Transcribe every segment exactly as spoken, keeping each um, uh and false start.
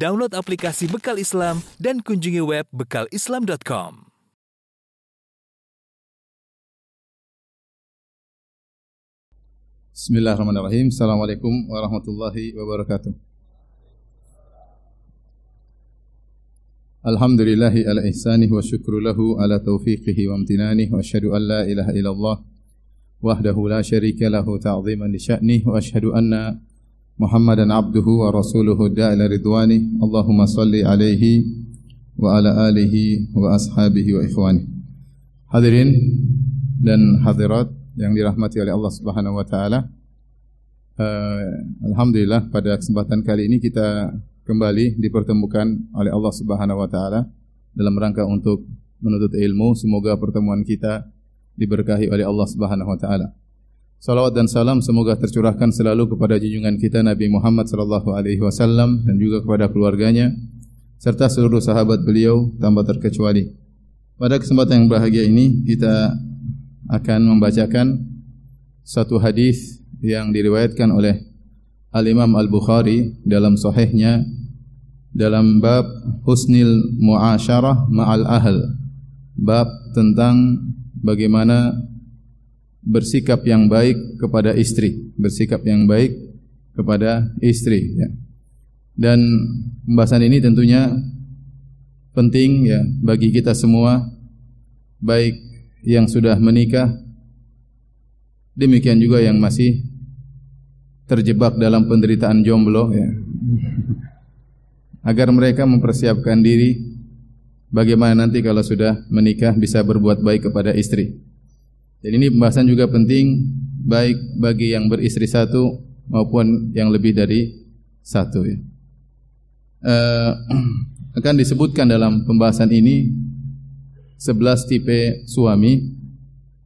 download aplikasi Bekal Islam dan kunjungi web bekal islam dot com. Bismillahirrahmanirrahim. Assalamualaikum warahmatullahi wabarakatuh. Alhamdulillahi ala ihsanih wa syukru lahu ala taufiqihi wa amtinanih wa ashadu an la ilaha illallah wahdahu la syarika lahu ta'ziman li sya'nih wa ashadu anna Muhammadan abduhu wa rasuluhu da'ila ridwanih. Allahumma salli alaihi wa ala alihi wa ashabihi wa ikhwanih. Hadirin dan hadirat yang dirahmati oleh Allah Subhanahu wa taala. Uh, alhamdulillah pada kesempatan kali ini kita kembali dipertemukan oleh Allah Subhanahu wa taala dalam rangka untuk menuntut ilmu. Semoga pertemuan kita diberkahi oleh Allah Subhanahu wa taala. Salawat dan salam semoga tercurahkan selalu kepada junjungan kita Nabi Muhammad sallallahu alaihi wasallam dan juga kepada keluarganya serta seluruh sahabat beliau tanpa terkecuali. Pada kesempatan yang bahagia ini kita akan membacakan satu hadis yang diriwayatkan oleh Al-Imam Al-Bukhari dalam sahihnya dalam bab husnil mu'asyarah ma'al ahl, bab tentang bagaimana bersikap yang baik kepada istri, bersikap yang baik kepada istri ya. Dan pembahasan ini tentunya penting ya bagi kita semua, baik yang sudah menikah, demikian juga yang masih terjebak dalam penderitaan jomblo ya. Agar mereka mempersiapkan diri bagaimana nanti kalau sudah menikah bisa berbuat baik kepada istri. Jadi ini pembahasan juga penting baik bagi yang beristri satu maupun yang lebih dari satu ya. Uh, akan disebutkan dalam pembahasan ini sebelas tipe suami.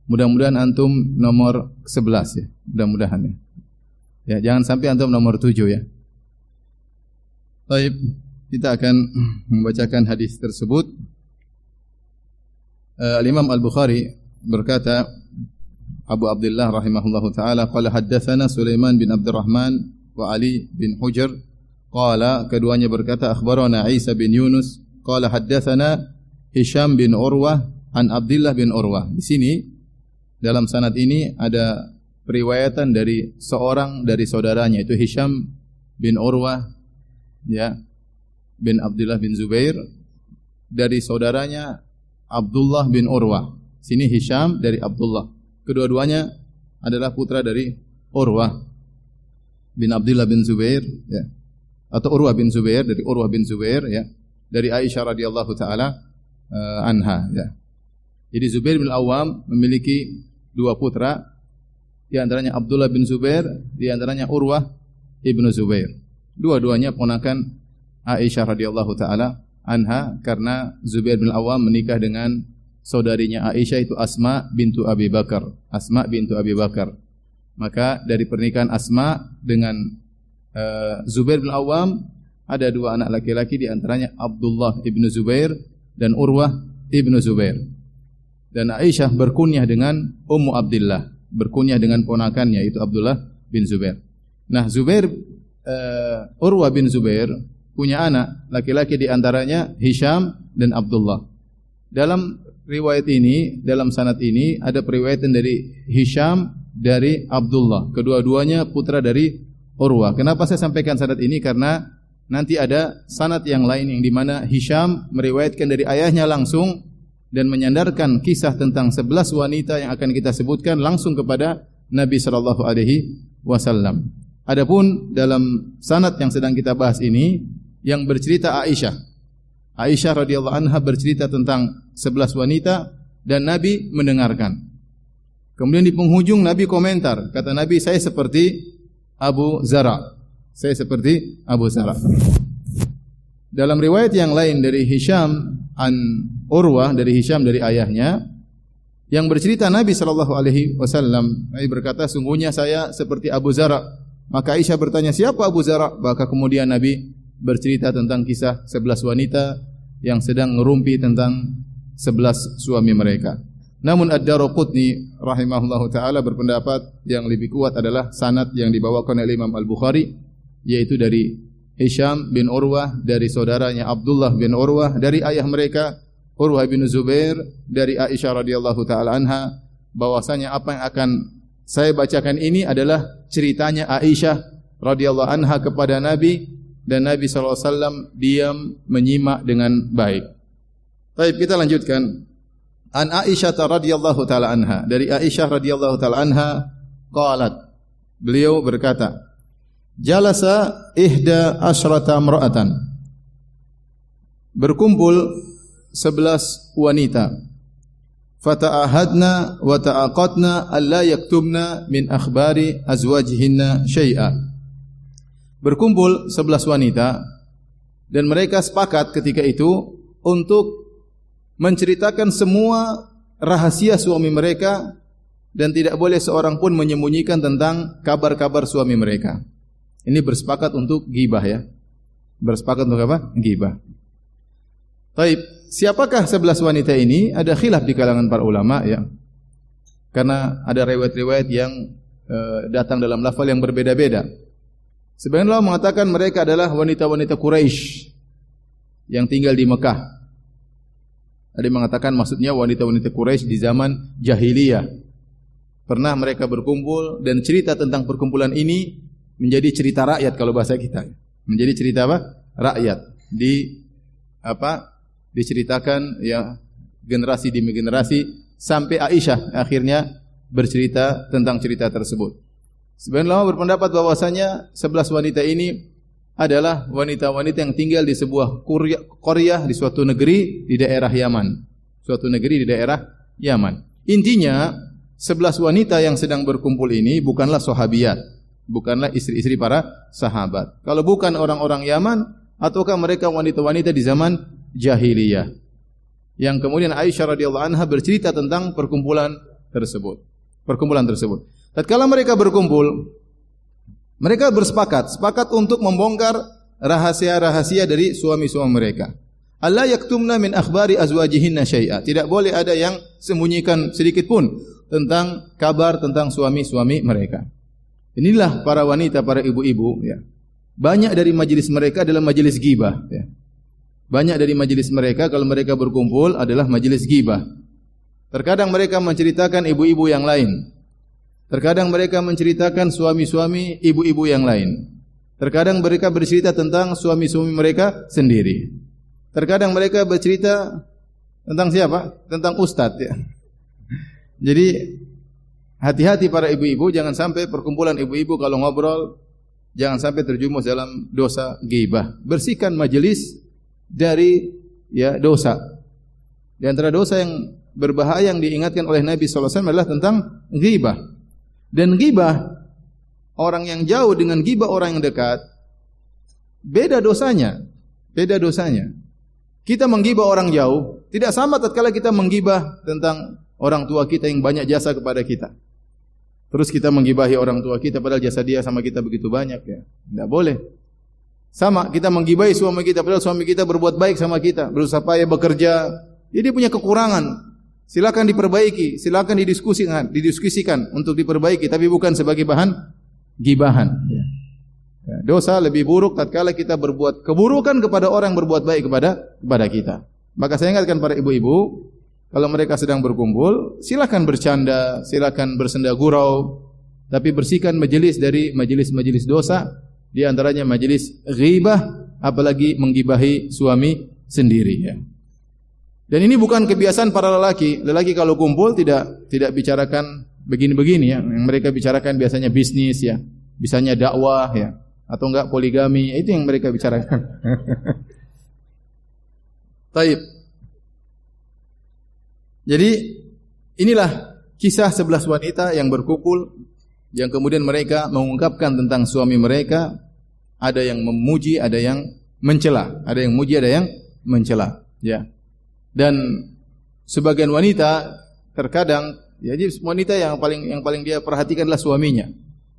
Mudah-mudahan antum nomor sebelas ya, mudah-mudahan ya. Ya, jangan sampai antum nomor tujuh ya. Baik, kita akan membacakan hadis tersebut. Uh, Al-Imam Al-Bukhari berkata, Abu Abdullah rahimahullahu taala qala haddatsana Sulaiman bin Abdurrahman wa Ali bin Hujr qala, keduanya berkata akhbarana Isa bin Yunus qala haddatsana Hisham bin Urwah an Abdullah bin Urwah. Di sini dalam sanad ini ada periwayatan dari seorang dari saudaranya, itu Hisham bin Urwah ya bin Abdullah bin Zubair, dari saudaranya Abdullah bin Urwah. Sini Hisham dari Abdullah. Kedua-duanya adalah putra dari Urwah bin Abdullah bin Zubair ya. Atau Urwah bin Zubair, dari Urwah bin Zubair ya. Dari Aisyah radhiyallahu taala Uh, anha ya. Jadi Zubair bin Awam memiliki dua putra, di antaranya Abdullah bin Zubair, di antaranya Urwah ibnu Zubair. Dua-duanya ponakan Aisyah radhiyallahu taala anha, karena Zubair bin Awam menikah dengan saudarinya Aisyah, itu Asma' bintu Abi Bakar. Asma' bintu Abi Bakar. Maka dari pernikahan Asma' dengan uh, Zubair bin Awam ada dua anak laki-laki, di antaranya Abdullah ibnu Zubair dan Urwah ibnu Zubair. Dan Aisyah berkunyah dengan Ummu Abdillah, berkunyah dengan ponakannya yaitu Abdullah bin Zubair. Nah, Zubair uh, Urwah bin Zubair punya anak laki-laki, di antaranya Hisham dan Abdullah. Dalam riwayat ini, dalam sanad ini ada periwayatan dari Hisham dari Abdullah. Kedua-duanya putra dari Urwah. Kenapa saya sampaikan sanad ini? Karena nanti ada sanad yang lain yang dimana Hisham meriwayatkan dari ayahnya langsung dan menyandarkan kisah tentang sebelas wanita yang akan kita sebutkan langsung kepada Nabi Shallallahu Alaihi Wasallam. Adapun dalam sanad yang sedang kita bahas ini yang bercerita Aisyah, Aisyah radhiyallahu anha bercerita tentang sebelas wanita dan Nabi mendengarkan. Kemudian di penghujung Nabi komentar, kata Nabi, saya seperti Abu Zara. Saya seperti Abu Zara. Dalam riwayat yang lain dari Hisham an Urwah, dari Hisham dari ayahnya yang bercerita Nabi sallallahu alaihi wasallam, Nabi berkata, sungguhnya saya seperti Abu Zara. Maka Aisyah bertanya, siapa Abu Zara? Maka kemudian Nabi bercerita tentang kisah sebelas wanita yang sedang ngerumpi tentang sebelas suami mereka. Namun Ad-Daruqutni rahimahullahu taala berpendapat yang lebih kuat adalah sanad yang dibawakan oleh Imam Al-Bukhari, yaitu dari Hisham bin Urwah dari saudaranya Abdullah bin Urwah, dari ayah mereka Urwah bin Zubair, dari Aisyah radhiyallahu taala anha, bahwasanya apa yang akan saya bacakan ini adalah ceritanya Aisyah radhiyallahu anha kepada Nabi, dan Nabi sallallahu alaihi wasallam diam menyimak dengan baik. Baik, kita lanjutkan. An Aisyah radhiyallahu taala anha, dari Aisyah radhiyallahu taala anha qalat, beliau berkata, jalasa ihda asyrata imra'atan, berkumpul sebelas wanita. Fata'ahadna wa ta'aqatna alla yaktubna min akhbari azwajihinna syai'a. Berkumpul sebelas wanita dan mereka sepakat ketika itu untuk menceritakan semua rahasia suami mereka dan tidak boleh seorang pun menyembunyikan tentang kabar-kabar suami mereka. Ini bersepakat untuk ghibah ya. Bersepakat untuk apa? Ghibah. Baik, siapakah sebelas wanita ini? Ada khilaf di kalangan para ulama ya. Karena ada riwayat-riwayat yang e, datang dalam lafal yang berbeda-beda. Sebagian ulama mengatakan mereka adalah wanita-wanita Quraisy yang tinggal di Mekah. Ada yang mengatakan maksudnya wanita-wanita Quraisy di zaman jahiliyah. Pernah mereka berkumpul dan cerita tentang perkumpulan ini menjadi cerita rakyat kalau bahasa kita. Menjadi cerita apa? Rakyat. Di apa? Diceritakan ya generasi demi generasi sampai Aisyah akhirnya bercerita tentang cerita tersebut. Sebagian ulama berpendapat bahwasanya sebelas wanita ini adalah wanita-wanita yang tinggal di sebuah qaryah di suatu negeri di daerah Yaman. Suatu negeri di daerah Yaman. Intinya sebelas wanita yang sedang berkumpul ini bukanlah sahabiat, bukanlah istri-istri para sahabat. Kalau bukan orang-orang Yaman, ataukah mereka wanita-wanita di zaman jahiliyah. Yang kemudian Aisyah radhiyallahu anha bercerita tentang perkumpulan tersebut. Perkumpulan tersebut. Tatkala mereka berkumpul, mereka bersepakat, sepakat untuk membongkar rahasia-rahasia dari suami-suami mereka. Alla yaktumna min akhbari azwajihinna syai'a. Tidak boleh ada yang sembunyikan sedikit pun tentang kabar tentang suami-suami mereka. Inilah para wanita, para ibu-ibu ya. Banyak dari majelis mereka adalah majelis ghibah ya. Banyak dari majelis mereka kalau mereka berkumpul adalah majelis ghibah. Terkadang mereka menceritakan ibu-ibu yang lain. Terkadang mereka menceritakan suami-suami ibu-ibu yang lain. Terkadang mereka bercerita tentang suami-suami mereka sendiri. Terkadang mereka bercerita tentang siapa? Tentang ustadz ya. Jadi hati-hati para ibu-ibu, jangan sampai perkumpulan ibu-ibu kalau ngobrol jangan sampai terjumus dalam dosa ghibah. Bersihkan majelis dari ya dosa. Di antara dosa yang berbahaya yang diingatkan oleh Nabi sallallahu alaihi wasallam adalah tentang ghibah. Dan ghibah, orang yang jauh dengan ghibah orang yang dekat, beda dosanya. Beda dosanya. Kita menggibah orang jauh tidak sama tatkala kita menggibah tentang orang tua kita yang banyak jasa kepada kita. Terus kita menggibahi orang tua kita padahal jasa dia sama kita begitu banyak ya. Tidak boleh. Sama, kita menggibahi suami kita, padahal suami kita berbuat baik sama kita, berusaha payah bekerja. Jadi dia punya kekurangan. Silakan diperbaiki, silakan didiskusikan, didiskusikan untuk diperbaiki, tapi bukan sebagai bahan gibahan. Ya. Dosa lebih buruk tatkala kita berbuat keburukan kepada orang yang berbuat baik kepada kepada kita. Maka saya ingatkan para ibu-ibu, kalau mereka sedang berkumpul, silakan bercanda, silakan bersenda gurau, tapi bersihkan majelis dari majelis-majelis dosa. Di antaranya majelis ghibah, apalagi menggibahi suami sendiri ya. Dan ini bukan kebiasaan para lelaki. Lelaki kalau kumpul tidak tidak bicarakan begini-begini ya. Yang mereka bicarakan biasanya bisnis ya, bisanya dakwah ya, atau enggak poligami, itu yang mereka bicarakan. Taib. Jadi inilah kisah sebelas wanita yang berkumpul, yang kemudian mereka mengungkapkan tentang suami mereka, ada yang memuji, ada yang mencela, ada yang memuji, ada yang mencela, ya. Dan sebagian wanita terkadang, ya, jadi wanita yang paling yang paling dia perhatikanlah suaminya,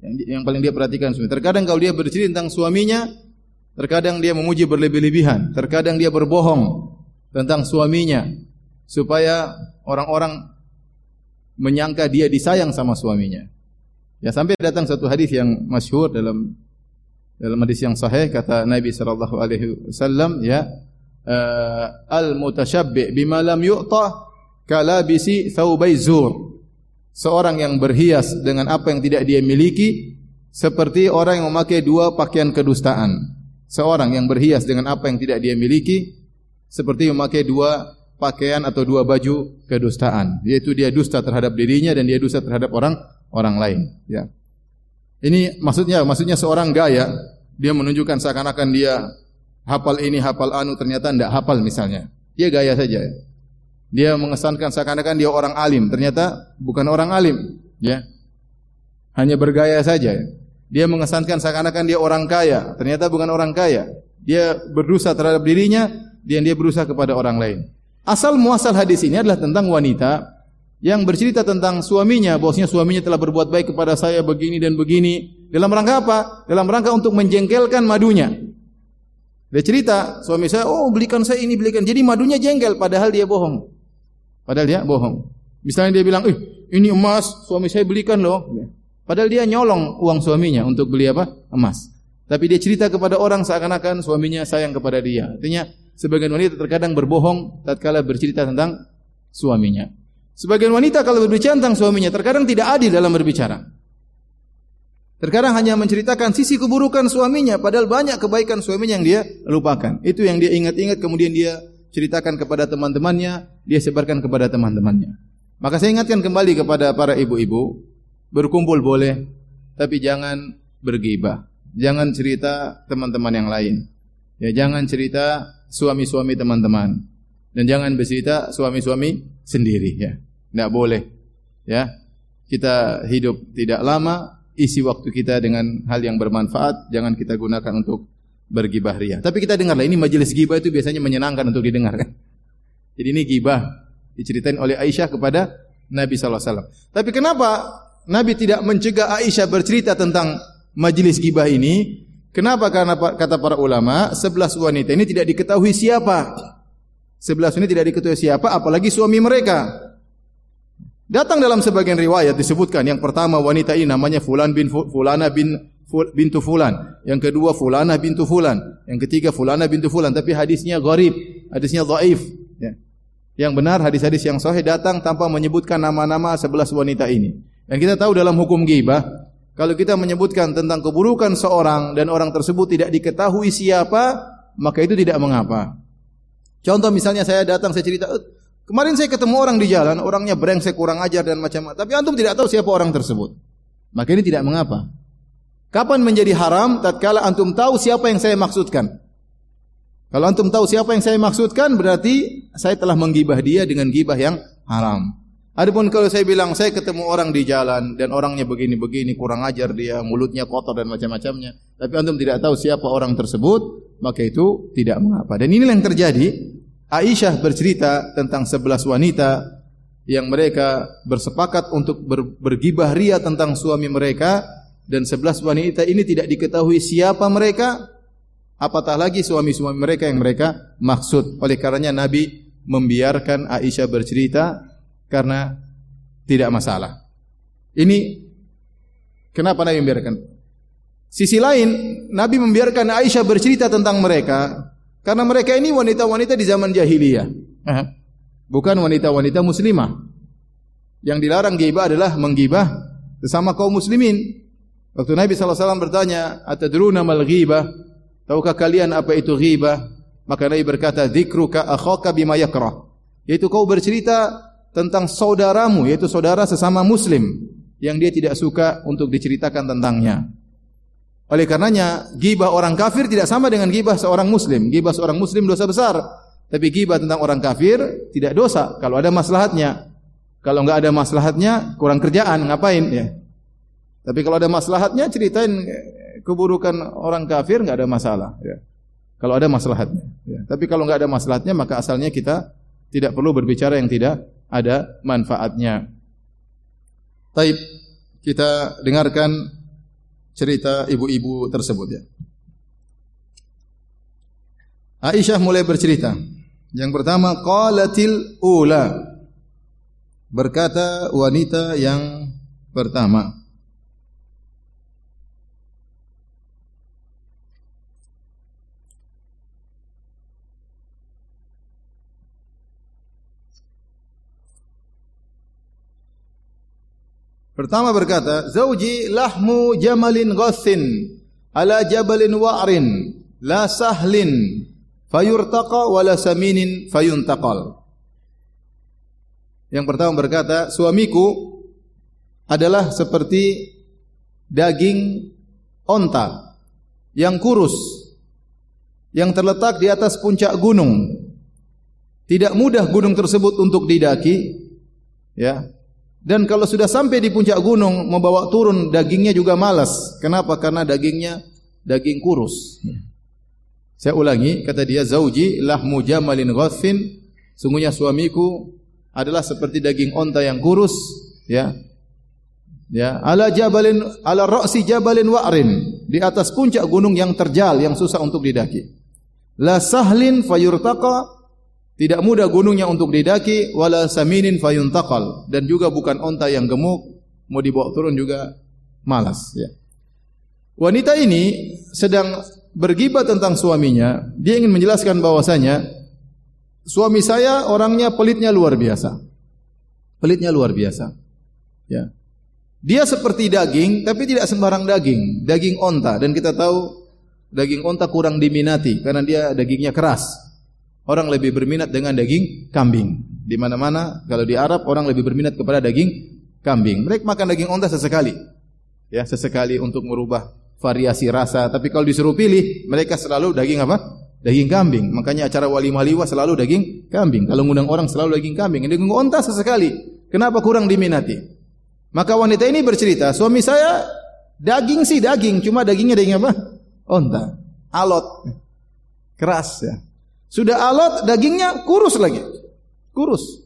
yang, yang paling dia perhatikan suami. Terkadang kalau dia bercerita tentang suaminya, terkadang dia memuji berlebih-lebihan, terkadang dia berbohong tentang suaminya supaya orang-orang menyangka dia disayang sama suaminya. Ya, sampai datang satu hadis yang masyhur dalam Dalam hadis yang sahih kata Nabi sallallahu alaihi wasallam, ya, uh, al-mutashabbi' bima lam yu'ta kalabisi thawbai zur. Seorang yang berhias dengan apa yang tidak dia miliki seperti orang yang memakai dua pakaian kedustaan. Seorang yang berhias dengan apa yang tidak dia miliki seperti memakai dua pakaian atau dua baju kedustaan, yaitu dia dusta terhadap dirinya dan dia dusta terhadap orang orang lain, ya. Ini maksudnya, maksudnya seorang gaya, dia menunjukkan seakan-akan dia hafal ini, hafal anu, ternyata tidak hafal misalnya. Dia gaya saja. Dia mengesankan seakan-akan dia orang alim, ternyata bukan orang alim, ya. Hanya bergaya saja. Dia mengesankan seakan-akan dia orang kaya, ternyata bukan orang kaya. Dia berdosa terhadap dirinya dan dia berusaha kepada orang lain. Asal muasal hadis ini adalah tentang wanita yang bercerita tentang suaminya, bahwasanya suaminya telah berbuat baik kepada saya begini dan begini. Dalam rangka apa? Dalam rangka untuk menjengkelkan madunya. Dia cerita, suami saya, oh belikan saya ini, belikan. Jadi madunya jengkel, padahal dia bohong. Padahal dia bohong. Misalnya dia bilang, eh ini emas, suami saya belikan loh. Padahal dia nyolong uang suaminya untuk beli apa? Emas. Tapi dia cerita kepada orang seakan-akan suaminya sayang kepada dia. Artinya, sebagian wanita terkadang berbohong tatkala bercerita tentang suaminya. Sebagian wanita kalau berbicara tentang suaminya terkadang tidak adil dalam berbicara. Terkadang hanya menceritakan sisi keburukan suaminya, padahal banyak kebaikan suaminya yang dia lupakan. Itu yang dia ingat-ingat kemudian dia ceritakan kepada teman-temannya, dia sebarkan kepada teman-temannya. Maka saya ingatkan kembali kepada para ibu-ibu, berkumpul boleh, tapi jangan bergibah. Jangan cerita teman-teman yang lain. Ya, jangan cerita suami-suami teman-teman. Dan jangan bercerita suami-suami sendiri, ya. Tidak boleh, ya. Kita hidup tidak lama, isi waktu kita dengan hal yang bermanfaat, jangan kita gunakan untuk bergibah ria. Tapi kita dengarlah, ini majelis gibah itu biasanya menyenangkan untuk didengarkan. Jadi ini gibah diceritain oleh Aisyah kepada Nabi sallallahu alaihi wasallam. Tapi kenapa Nabi tidak mencegah Aisyah bercerita tentang majelis gibah ini? Kenapa? Karena kata para ulama, sebelas wanita ini tidak diketahui siapa. Sebelas ini tidak diketahui siapa, apalagi suami mereka. Datang dalam sebagian riwayat disebutkan yang pertama wanita ini namanya Fulan bin Fulana bin bintu Fulan, yang kedua Fulana bintu Fulan, yang ketiga Fulana bintu Fulan. Tapi hadisnya gharib, hadisnya dhaif. Ya. Yang benar hadis-hadis yang sahih datang tanpa menyebutkan nama-nama sebelas wanita ini. Dan kita tahu dalam hukum ghibah, kalau kita menyebutkan tentang keburukan seorang dan orang tersebut tidak diketahui siapa, maka itu tidak mengapa. Contoh misalnya saya datang, saya cerita, kemarin saya ketemu orang di jalan, orangnya brengsek, kurang ajar dan macam-macam. Tapi antum tidak tahu siapa orang tersebut. Maka ini tidak mengapa. Kapan menjadi haram? Tatkala antum tahu siapa yang saya maksudkan. Kalau antum tahu siapa yang saya maksudkan, berarti saya telah menggibah dia dengan gibah yang haram. Adapun kalau saya bilang saya ketemu orang di jalan dan orangnya begini-begini, kurang ajar dia, mulutnya kotor dan macam-macamnya. Tapi antum tidak tahu siapa orang tersebut, maka itu tidak mengapa. Dan inilah yang terjadi. Aisyah bercerita tentang sebelas wanita yang mereka bersepakat untuk ber, bergibah ria tentang suami mereka, dan sebelas wanita ini tidak diketahui siapa mereka, apatah lagi suami-suami mereka yang mereka maksud. Oleh karenanya Nabi membiarkan Aisyah bercerita karena tidak masalah. Ini kenapa Nabi membiarkan? Sisi lain, Nabi membiarkan Aisyah bercerita tentang mereka karena mereka ini wanita-wanita di zaman jahiliyah, bukan wanita-wanita muslimah. Yang dilarang ghibah adalah menggibah sesama kaum muslimin. Waktu Nabi sallallahu alaihi wasallam bertanya, "Atadruna mal ghibah?" Tahukah kalian apa itu ghibah? Maka Nabi berkata, "Dzikruka akhaka bima yakrah." Yaitu kau bercerita tentang saudaramu, yaitu saudara sesama muslim yang dia tidak suka untuk diceritakan tentangnya. Oleh karenanya, ghibah orang kafir tidak sama dengan ghibah seorang muslim. Ghibah seorang muslim dosa besar, tapi ghibah tentang orang kafir tidak dosa kalau ada maslahatnya. Kalau enggak ada maslahatnya, kurang kerjaan, ngapain, ya. Tapi kalau ada maslahatnya, ceritain keburukan orang kafir, enggak ada masalah, ya. Kalau ada maslahatnya, ya. Tapi kalau enggak ada maslahatnya, maka asalnya kita tidak perlu berbicara yang tidak ada manfaatnya. Taib, kita dengarkan cerita ibu-ibu tersebut, ya. Aisyah mulai bercerita. Yang pertama, qalatil ula. Berkata wanita yang pertama. Pertama berkata, "Zauji lahmu jamalin ghassin ala jabalin wa'rin la sahlin fayurtaqa wala saminin fayuntaqal." Yang pertama berkata, suamiku adalah seperti daging onta yang kurus yang terletak di atas puncak gunung. Tidak mudah gunung tersebut untuk didaki, ya. Dan kalau sudah sampai di puncak gunung, membawa turun dagingnya juga malas. Kenapa? Karena dagingnya daging kurus. Saya ulangi, kata dia, "Zauji lahmu jamalin ghassin," sungguhnya suamiku adalah seperti daging onta yang kurus, ya. Ya, ala jabalin ala ra'si jabalin wa'rin, di atas puncak gunung yang terjal, yang susah untuk didaki. La sahlin fayurtaqa, tidak mudah gunungnya untuk didaki, wala saminin fayuntaqal, dan juga bukan onta yang gemuk, mau dibawa turun juga malas, ya. Wanita ini sedang bergibah tentang suaminya, dia ingin menjelaskan bahwasanya suami saya orangnya pelitnya luar biasa. Pelitnya luar biasa. Ya. Dia seperti daging, tapi tidak sembarang daging, daging onta. Dan kita tahu daging onta kurang diminati karena dia dagingnya keras. Orang lebih berminat dengan daging kambing. Di mana-mana kalau di Arab orang lebih berminat kepada daging kambing. Mereka makan daging onta sesekali, ya, sesekali untuk merubah variasi rasa. Tapi kalau disuruh pilih, mereka selalu daging apa? Daging kambing. Makanya acara walimah liwah selalu daging kambing. Kalau ngundang orang selalu daging kambing. Daging onta sesekali. Kenapa kurang diminati? Maka wanita ini bercerita, suami saya daging sih daging, cuma dagingnya daging apa? Onta, alot, keras, ya. Sudah alot, dagingnya kurus lagi, kurus.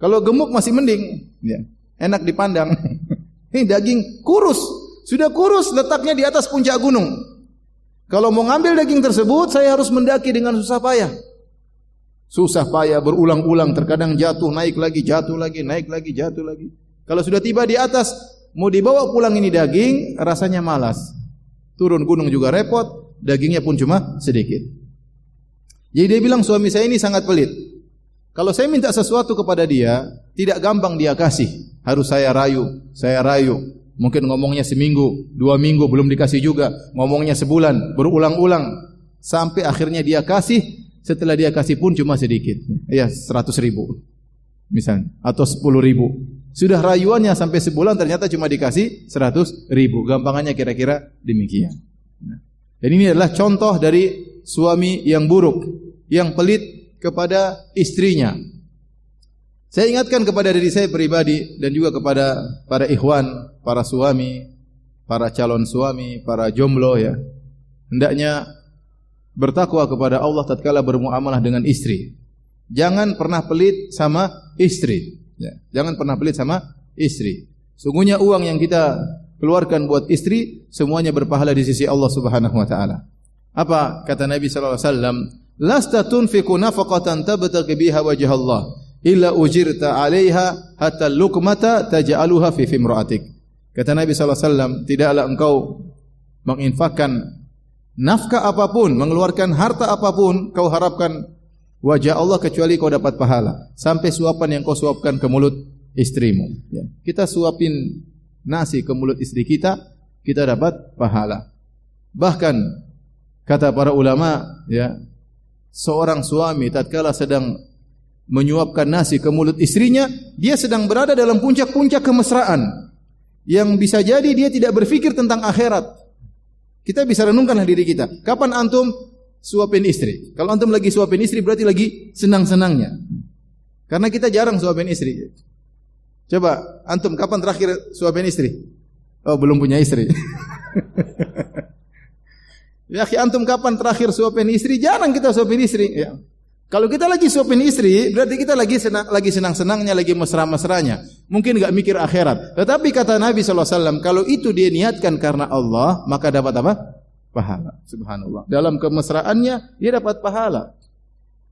Kalau gemuk masih mending, ya, enak dipandang. Ini daging kurus, sudah kurus, letaknya di atas puncak gunung. Kalau mau ngambil daging tersebut, saya harus mendaki dengan susah payah. Susah payah berulang-ulang, terkadang jatuh, naik lagi, jatuh lagi, naik lagi, jatuh lagi. Kalau sudah tiba di atas, mau dibawa pulang ini daging, rasanya malas. Turun gunung juga repot, dagingnya pun cuma sedikit. Jadi dia bilang, suami saya ini sangat pelit. Kalau saya minta sesuatu kepada dia, tidak gampang dia kasih. Harus saya rayu, saya rayu. Mungkin ngomongnya seminggu, dua minggu belum dikasih juga. Ngomongnya sebulan, berulang-ulang. Sampai akhirnya dia kasih, setelah dia kasih pun cuma sedikit. Ya, seratus ribu. Misalnya, atau sepuluh ribu. Sudah rayuannya sampai sebulan ternyata cuma dikasih seratus ribu. Gampangannya kira-kira demikian. Dan ini adalah contoh dari suami yang buruk, yang pelit kepada istrinya. Saya ingatkan kepada diri saya pribadi dan juga kepada para ikhwan, para suami, para calon suami, para jomblo, ya. Hendaknya bertakwa kepada Allah tatkala bermuamalah dengan istri. Jangan pernah pelit sama istri. Ya. Jangan pernah pelit sama istri. Sungguhnya uang yang kita keluarkan buat istri semuanya berpahala di sisi Allah Subhanahu Wa Taala. Apa kata Nabi Sallallahu Alaihi Wasallam? Lasta tunfiku nafaqatan tabtaghi biha wajha Allah, illa ujirta alaiha hatta luqmata taj'aluha fi imra'atik. Kata Nabi Sallallahu Alaihi Wasallam, tidaklah engkau menginfakkan nafkah apapun, mengeluarkan harta apapun, kau harapkan wajah Allah kecuali kau dapat pahala. Sampai suapan yang kau suapkan ke mulut istrimu. Ya. Kita suapin nasi ke mulut istri kita, kita dapat pahala. Bahkan kata para ulama, ya, seorang suami tatkala sedang menyuapkan nasi ke mulut istrinya, dia sedang berada dalam puncak-puncak kemesraan. Yang bisa jadi dia tidak berpikir tentang akhirat. Kita bisa renungkanlah diri kita. Kapan antum suapin istri? Kalau antum lagi suapin istri berarti lagi senang-senangnya. Karena kita jarang suapin istri. Coba antum kapan terakhir suapin istri? Oh, belum punya istri. Ya, antum kapan terakhir suapin istri? Jarang kita suapin istri. Ya. Kalau kita lagi suapin istri berarti kita lagi senang, lagi senang-senangnya, lagi mesra-mesranya. Mungkin enggak mikir akhirat. Tetapi kata Nabi sallallahu alaihi wasallam, kalau itu dia niatkan karena Allah, maka dapat apa? Pahala, subhanallah. Dalam kemesraannya dia dapat pahala.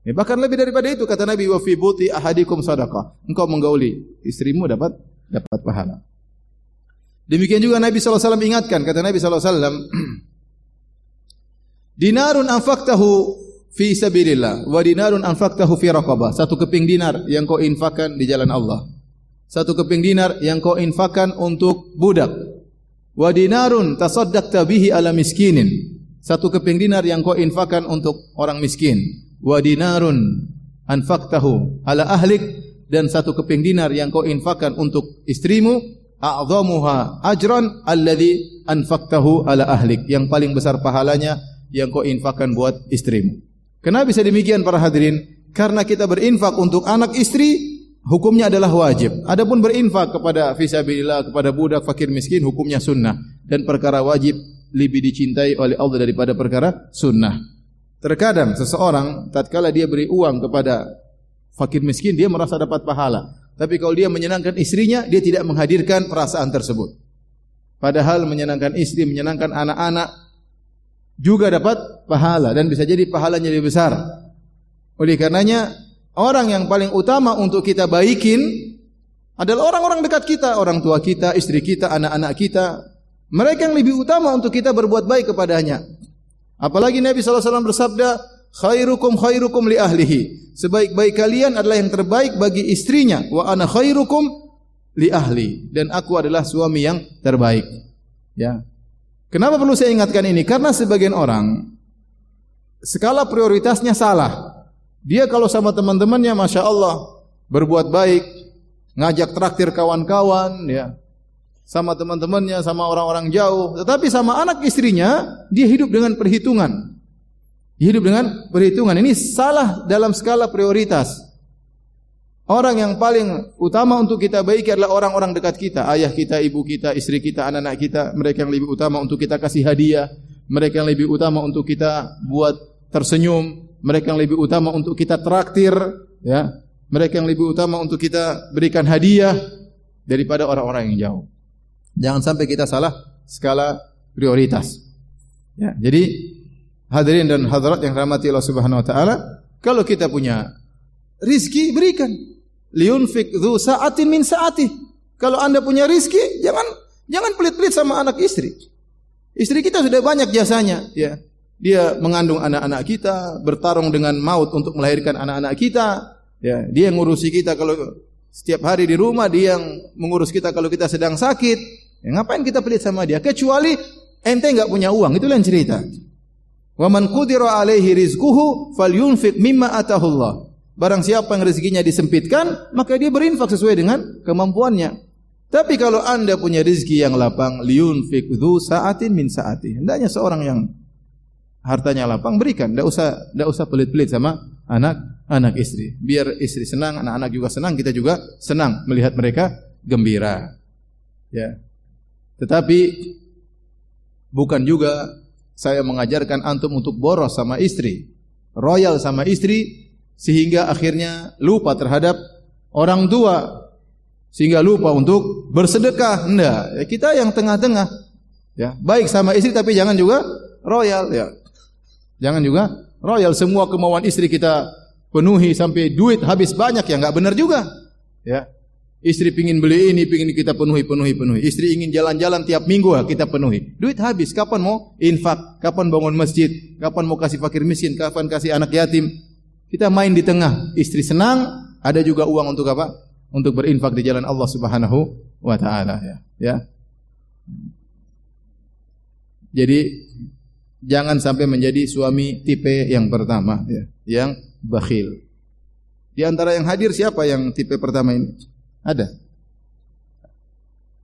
Ya, bahkan lebih daripada itu kata Nabi, wa fi buti ahadikum sadaqah. Engkau menggauli istrimu dapat dapat pahala. Demikian juga Nabi sallallahu alaihi wasallam ingatkan, kata Nabi sallallahu alaihi wasallam, dinarun anfaqtahu fi sabilillah wa dinarun anfaqtahu fi raqabah. Satu keping dinar yang kau infakkan di jalan Allah. satu keping dinar yang kau infakkan untuk budak. Wa dinarun tasaddaqta bihi ala miskinin. Satu keping dinar yang kau infakkan untuk orang miskin. Wa dinarun anfaqtahu ala ahlik, dan satu keping dinar yang kau infakkan untuk istrimu, a'dhamuha ajran alladhi anfaqtahu ala ahlik. Yang paling besar pahalanya yang kau infakkan buat istrimu. Kenapa bisa demikian para hadirin? Karena kita berinfak untuk anak istri, hukumnya adalah wajib. Adapun berinfak kepada fisabilillah, kepada budak, fakir, miskin, hukumnya sunnah. Dan perkara wajib lebih dicintai oleh Allah daripada perkara sunnah. Terkadang seseorang tatkala dia beri uang kepada fakir miskin, dia merasa dapat pahala. Tapi kalau dia menyenangkan istrinya, dia tidak menghadirkan perasaan tersebut. Padahal menyenangkan istri, menyenangkan anak-anak juga dapat pahala. Dan bisa jadi pahalanya lebih besar. Oleh karenanya, orang yang paling utama untuk kita baikin adalah orang-orang dekat kita, orang tua kita, istri kita, anak-anak kita. Mereka yang lebih utama untuk kita berbuat baik kepadanya. Apalagi Nabi shallallahu alaihi wasallam bersabda, khairukum khairukum li ahlihi. Sebaik-baik kalian adalah yang terbaik bagi istrinya. Wa ana khairukum li ahli. Dan aku adalah suami yang terbaik. Ya. Kenapa perlu saya ingatkan ini? Karena sebagian orang skala prioritasnya salah. Dia kalau sama teman-temannya, masya Allah, berbuat baik, ngajak traktir kawan-kawan, ya, sama teman-temannya, sama orang-orang jauh. Tetapi sama anak istrinya, dia hidup dengan perhitungan. Dia hidup dengan perhitungan. Ini salah dalam skala prioritas. Orang yang paling utama untuk kita baiki adalah orang-orang dekat kita, ayah kita, ibu kita, istri kita, anak-anak kita. Mereka yang lebih utama untuk kita kasih hadiah. Mereka yang lebih utama untuk kita buat tersenyum. Mereka yang lebih utama untuk kita traktir, ya. Mereka yang lebih utama untuk kita berikan hadiah daripada orang-orang yang jauh. Jangan sampai kita salah skala prioritas. Ya. Jadi hadirin dan hadirat yang rahmati Allah Subhanahu Wa Taala, kalau kita punya rizki berikan. Liunfik dzu sa'atin min sa'atih. Kalau anda punya rizki, jangan jangan pelit-pelit sama anak istri. Istri kita sudah banyak jasanya, ya. Dia mengandung anak-anak kita, bertarung dengan maut untuk melahirkan anak-anak kita. Ya, dia yang ngurusi kita kalau setiap hari di rumah, dia yang mengurus kita kalau kita sedang sakit. Ya, ngapain kita pelit sama dia? Kecuali ente enggak punya uang, itu lain cerita. Wa man qudira alaihi rizquhu falyunfiq mimma atahu Allah. Barang siapa yang rezekinya disempitkan, maka dia berinfak sesuai dengan kemampuannya. Tapi kalau anda punya rezeki yang lapang, liunfiq dzu sa'atin min sa'ati. Hendaknya seorang yang hartanya lapang berikan, tidak usah tidak usah pelit-pelit sama anak-anak istri. Biar istri senang, anak-anak juga senang, kita juga senang melihat mereka gembira. Ya. Tetapi bukan juga saya mengajarkan antum untuk boros sama istri, royal sama istri, sehingga akhirnya lupa terhadap orang tua, sehingga lupa untuk bersedekah. Enggak, ya, kita yang tengah-tengah. Ya, baik sama istri tapi jangan juga royal, ya. Jangan juga royal, semua kemauan istri kita penuhi sampai duit habis banyak, ya enggak benar juga. Ya. Istri pingin beli ini, pingin kita penuhi, penuhi, penuhi. Istri ingin jalan-jalan tiap minggu, ya, kita penuhi. Duit habis, kapan mau infak? Kapan bangun masjid? Kapan mau kasih fakir miskin? Kapan kasih anak yatim? Kita main di tengah. Istri senang, ada juga uang untuk apa? Untuk berinfak di jalan Allah Subhanahu wa taala, ya. Ya. Jadi jangan sampai menjadi suami tipe yang pertama, ya, yang bakhil. Di antara yang hadir siapa yang tipe pertama ini? Ada?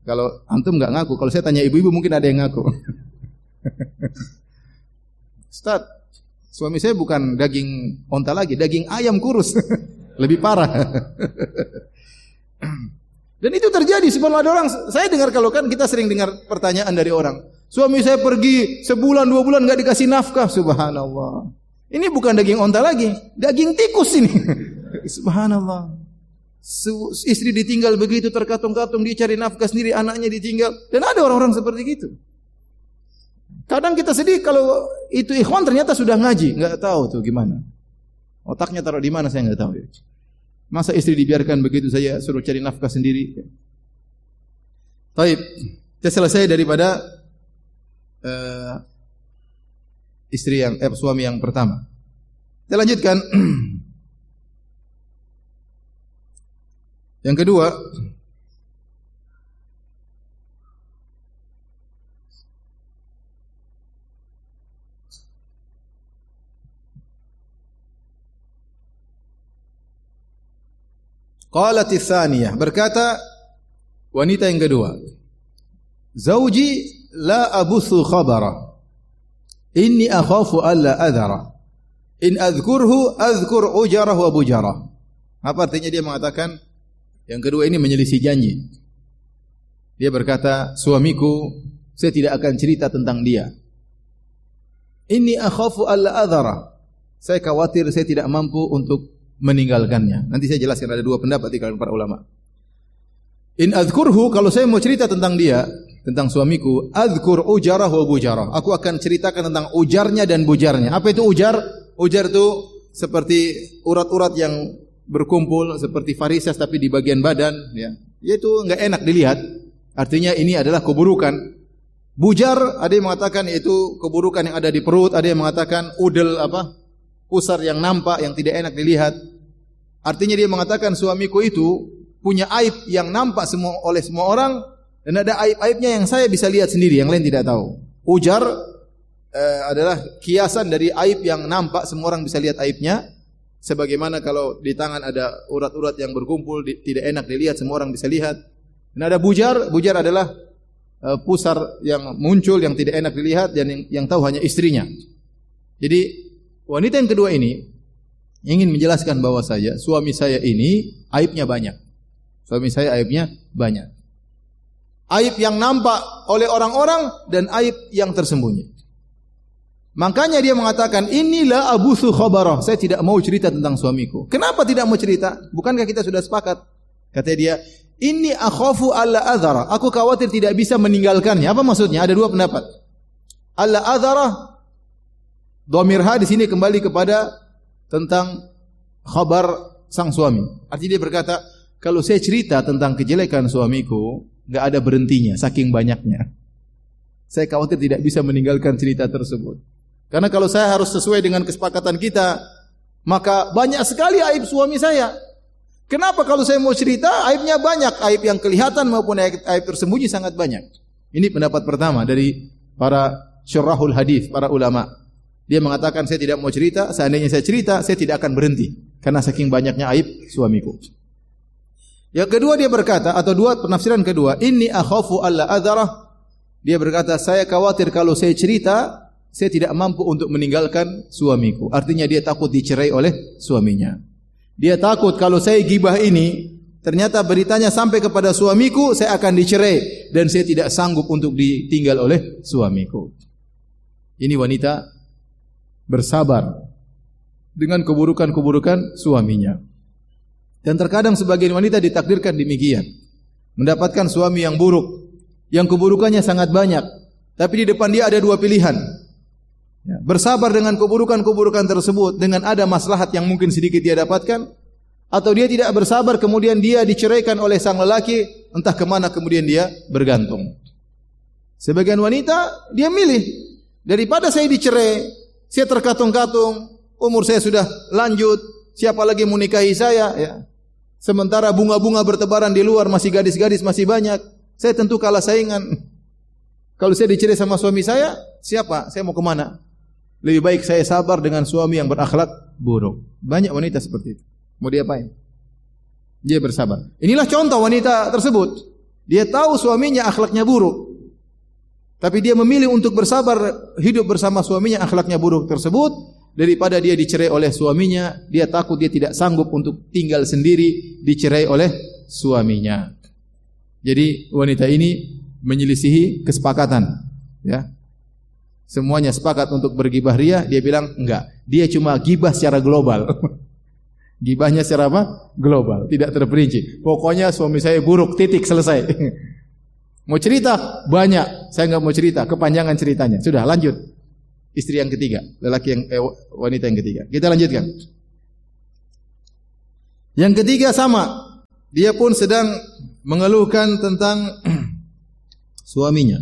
Kalau antum enggak ngaku, kalau saya tanya ibu-ibu mungkin ada yang ngaku. Ustaz, suami saya bukan daging onta lagi, daging ayam kurus. Lebih parah. Dan itu terjadi, sebelum ada orang, saya dengar, kalau kan kita sering dengar pertanyaan dari orang, suami saya pergi sebulan dua bulan enggak dikasih nafkah. Subhanallah. Ini bukan daging onta lagi, daging tikus ini. Subhanallah. Istri ditinggal begitu terkatung-katung, dia cari nafkah sendiri, anaknya ditinggal. Dan ada orang-orang seperti itu. Kadang kita sedih kalau itu ikhwan ternyata sudah ngaji, enggak tahu tuh gimana. Otaknya taruh di mana saya enggak tahu. Masa istri dibiarkan begitu saja suruh cari nafkah sendiri. Baik, kita selesai daripada Uh, istri yang eh, suami yang pertama. Kita lanjutkan. Yang kedua, Qalatis tsaniyah, berkata wanita yang kedua, "Zauji la abuthu khabara. Inni akhafu alla adhara. In adhkurhu adhkur ujarahu wa bujarah." Apa artinya dia mengatakan yang kedua ini menyelisih janji. Dia berkata, "Suamiku, saya tidak akan cerita tentang dia. Inni akhafu alla adhara. Saya khawatir saya tidak mampu untuk meninggalkannya." Nanti saya jelaskan ada dua pendapat di kalangan para ulama. "In adhkurhu," kalau saya mau cerita tentang dia, tentang suamiku, "adhkur ujarah wa bujarah," aku akan ceritakan tentang ujarnya dan bujarnya. Apa itu ujar? Ujar itu seperti urat-urat yang berkumpul seperti varises tapi di bagian badan, ya. Itu enggak enak dilihat. Artinya ini adalah keburukan. Bujar, ada yang mengatakan itu keburukan yang ada di perut, ada yang mengatakan udel apa? Pusar yang nampak yang tidak enak dilihat. Artinya dia mengatakan suamiku itu punya aib yang nampak semua oleh semua orang. Dan ada aib-aibnya yang saya bisa lihat sendiri, yang lain tidak tahu. Ujar eh, adalah kiasan dari aib yang nampak, semua orang bisa lihat aibnya. Sebagaimana kalau di tangan ada urat-urat yang berkumpul, di, tidak enak dilihat, semua orang bisa lihat. Dan ada bujar, bujar adalah eh, pusar yang muncul, yang tidak enak dilihat, dan yang, yang tahu hanya istrinya. Jadi wanita yang kedua ini ingin menjelaskan bahwa saya, suami saya ini aibnya banyak. Suami saya aibnya banyak. Aib yang nampak oleh orang-orang dan aib yang tersembunyi. Makanya dia mengatakan, "Inilah abuthu khabarah." Saya tidak mau cerita tentang suamiku. Kenapa tidak mau cerita? Bukankah kita sudah sepakat? Kata dia, "Inni akhafu alla adhara." Aku khawatir tidak bisa meninggalkannya. Apa maksudnya? Ada dua pendapat. Alla adhara, dhamirha di sini kembali kepada tentang khabar sang suami. Artinya dia berkata, kalau saya cerita tentang kejelekan suamiku, enggak ada berhentinya, saking banyaknya. Saya khawatir tidak bisa meninggalkan cerita tersebut. Karena kalau saya harus sesuai dengan kesepakatan kita, maka banyak sekali aib suami saya. Kenapa kalau saya mau cerita, aibnya banyak, aib yang kelihatan maupun aib, aib tersembunyi sangat banyak. Ini pendapat pertama dari para syurahul hadis, para ulama. Dia mengatakan saya tidak mau cerita, seandainya saya cerita, saya tidak akan berhenti karena saking banyaknya aib suamiku. Yang kedua dia berkata, atau dua penafsiran kedua, "Inni akhafu alla adharah." Dia berkata, saya khawatir kalau saya cerita, saya tidak mampu untuk meninggalkan suamiku. Artinya dia takut dicerai oleh suaminya. Dia takut kalau saya gibah ini, ternyata beritanya sampai kepada suamiku, saya akan dicerai. Dan saya tidak sanggup untuk ditinggal oleh suamiku. Ini wanita bersabar dengan keburukan-keburukan suaminya. Dan terkadang sebagian wanita ditakdirkan demikian, mendapatkan suami yang buruk, yang keburukannya sangat banyak. Tapi di depan dia ada dua pilihan, bersabar dengan keburukan-keburukan tersebut dengan ada maslahat yang mungkin sedikit dia dapatkan, atau dia tidak bersabar kemudian dia diceraikan oleh sang lelaki, entah kemana kemudian dia bergantung. Sebagian wanita dia milih, daripada saya dicerai, saya terkatung-katung, umur saya sudah lanjut, siapa lagi mau nikahi saya, ya. Sementara bunga-bunga bertebaran di luar, masih gadis-gadis masih banyak. Saya tentu kalah saingan. Kalau saya dicerai sama suami saya, siapa? Saya mau kemana? Lebih baik saya sabar dengan suami yang berakhlak buruk. Banyak wanita seperti itu. Mau diapain? Dia bersabar. Inilah contoh wanita tersebut. Dia tahu suaminya akhlaknya buruk, tapi dia memilih untuk bersabar hidup bersama suaminya akhlaknya buruk tersebut. Daripada dia dicerai oleh suaminya, dia takut dia tidak sanggup untuk tinggal sendiri, dicerai oleh suaminya. Jadi wanita ini menyelisihi kesepakatan, ya. Semuanya sepakat untuk bergibah ria, dia bilang enggak. Dia cuma gibah secara global. Gibahnya secara apa? Global, tidak terperinci. Pokoknya suami saya buruk, titik, selesai. Mau cerita? Banyak. Saya enggak mau cerita, kepanjangan ceritanya. Sudah, lanjut. Istri yang ketiga, lelaki yang eh, wanita yang ketiga. Kita lanjutkan. Yang ketiga sama, dia pun sedang mengeluhkan tentang suaminya.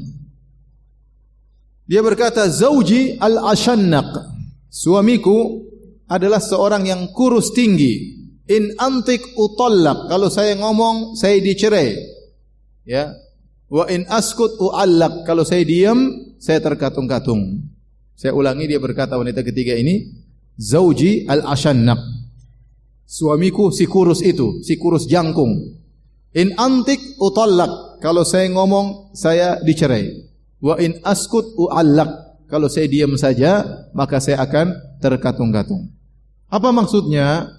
Dia berkata, "Zauji al-ashannaq." Suamiku adalah seorang yang kurus tinggi. "In antik utallaq." Kalau saya ngomong, saya dicerai. Ya. "Wa in askut uallaq." Kalau saya diam, saya terkatung-katung. Saya ulangi, dia berkata wanita ketiga ini, "Zauji al-ashannaq." Suamiku si kurus itu, si kurus jangkung. In antik utallak, kalau saya ngomong saya dicerai. Wa in askut uallak, kalau saya diam saja maka saya akan terkatung-katung. Apa maksudnya?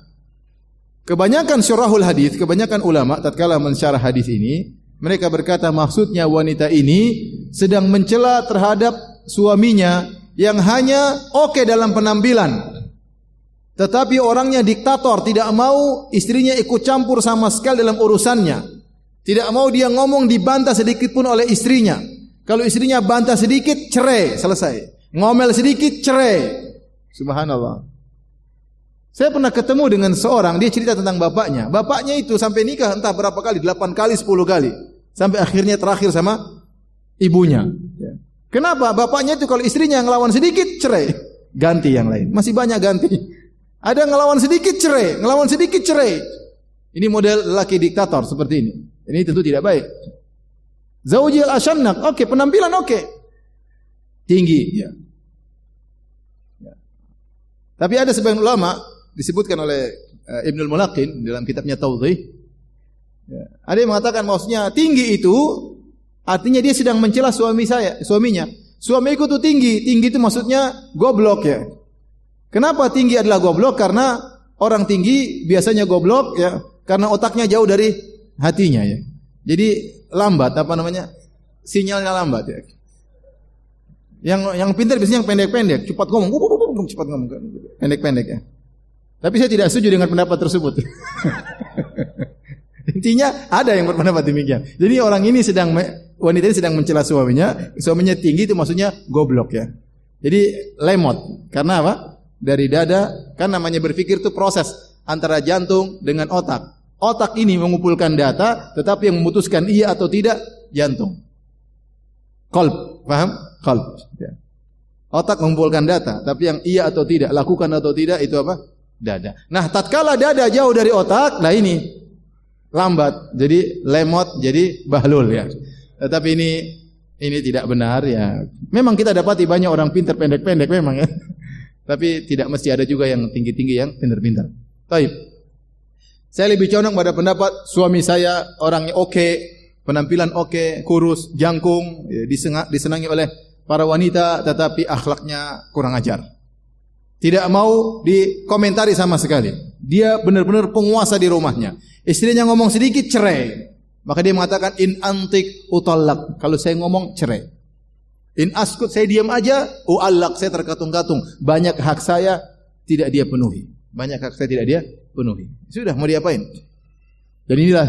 Kebanyakan syurahul hadis, kebanyakan ulama tatkala mensyarah hadis ini, mereka berkata maksudnya wanita ini sedang mencela terhadap suaminya yang hanya oke dalam penampilan. Tetapi orangnya diktator, tidak mau istrinya ikut campur sama sekali dalam urusannya. Tidak mau dia ngomong dibantah sedikit pun oleh istrinya. Kalau istrinya bantah sedikit, cerai, selesai. Ngomel sedikit, cerai. Subhanallah. Saya pernah ketemu dengan seorang, dia cerita tentang bapaknya. Bapaknya itu sampai nikah entah berapa kali, delapan kali, sepuluh kali. Sampai akhirnya terakhir sama ibunya. Kenapa? Bapaknya itu kalau istrinya ngelawan sedikit, cerai. Ganti yang lain. Masih banyak ganti. Ada ngelawan sedikit cerai, ngelawan sedikit cerai. Ini model laki diktator seperti ini. Ini tentu tidak baik. Zauji al-ashannak, oke, okay, penampilan oke. Okay. Tinggi. Ya. Ya. Tapi ada sebagian ulama, disebutkan oleh uh, Ibnul Mulaqin dalam kitabnya Tauziih. Ya. Ada yang mengatakan maksudnya tinggi itu, artinya dia sedang mencela suami saya, suaminya. Suamiku itu tinggi, tinggi itu maksudnya goblok ya. Kenapa tinggi adalah goblok? Karena orang tinggi biasanya goblok ya, karena otaknya jauh dari hatinya ya. Jadi lambat, apa namanya? Sinyalnya lambat ya. Yang yang pintar biasanya yang pendek-pendek, cepat ngomong, cepat ngomong, pendek-pendek ya. Tapi saya tidak setuju dengan pendapat tersebut. Intinya ada yang berpendapat demikian. Jadi orang ini sedang wanita ini sedang mencela suaminya, suaminya tinggi itu maksudnya goblok ya. Jadi lemot. Karena apa? Dari dada, kan namanya berpikir itu proses antara jantung dengan otak. Otak ini mengumpulkan data, tetapi yang memutuskan iya atau tidak jantung. Qalb, paham? Qalb. Ya. Otak mengumpulkan data, tapi yang iya atau tidak, lakukan atau tidak itu apa? Dada. Nah, tatkala dada jauh dari otak, nah ini lambat, jadi lemot, jadi bahlul ya. Tetapi ini ini tidak benar ya. Memang kita dapati banyak orang pintar pendek-pendek memang ya. Tapi tidak mesti ada juga yang tinggi-tinggi yang pintar-pintar. Taib. Saya lebih condong pada pendapat suami saya orangnya oke, okay, penampilan oke, okay, kurus, jangkung, disenangi oleh para wanita, tetapi akhlaknya kurang ajar. Tidak mau dikomentari sama sekali. Dia benar-benar penguasa di rumahnya. Istrinya ngomong sedikit cerai. Maka dia mengatakan in antik utallak. Kalau saya ngomong cerai. In askut saya diam aja, uallak saya terkatung-katung. Banyak hak saya tidak dia penuhi. Banyak hak saya tidak dia penuhi. Sudah mau diapain? Dan inilah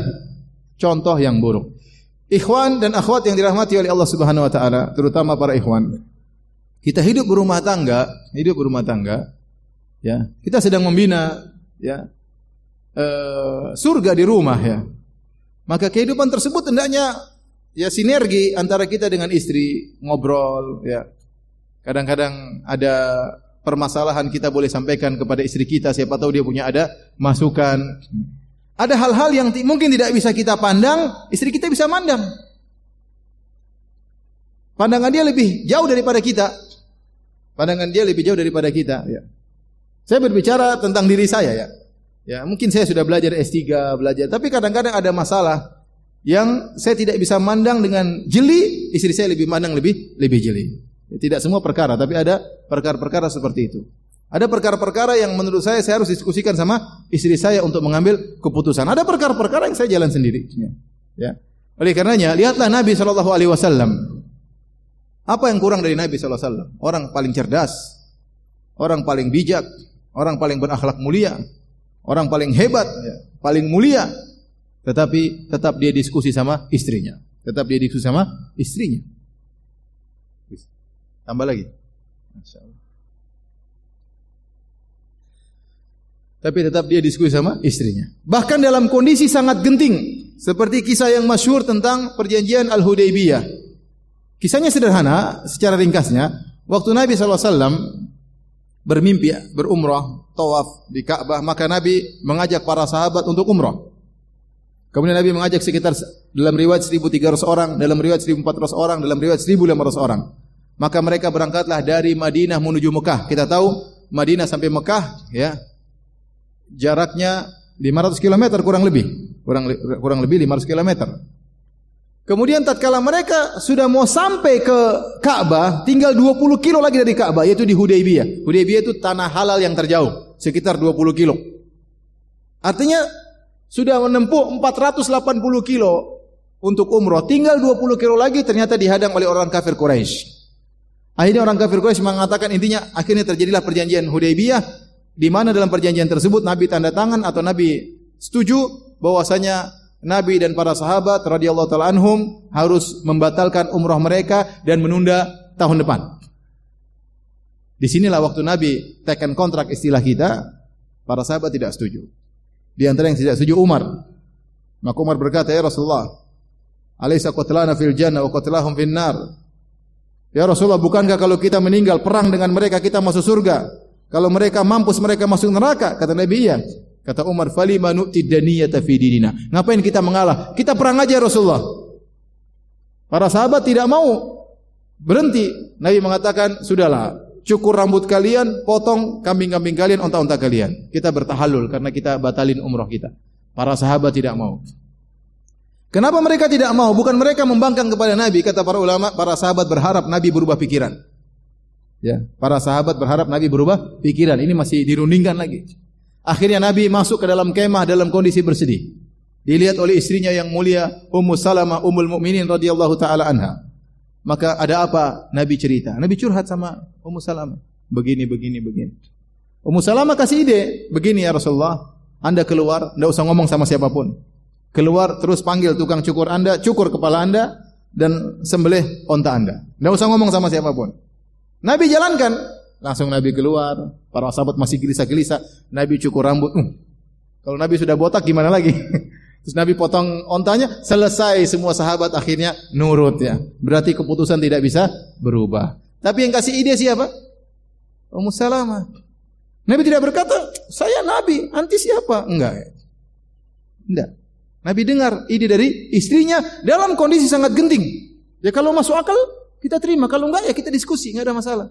contoh yang buruk. Ikhwan dan akhwat yang dirahmati oleh Allah Subhanahu wa taala, terutama para ikhwan. Kita hidup berumah tangga, hidup berumah tangga, ya. Kita sedang membina ya e, surga di rumah ya. Maka kehidupan tersebut hendaknya ya sinergi antara kita dengan istri, ngobrol ya. Kadang-kadang ada permasalahan kita boleh sampaikan kepada istri kita, siapa tahu dia punya ada masukan. Ada hal-hal yang t- mungkin tidak bisa kita pandang, istri kita bisa mandang. Pandangan dia lebih jauh daripada kita. Pandangan dia lebih jauh daripada kita ya. Saya berbicara tentang diri saya ya. Ya, mungkin saya sudah belajar S tiga, belajar, tapi kadang-kadang ada masalah yang saya tidak bisa mandang dengan jeli, istri saya lebih mandang lebih lebih jeli. Tidak semua perkara, tapi ada perkara-perkara seperti itu. Ada perkara-perkara yang menurut saya saya harus diskusikan sama istri saya untuk mengambil keputusan. Ada perkara-perkara yang saya jalan sendiri. Ya. Oleh karenanya, lihatlah Nabi shallallahu alaihi wasallam. Apa yang kurang dari Nabi shallallahu alaihi wasallam? Orang paling cerdas, orang paling bijak, orang paling berakhlak mulia, orang paling hebat, ya, paling mulia. Tetapi tetap dia diskusi sama istrinya. Tetap dia diskusi sama istrinya. Tambah lagi. Masya Allah. Tapi tetap dia diskusi sama istrinya. Bahkan dalam kondisi sangat genting. Seperti kisah yang masyhur tentang perjanjian Al-Hudaybiyah. Kisahnya sederhana, secara ringkasnya. Waktu Nabi shallallahu alaihi wasallam bermimpi, berumrah, tawaf di Ka'bah. Maka Nabi mengajak para sahabat untuk umrah. Kemudian Nabi mengajak sekitar dalam riwayat seribu tiga ratus orang, dalam riwayat seribu empat ratus orang, dalam riwayat seribu lima ratus orang. Maka mereka berangkatlah dari Madinah menuju Mekah. Kita tahu Madinah sampai Mekah ya jaraknya lima ratus kilometer kurang lebih, kurang kurang lebih lima ratus kilometer. Kemudian tatkala mereka sudah mau sampai ke Ka'bah, tinggal dua puluh kilo lagi dari Ka'bah, yaitu di Hudaybiyah. Hudaybiyah itu tanah halal yang terjauh, sekitar dua puluh kilo. Artinya sudah menempuh empat ratus delapan puluh kilo untuk umroh, tinggal dua puluh kilo lagi ternyata dihadang oleh orang kafir Quraisy. Akhirnya orang kafir Quraisy mengatakan, intinya akhirnya terjadilah perjanjian Hudaybiyah, di mana dalam perjanjian tersebut Nabi tanda tangan atau Nabi setuju bahwasanya Nabi dan para sahabat radhiyallahu taala anhum harus membatalkan umrah mereka dan menunda tahun depan. Di sinilah waktu Nabi teken kontrak istilah kita, para sahabat tidak setuju. Di antara yang tidak setuju Umar. Maka Umar berkata, "Ya Rasulullah, alaysa qatlana fil jannah wa qatlahum fin nar?" Ya Rasulullah, bukankah kalau kita meninggal perang dengan mereka kita masuk surga? Kalau mereka mampus mereka masuk neraka? Kata Nabi, "Iya." Kata Umar, "Fali manu'ti daniyata fi dinina." Ngapain kita mengalah? Kita perang aja Rasulullah. Para sahabat tidak mau berhenti. Nabi mengatakan, "Sudahlah, cukur rambut kalian, potong kambing-kambing kalian, unta-unta kalian. Kita bertahalul karena kita batalin umrah kita." Para sahabat tidak mau. Kenapa mereka tidak mau? Bukan mereka membangkang kepada Nabi, kata para ulama, para sahabat berharap Nabi berubah pikiran. Ya, para sahabat berharap Nabi berubah pikiran. Ini masih dirundingkan lagi. Akhirnya Nabi masuk ke dalam kemah dalam kondisi bersedih. Dilihat oleh istrinya yang mulia Ummu Salamah Ummul Mukminin radhiyallahu taala anha. Maka ada apa? Nabi cerita. Nabi curhat sama Ummu Salamah. Begini begini begini. Ummu Salamah kasih ide, "Begini ya Rasulullah, Anda keluar, enggak usah ngomong sama siapapun. Keluar terus panggil tukang cukur Anda, cukur kepala Anda dan sembelih onta Anda. Enggak usah ngomong sama siapapun." Nabi jalankan. Langsung Nabi keluar, para sahabat masih gelisah-gelisah. Nabi cukur rambut. Hmm. Kalau Nabi sudah botak gimana lagi? Terus Nabi potong ontanya, selesai semua sahabat akhirnya nurut ya. Berarti keputusan tidak bisa berubah. Tapi yang kasih ide siapa? Ummu Salamah. Nabi tidak berkata, "Saya Nabi, anti siapa?" Enggak. Enggak. Nabi dengar ide dari istrinya dalam kondisi sangat genting. Ya kalau masuk akal kita terima, kalau enggak ya kita diskusi, enggak ada masalah.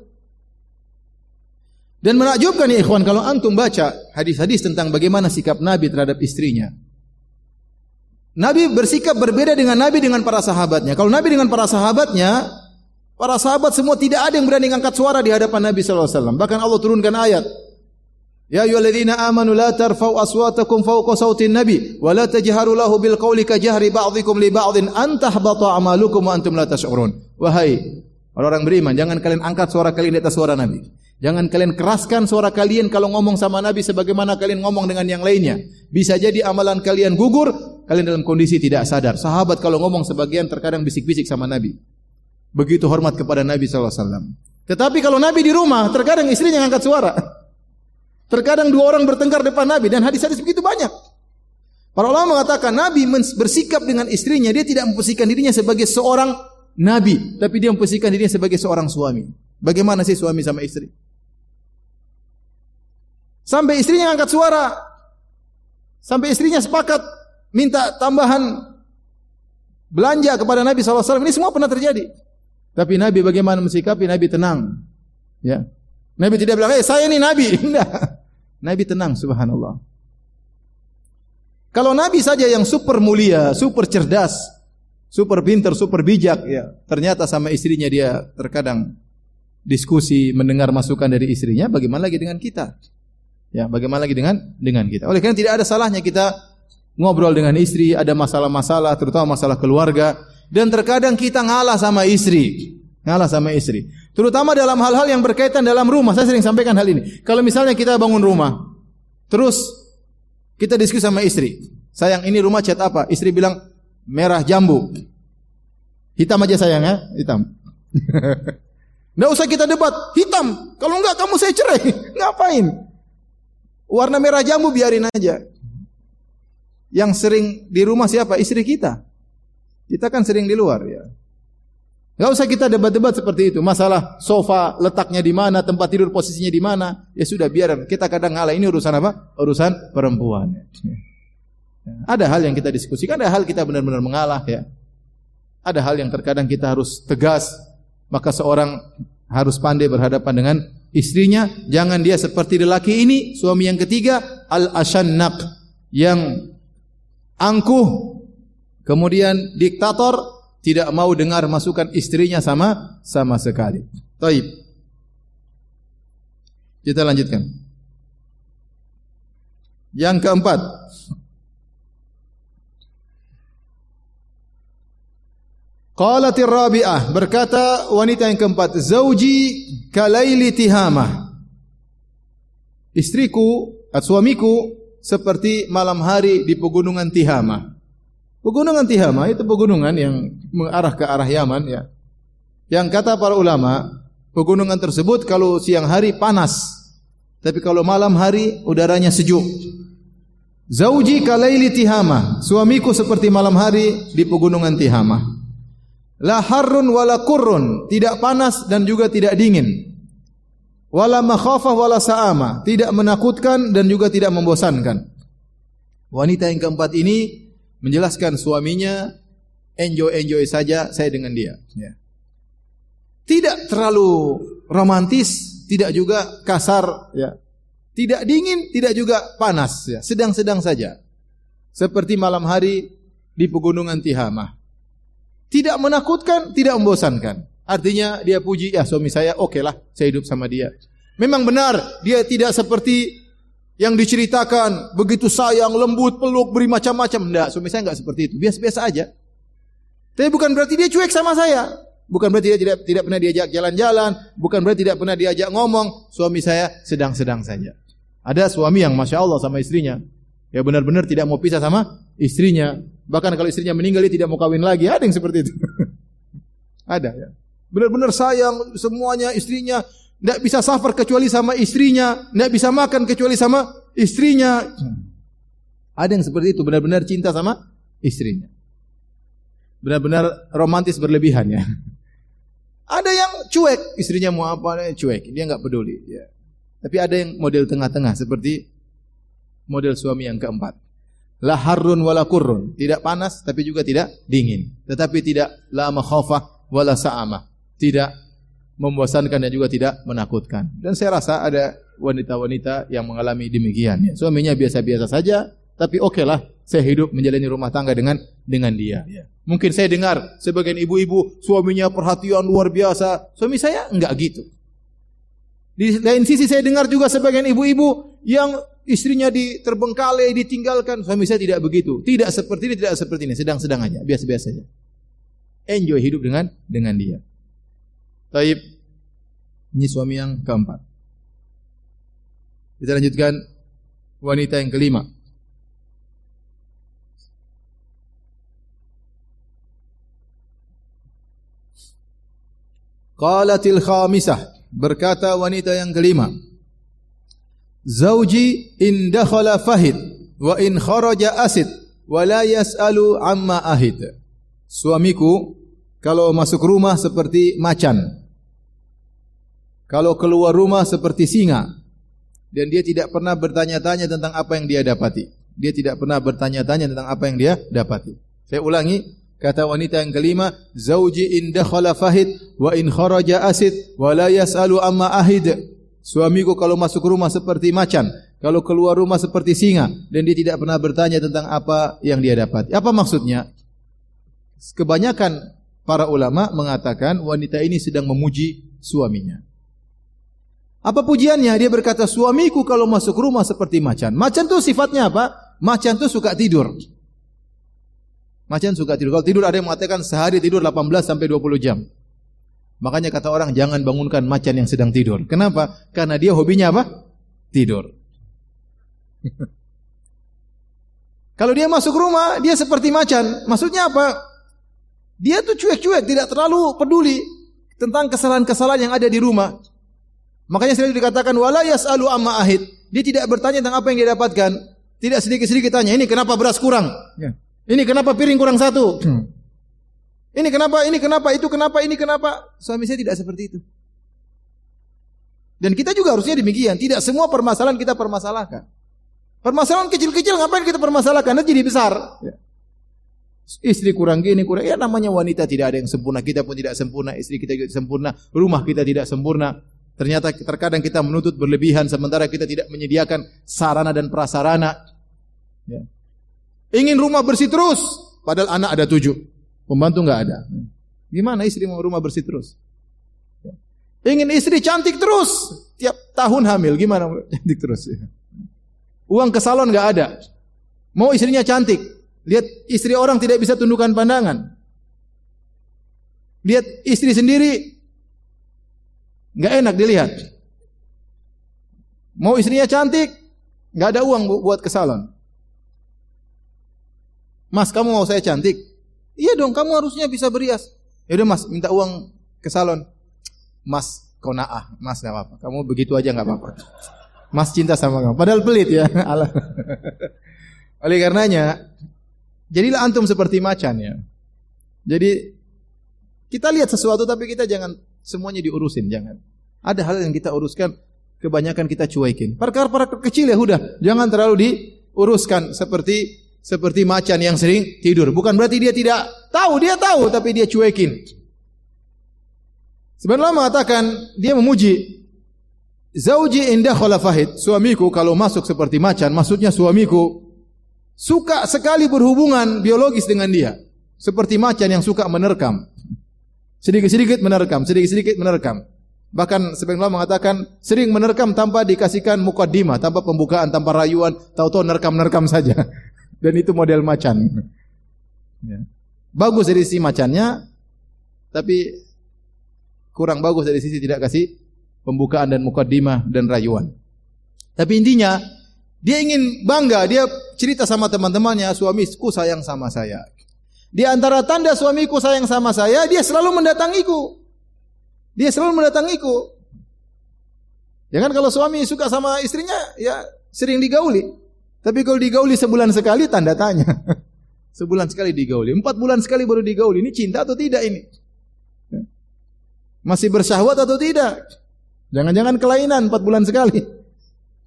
Dan menakjubkan ya ikhwan, kalau antum baca hadis-hadis tentang bagaimana sikap Nabi terhadap istrinya. Nabi bersikap berbeda dengan Nabi dengan para sahabatnya. Kalau Nabi dengan para sahabatnya, para sahabat semua tidak ada yang berani angkat suara di hadapan Nabi sallallahu alaihi wasallam. Bahkan Allah turunkan ayat. Ya ayyuhalladzina amanu la tarfa'u aswatakum fawqa sautin nabi wa la tajharu lahu bil qawli ka jahri ba'dhikum li ba'dhin an tahbata a'malukum wa antum la tash'urun. Wahai orang-orang beriman, jangan kalian angkat suara kalian di atas suara Nabi. Jangan kalian keraskan suara kalian kalau ngomong sama Nabi sebagaimana kalian ngomong dengan yang lainnya. Bisa jadi amalan kalian gugur, kalian dalam kondisi tidak sadar. Sahabat kalau ngomong sebagian terkadang bisik-bisik sama Nabi. Begitu hormat kepada Nabi sallallahu alaihi wasallam. Tetapi kalau Nabi di rumah, terkadang istrinya yang angkat suara. Terkadang dua orang bertengkar depan Nabi dan hadis-hadis begitu banyak. Para ulama mengatakan Nabi bersikap dengan istrinya, dia tidak memposisikan dirinya sebagai seorang Nabi, tapi dia memposisikan dirinya sebagai seorang suami. Bagaimana sih suami sama istri? Sampai istrinya angkat suara, sampai istrinya sepakat minta tambahan belanja kepada Nabi sallallahu alaihi wasallam. Ini semua pernah terjadi. Tapi Nabi bagaimana mensikapi? Nabi tenang. Ya. Nabi tidak bilang, "Eh, saya ini Nabi." Tidak. Nabi tenang, subhanallah. Kalau Nabi saja yang super mulia, super cerdas, super pintar, super bijak, ya. Ternyata sama istrinya dia terkadang diskusi, mendengar masukan dari istrinya. Bagaimana lagi dengan kita? Ya, bagaimana lagi dengan dengan kita? Oleh karena tidak ada salahnya kita ngobrol dengan istri, ada masalah-masalah, terutama masalah keluarga. Dan terkadang kita ngalah sama istri, ngalah sama istri. Terutama dalam hal-hal yang berkaitan dalam rumah. Saya sering sampaikan hal ini. Kalau misalnya kita bangun rumah, terus kita diskusi sama istri. "Sayang, ini rumah cat apa?" Istri bilang, "Merah jambu." "Hitam aja sayang ya, hitam." Nggak usah kita debat, hitam. Kalau enggak kamu saya cerai. Ngapain? Warna merah jambu biarin aja. Yang sering di rumah siapa? Istri kita. Kita kan sering di luar ya. Nggak usah kita debat-debat seperti itu. Masalah sofa letaknya di mana, tempat tidur posisinya di mana, ya sudah biar kita kadang ngalah. Ini urusan apa? Urusan perempuan. Ada hal yang kita diskusikan, ada hal kita benar-benar mengalah ya. Ada hal yang terkadang kita harus tegas, maka seorang harus pandai berhadapan dengan istrinya, jangan dia seperti lelaki ini, suami yang ketiga, Al-Ashannaq yang angkuh, kemudian diktator, tidak mau dengar masukan istrinya sama sama sekali. Taib. Kita lanjutkan. Yang keempat, qalat ar-rabi'ah, berkata wanita yang keempat, zauji kalaili tihamah, istriku atau suamiku seperti malam hari di pegunungan Tihamah. Pegunungan Tihamah itu pegunungan yang mengarah ke arah Yaman, ya. Yang kata para ulama, pegunungan tersebut kalau siang hari panas, tapi kalau malam hari udaranya sejuk. Zauji kalaili Tihamah, suamiku seperti malam hari di pegunungan Tihamah. La harrun wala qurrun, tidak panas dan juga tidak dingin. Wala makhafah wala sa'ama, tidak menakutkan dan juga tidak membosankan. Wanita yang keempat ini menjelaskan suaminya enjoy-enjoy saja saya dengan dia, ya. Tidak terlalu romantis, tidak juga kasar, ya. Tidak dingin, tidak juga panas, ya. Sedang-sedang saja. Seperti malam hari di pegunungan Tihamah. Tidak menakutkan, tidak membosankan. Artinya dia puji, ya suami saya, oke lah, saya hidup sama dia. Memang benar, dia tidak seperti yang diceritakan, begitu sayang, lembut, peluk, beri macam-macam. Tidak, suami saya enggak seperti itu, biasa-biasa aja. Tapi bukan berarti dia cuek sama saya. Bukan berarti dia tidak, tidak pernah diajak jalan-jalan. Bukan berarti tidak pernah diajak ngomong. Suami saya sedang-sedang saja. Ada suami yang Masya Allah sama istrinya. Ya benar-benar tidak mau pisah sama istrinya. Bahkan kalau istrinya meninggal dia tidak mau kawin lagi. Ada yang seperti itu. Ada, ya. Benar-benar sayang semuanya istrinya, tidak bisa safar kecuali sama istrinya, tidak bisa makan kecuali sama istrinya. Ada yang seperti itu, benar-benar cinta sama istrinya. Benar-benar romantis berlebihan, ya. Ada yang cuek, istrinya mau apa cuek, dia enggak peduli, ya. Tapi ada yang model tengah-tengah seperti model suami yang keempat. La harrun wala qurrun, tidak panas tapi juga tidak dingin, tetapi tidak la makhafah wala sa'amah, tidak membosankan dan juga tidak menakutkan. Dan saya rasa ada wanita-wanita yang mengalami demikian, ya. Suaminya biasa-biasa saja, tapi okelah saya hidup menjalani rumah tangga dengan dengan dia, ya. Mungkin saya dengar sebagian ibu-ibu suaminya perhatian luar biasa, suami saya enggak gitu. Di lain sisi saya dengar juga sebagian ibu-ibu yang istrinya diterbengkalai, ditinggalkan. Suami saya tidak begitu. Tidak seperti ini, tidak seperti ini. Sedang-sedang aja, biasa-biasa aja. Enjoy hidup dengan dengan dia. Taib. Ini suami yang keempat. Kita lanjutkan wanita yang kelima. Qalatil khamisah, berkata wanita yang kelima. Zauji in dakhala fahid wa in kharaja asid wa la yas'alu amma ahid. Suamiku kalau masuk rumah seperti macan, kalau keluar rumah seperti singa, dan dia tidak pernah bertanya-tanya tentang apa yang dia dapati. Dia tidak pernah bertanya-tanya tentang apa yang dia dapati. Saya ulangi, kata wanita yang kelima, zauji in dakhala fahid wa in kharaja asid wa la yas'alu amma ahid. Suamiku kalau masuk rumah seperti macan, kalau keluar rumah seperti singa, dan dia tidak pernah bertanya tentang apa yang dia dapat. Apa maksudnya? Kebanyakan para ulama mengatakan wanita ini sedang memuji suaminya. Apa pujiannya? Dia berkata, suamiku kalau masuk rumah seperti macan. Macan itu sifatnya apa? Macan itu suka tidur. Macan suka tidur. Kalau tidur ada yang mengatakan sehari tidur delapan belas sampai dua puluh jam. Makanya kata orang, jangan bangunkan macan yang sedang tidur. Kenapa? Karena dia hobinya apa? Tidur. Kalau dia masuk rumah, dia seperti macan. Maksudnya apa? Dia tuh cuek-cuek, tidak terlalu peduli tentang kesalahan-kesalahan yang ada di rumah. Makanya selalu dikatakan, wala yas'alu amma ahid. Dia tidak bertanya tentang apa yang dia dapatkan. Tidak sedikit-sedikit tanya, ini kenapa beras kurang? Ini kenapa piring kurang satu? Ini kenapa, ini kenapa, itu kenapa, ini kenapa. Suami saya tidak seperti itu. Dan kita juga harusnya demikian. Tidak semua permasalahan kita permasalahkan. Permasalahan kecil-kecil ngapain kita permasalahkan? Nanti jadi besar. Ya. Istri kurang gini, kurang. Ya namanya wanita tidak ada yang sempurna. Kita pun tidak sempurna. Istri kita juga sempurna. Rumah kita tidak sempurna. Ternyata terkadang kita menuntut berlebihan sementara kita tidak menyediakan sarana dan prasarana. Ya. Ingin rumah bersih terus, padahal anak ada tujuh, pembantu nggak ada. Gimana istri mau rumah bersih terus? Ya. Ingin istri cantik terus, tiap tahun hamil, gimana cantik terus? Ya. Uang ke salon nggak ada, mau istrinya cantik, lihat istri orang tidak bisa tundukkan pandangan, lihat istri sendiri. Nggak enak dilihat. Mau istrinya cantik, nggak ada uang buat ke salon. Mas, kamu mau saya cantik? Iya dong, kamu harusnya bisa berias. Ya udah mas, minta uang ke salon. Mas, kau naah, mas nggak apa-apa. Kamu begitu aja nggak apa-apa. Mas cinta sama kamu. Padahal pelit ya. Oleh karenanya, jadilah antum seperti macan ya. Jadi kita lihat sesuatu tapi kita jangan semuanya diurusin, jangan. Ada hal yang kita uruskan, kebanyakan kita cuekin. Perkara-perkara kecil ya udah, jangan terlalu diuruskan seperti seperti macan yang sering tidur. Bukan berarti dia tidak tahu, dia tahu tapi dia cuekin. Sebenarnya mengatakan dia memuji Zauji indah khalafahid, suamiku kalau masuk seperti macan, maksudnya suamiku suka sekali berhubungan biologis dengan dia. Seperti macan yang suka menerkam. Sedikit-sedikit menerkam, sedikit-sedikit menerkam. Bahkan sebagian ulama mengatakan sering menerkam tanpa dikasihkan mukaddimah, tanpa pembukaan, tanpa rayuan, tahu-tahu nerkam-nerkam saja. Dan itu model macan. Ya. Bagus dari sisi macannya, tapi kurang bagus dari sisi tidak kasih pembukaan dan mukaddimah dan rayuan. Tapi intinya dia ingin bangga, dia cerita sama teman-temannya, suamiku sayang sama saya. Di antara tanda suamiku sayang sama saya, dia selalu mendatangiku. Dia selalu mendatangiku. Jangan kalau suami suka sama istrinya, ya sering digauli. Tapi kalau digauli sebulan sekali, tanda tanya. Sebulan sekali digauli, empat bulan sekali baru digauli. Ini cinta atau tidak ini? Masih bersyahwat atau tidak? Jangan-jangan kelainan empat bulan sekali.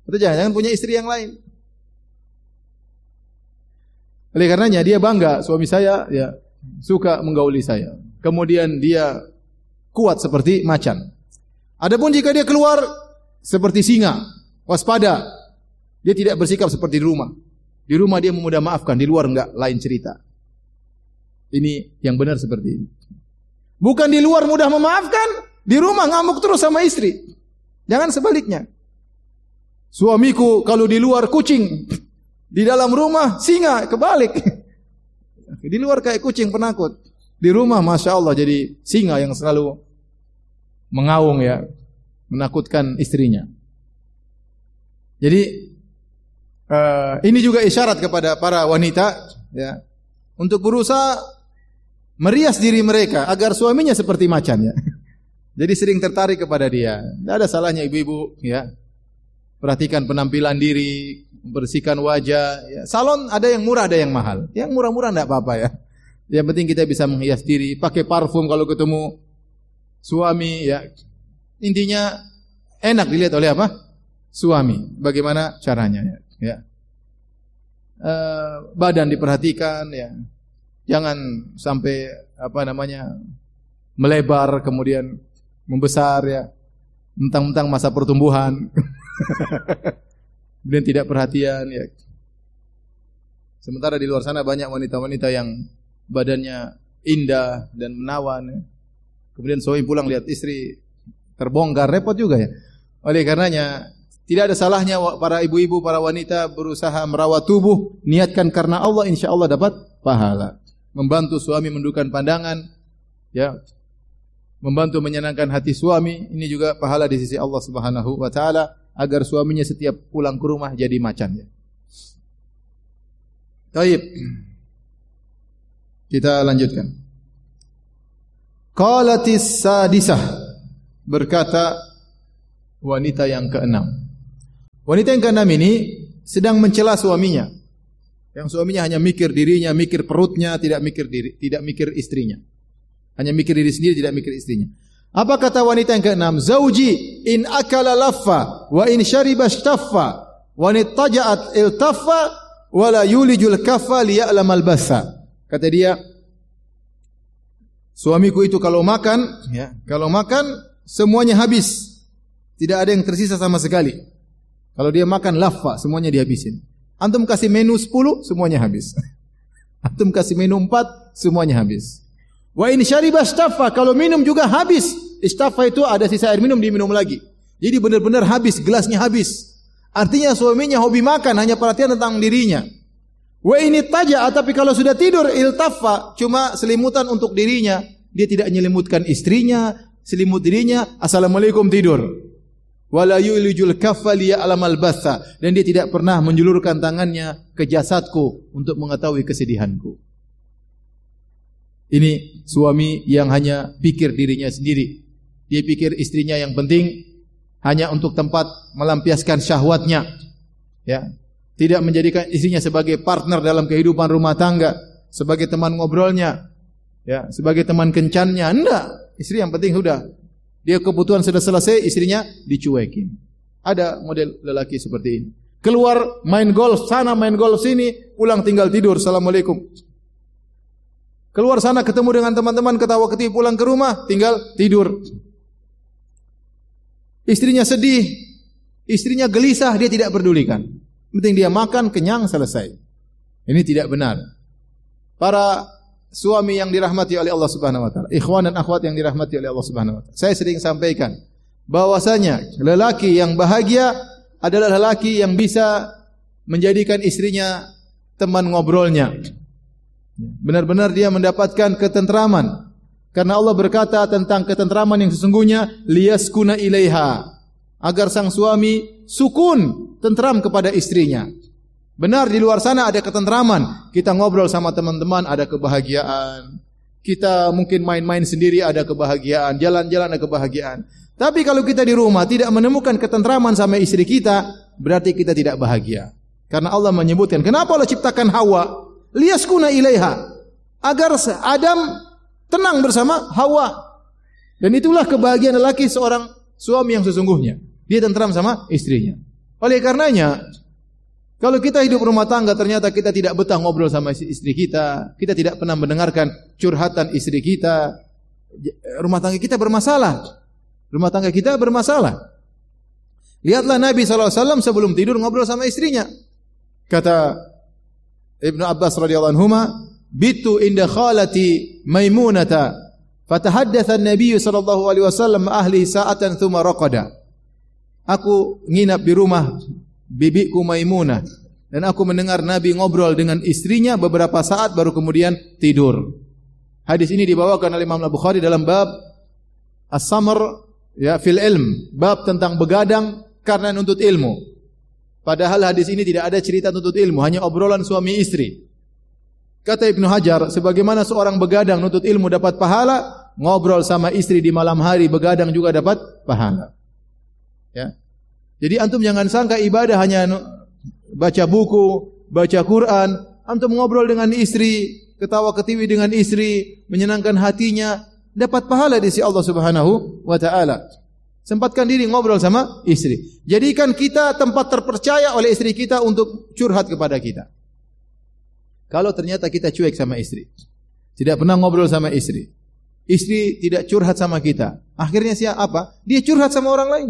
Atau jangan-jangan punya istri yang lain. Oleh karenanya dia bangga, suami saya ya suka menggauli saya. Kemudian dia kuat seperti macan. Adapun jika dia keluar seperti singa, waspada. Dia tidak bersikap seperti di rumah. Di rumah dia memudah maafkan, di luar enggak, lain cerita. Ini yang benar seperti ini. Bukan di luar mudah memaafkan, di rumah ngamuk terus sama istri. Jangan sebaliknya. Suamiku kalau di luar kucing, di dalam rumah singa, kebalik. Di luar kayak kucing penakut. Di rumah Masya Allah jadi singa yang selalu mengaung ya, menakutkan istrinya. Jadi uh, ini juga isyarat kepada para wanita ya, untuk berusaha merias diri mereka agar suaminya seperti macan ya. Jadi sering tertarik kepada dia. Tidak ada salahnya ibu-ibu ya. Perhatikan penampilan diri, membersihkan wajah. Ya. Salon ada yang murah, ada yang mahal. Yang murah-murah tidak apa-apa ya. Yang penting kita bisa menghias diri, pakai parfum kalau ketemu suami. Ya. Intinya enak dilihat oleh apa? Suami. Bagaimana caranya? Ya. E, badan diperhatikan. Ya. Jangan sampai apa namanya melebar kemudian membesar ya. Mentang-mentang masa pertumbuhan. Kemudian tidak perhatian ya. Sementara di luar sana banyak wanita-wanita yang badannya indah dan menawan ya. Kemudian suami pulang lihat istri terbongkar, repot juga ya. Oleh karenanya tidak ada salahnya para ibu-ibu, para wanita berusaha merawat tubuh, niatkan karena Allah, insya Allah dapat pahala. Membantu suami menundukkan pandangan ya, membantu menyenangkan hati suami, ini juga pahala di sisi Allah Subhanahu wa taala, agar suaminya setiap pulang ke rumah jadi macan ya. Baik. Kita lanjutkan. Qalatis sadisah, berkata wanita yang keenam. Wanita yang keenam ini sedang mencela suaminya. Yang suaminya hanya mikir dirinya, mikir perutnya, tidak mikir diri, tidak mikir istrinya. Hanya mikir diri sendiri, tidak mikir istrinya. Apa kata wanita yang keenam? Zauji in akala laffa wa in shariba shtaffa wa in taja'at iltaffa wa la yulijul kaffa liya'lam albasa. Kata dia, suamiku itu kalau makan, ya, kalau makan semuanya habis. Tidak ada yang tersisa sama sekali. Kalau dia makan laffa, semuanya dihabisin. Antum kasih menu sepuluh, semuanya habis. Antum kasih menu empat, semuanya habis. Wa in syariba istaffa, kalau minum juga habis. Istaffa itu ada sisa air minum, diminum lagi. Jadi benar-benar habis, gelasnya habis. Artinya suaminya hobi makan, hanya perhatian tentang dirinya. Wa in taja, tapi kalau sudah tidur iltaffa, cuma selimutan untuk dirinya. Dia tidak menyelimutkan istrinya, selimut dirinya, assalamualaikum tidur. Wala yulijul kaffa liya'lamal batha, dan dia tidak pernah menjulurkan tangannya ke jasadku untuk mengetahui kesedihanku. Ini suami yang hanya pikir dirinya sendiri. Dia pikir istrinya yang penting hanya untuk tempat melampiaskan syahwatnya. Ya, tidak menjadikan istrinya sebagai partner dalam kehidupan rumah tangga, sebagai teman ngobrolnya, ya, sebagai teman kencannya. Enggak, istri yang penting sudah. Dia kebutuhan sudah selesai, istrinya dicuekin. Ada model lelaki seperti ini. Keluar main golf sana, main golf sini, pulang tinggal tidur, assalamualaikum. Keluar sana ketemu dengan teman-teman, ketawa ketiwi, pulang ke rumah tinggal tidur. Istrinya sedih, istrinya gelisah, dia tidak pedulikan. Penting dia makan, kenyang, selesai. Ini tidak benar. Para suami yang dirahmati oleh Allah Subhanahu wa taala, ikhwan dan akhwat yang dirahmati oleh Allah Subhanahu wa taala. Saya sering sampaikan bahwasanya lelaki yang bahagia adalah lelaki yang bisa menjadikan istrinya teman ngobrolnya. Benar-benar dia mendapatkan ketentraman. Karena Allah berkata tentang ketentraman yang sesungguhnya, liyaskuna ilaiha, agar sang suami sukun, tentram kepada istrinya. Benar, di luar sana ada ketentraman. Kita ngobrol sama teman-teman, ada kebahagiaan. Kita mungkin main-main sendiri, ada kebahagiaan. Jalan-jalan, ada kebahagiaan. Tapi kalau kita di rumah tidak menemukan ketentraman sama istri kita, berarti kita tidak bahagia. Karena Allah menyebutkan, kenapa Allah ciptakan Hawa? Liyaskuna ilaiha, agar Adam tenang bersama Hawa. Dan itulah kebahagiaan lelaki seorang suami yang sesungguhnya. Dia tentram sama istrinya. Oleh karenanya, kalau kita hidup rumah tangga ternyata kita tidak betah ngobrol sama istri kita, kita tidak pernah mendengarkan curhatan istri kita, rumah tangga kita bermasalah. Rumah tangga kita bermasalah. Lihatlah Nabi shallallahu alaihi wasallam sebelum tidur ngobrol sama istrinya. Kata Ibnu Abbas radhiyallahu anhuma, "Bitu inda khalati Maimunata, fatahaddatsa an-nabiy sallallahu alaihi wasallam ahli sa'atan tsumma raqada." Aku nginap di rumah bibiku Maimunah, dan aku mendengar Nabi ngobrol dengan istrinya beberapa saat baru kemudian tidur. Hadis ini dibawakan oleh Imam Al-Bukhari dalam bab As-Samar ya fil ilm, bab tentang begadang karena nuntut ilmu. Padahal hadis ini tidak ada cerita nuntut ilmu, hanya obrolan suami istri. Kata Ibnu Hajar, sebagaimana seorang begadang nuntut ilmu dapat pahala, ngobrol sama istri di malam hari begadang juga dapat pahala. Ya. Jadi antum jangan sangka ibadah hanya baca buku, baca Quran. Antum ngobrol dengan istri, ketawa ketiwi dengan istri, menyenangkan hatinya, dapat pahala di sisi Allah Subhanahu wa taala. Sempatkan diri ngobrol sama istri. Jadikan kita tempat terpercaya oleh istri kita untuk curhat kepada kita. Kalau ternyata kita cuek sama istri, tidak pernah ngobrol sama istri, istri tidak curhat sama kita, akhirnya siapa apa? Dia curhat sama orang lain.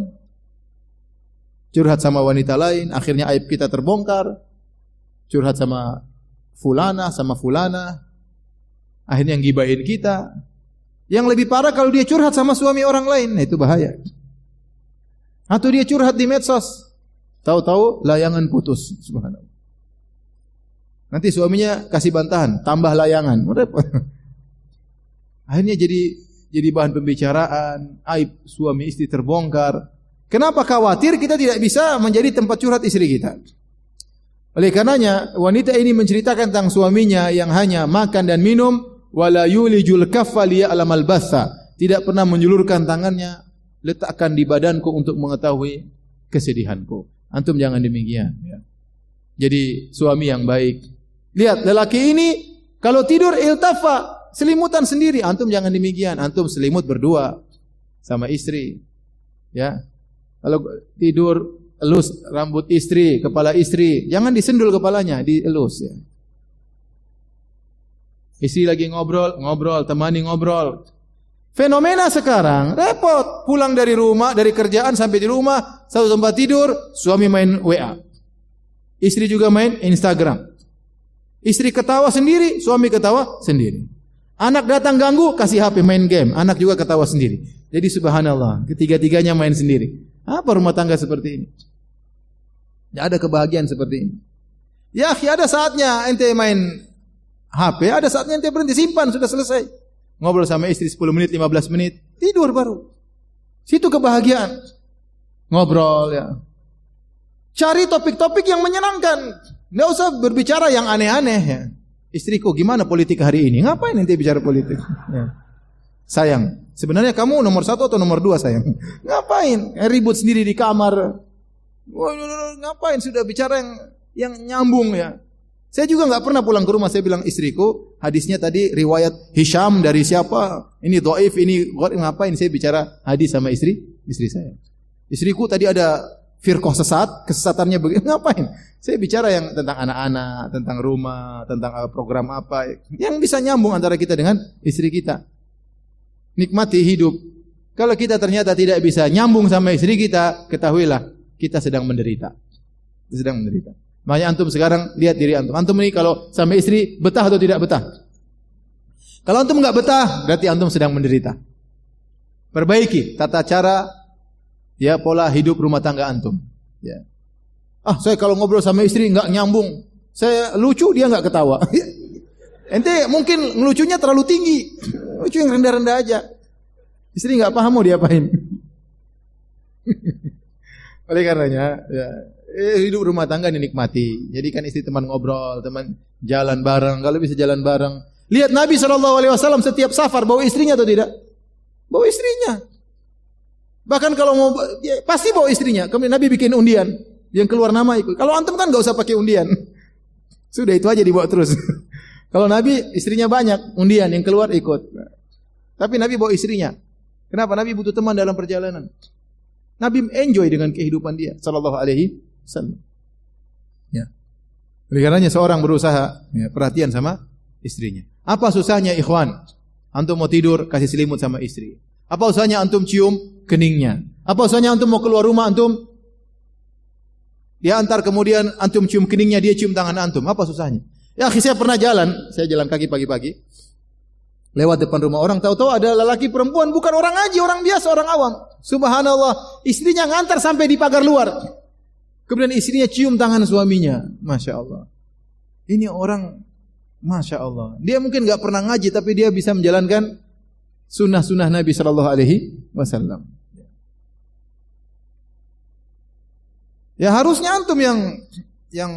Curhat sama wanita lain, akhirnya aib kita terbongkar. Curhat sama fulana, sama fulana, akhirnya nggibahin kita. Yang lebih parah kalau dia curhat sama suami orang lain, nah itu bahaya. Atau dia curhat di medsos, tahu-tahu layangan putus, subhanallah. Nanti suaminya kasih bantahan, tambah layangan, repot. Akhirnya jadi jadi bahan pembicaraan, aib suami istri terbongkar. Kenapa khawatir kita tidak bisa menjadi tempat curhat istri kita? Oleh karenanya, wanita ini menceritakan tentang suaminya yang hanya makan dan minum, wala yulijul kaffa liya'lamal batha, tidak pernah menjulurkan tangannya, letakkan di badanku untuk mengetahui kesedihanku. Antum jangan demikian, ya. Jadi suami yang baik. Lihat lelaki ini kalau tidur iltafa, selimutan sendiri. Antum jangan demikian, antum selimut berdua sama istri. Ya. Kalau tidur, elus rambut istri, kepala istri. Jangan disendul kepalanya, dielus. Ya. Istri lagi ngobrol, ngobrol, temani ngobrol. Fenomena sekarang, repot. Pulang dari rumah, dari kerjaan sampai di rumah, satu tempat tidur, suami main W A. Istri juga main Instagram. Istri ketawa sendiri, suami ketawa sendiri. Anak datang ganggu, kasih H P main game. Anak juga ketawa sendiri. Jadi subhanallah, ketiga-tiganya main sendiri. Apa rumah tangga seperti ini? Tidak ada kebahagiaan seperti ini. Ya, ada saatnya ente main H P, ada saatnya ente berhenti, simpan, sudah selesai. Ngobrol sama istri sepuluh menit, lima belas menit, tidur baru. Situ kebahagiaan. Ngobrol ya. Cari topik-topik yang menyenangkan. Nggak usah berbicara yang aneh-aneh ya. Istriku, gimana politik hari ini? Ngapain nanti bicara politik? Ya. Sayang, sebenarnya kamu nomor satu atau nomor dua sayang? Ngapain? Ribut sendiri di kamar. Ngapain sudah bicara yang yang nyambung ya? Saya juga enggak pernah pulang ke rumah, saya bilang istriku, hadisnya tadi riwayat Hisham dari siapa? Ini dhaif, ini ngapain saya bicara hadis sama istri? Istri saya. Istriku tadi ada firqah sesat, kesesatannya begini, ngapain? Saya bicara yang tentang anak-anak, tentang rumah, tentang program apa yang bisa nyambung antara kita dengan istri kita. Nikmati hidup. Kalau kita ternyata tidak bisa nyambung sama istri kita, ketahuilah kita sedang menderita. Kita sedang menderita. Makanya antum sekarang lihat diri antum. Antum ini kalau sama istri betah atau tidak betah? Kalau antum enggak betah, berarti antum sedang menderita. Perbaiki tata cara ya pola hidup rumah tangga antum. Ya. Ah, saya kalau ngobrol sama istri enggak nyambung. Saya lucu dia enggak ketawa. Ente mungkin ngelucunya terlalu tinggi. Lucu yang rendah-rendah aja. Istri enggak paham mau diapain. Oleh karenanya ya Eh, hidup rumah tangga dinikmati. Jadi kan istri teman ngobrol, teman jalan bareng. Kalau bisa jalan bareng. Lihat Nabi shallallahu alaihi wasallam setiap safar bawa istrinya atau tidak? Bawa istrinya. Bahkan kalau mau ya, pasti bawa istrinya. Kemudian Nabi bikin undian yang keluar nama ikut. Kalau antum kan nggak usah pakai undian. Sudah itu aja dibawa terus. Kalau Nabi istrinya banyak undian yang keluar ikut. Tapi Nabi bawa istrinya. Kenapa? Nabi butuh teman dalam perjalanan. Nabi enjoy dengan kehidupan dia. Shallallahu alaihi Salam. Ya. Oleh karenanya seorang berusaha ya, perhatian sama istrinya. Apa susahnya ikhwan? Antum mau tidur kasih selimut sama istri. Apa usahanya antum cium keningnya? Apa usahanya antum mau keluar rumah antum dia antar kemudian antum cium keningnya dia cium tangan antum. Apa susahnya? Ya, saya pernah jalan, saya jalan kaki pagi-pagi. Lewat depan rumah orang tahu-tahu ada lelaki perempuan bukan orang ngaji, orang biasa, orang awam. Subhanallah, istrinya ngantar sampai di pagar luar. Kemudian istrinya cium tangan suaminya. Masya Allah. Ini orang, Masya Allah. Dia mungkin enggak pernah ngaji, tapi dia bisa menjalankan sunnah-sunnah Nabi shallallahu alaihi wasallam. Ya harusnya antum yang yang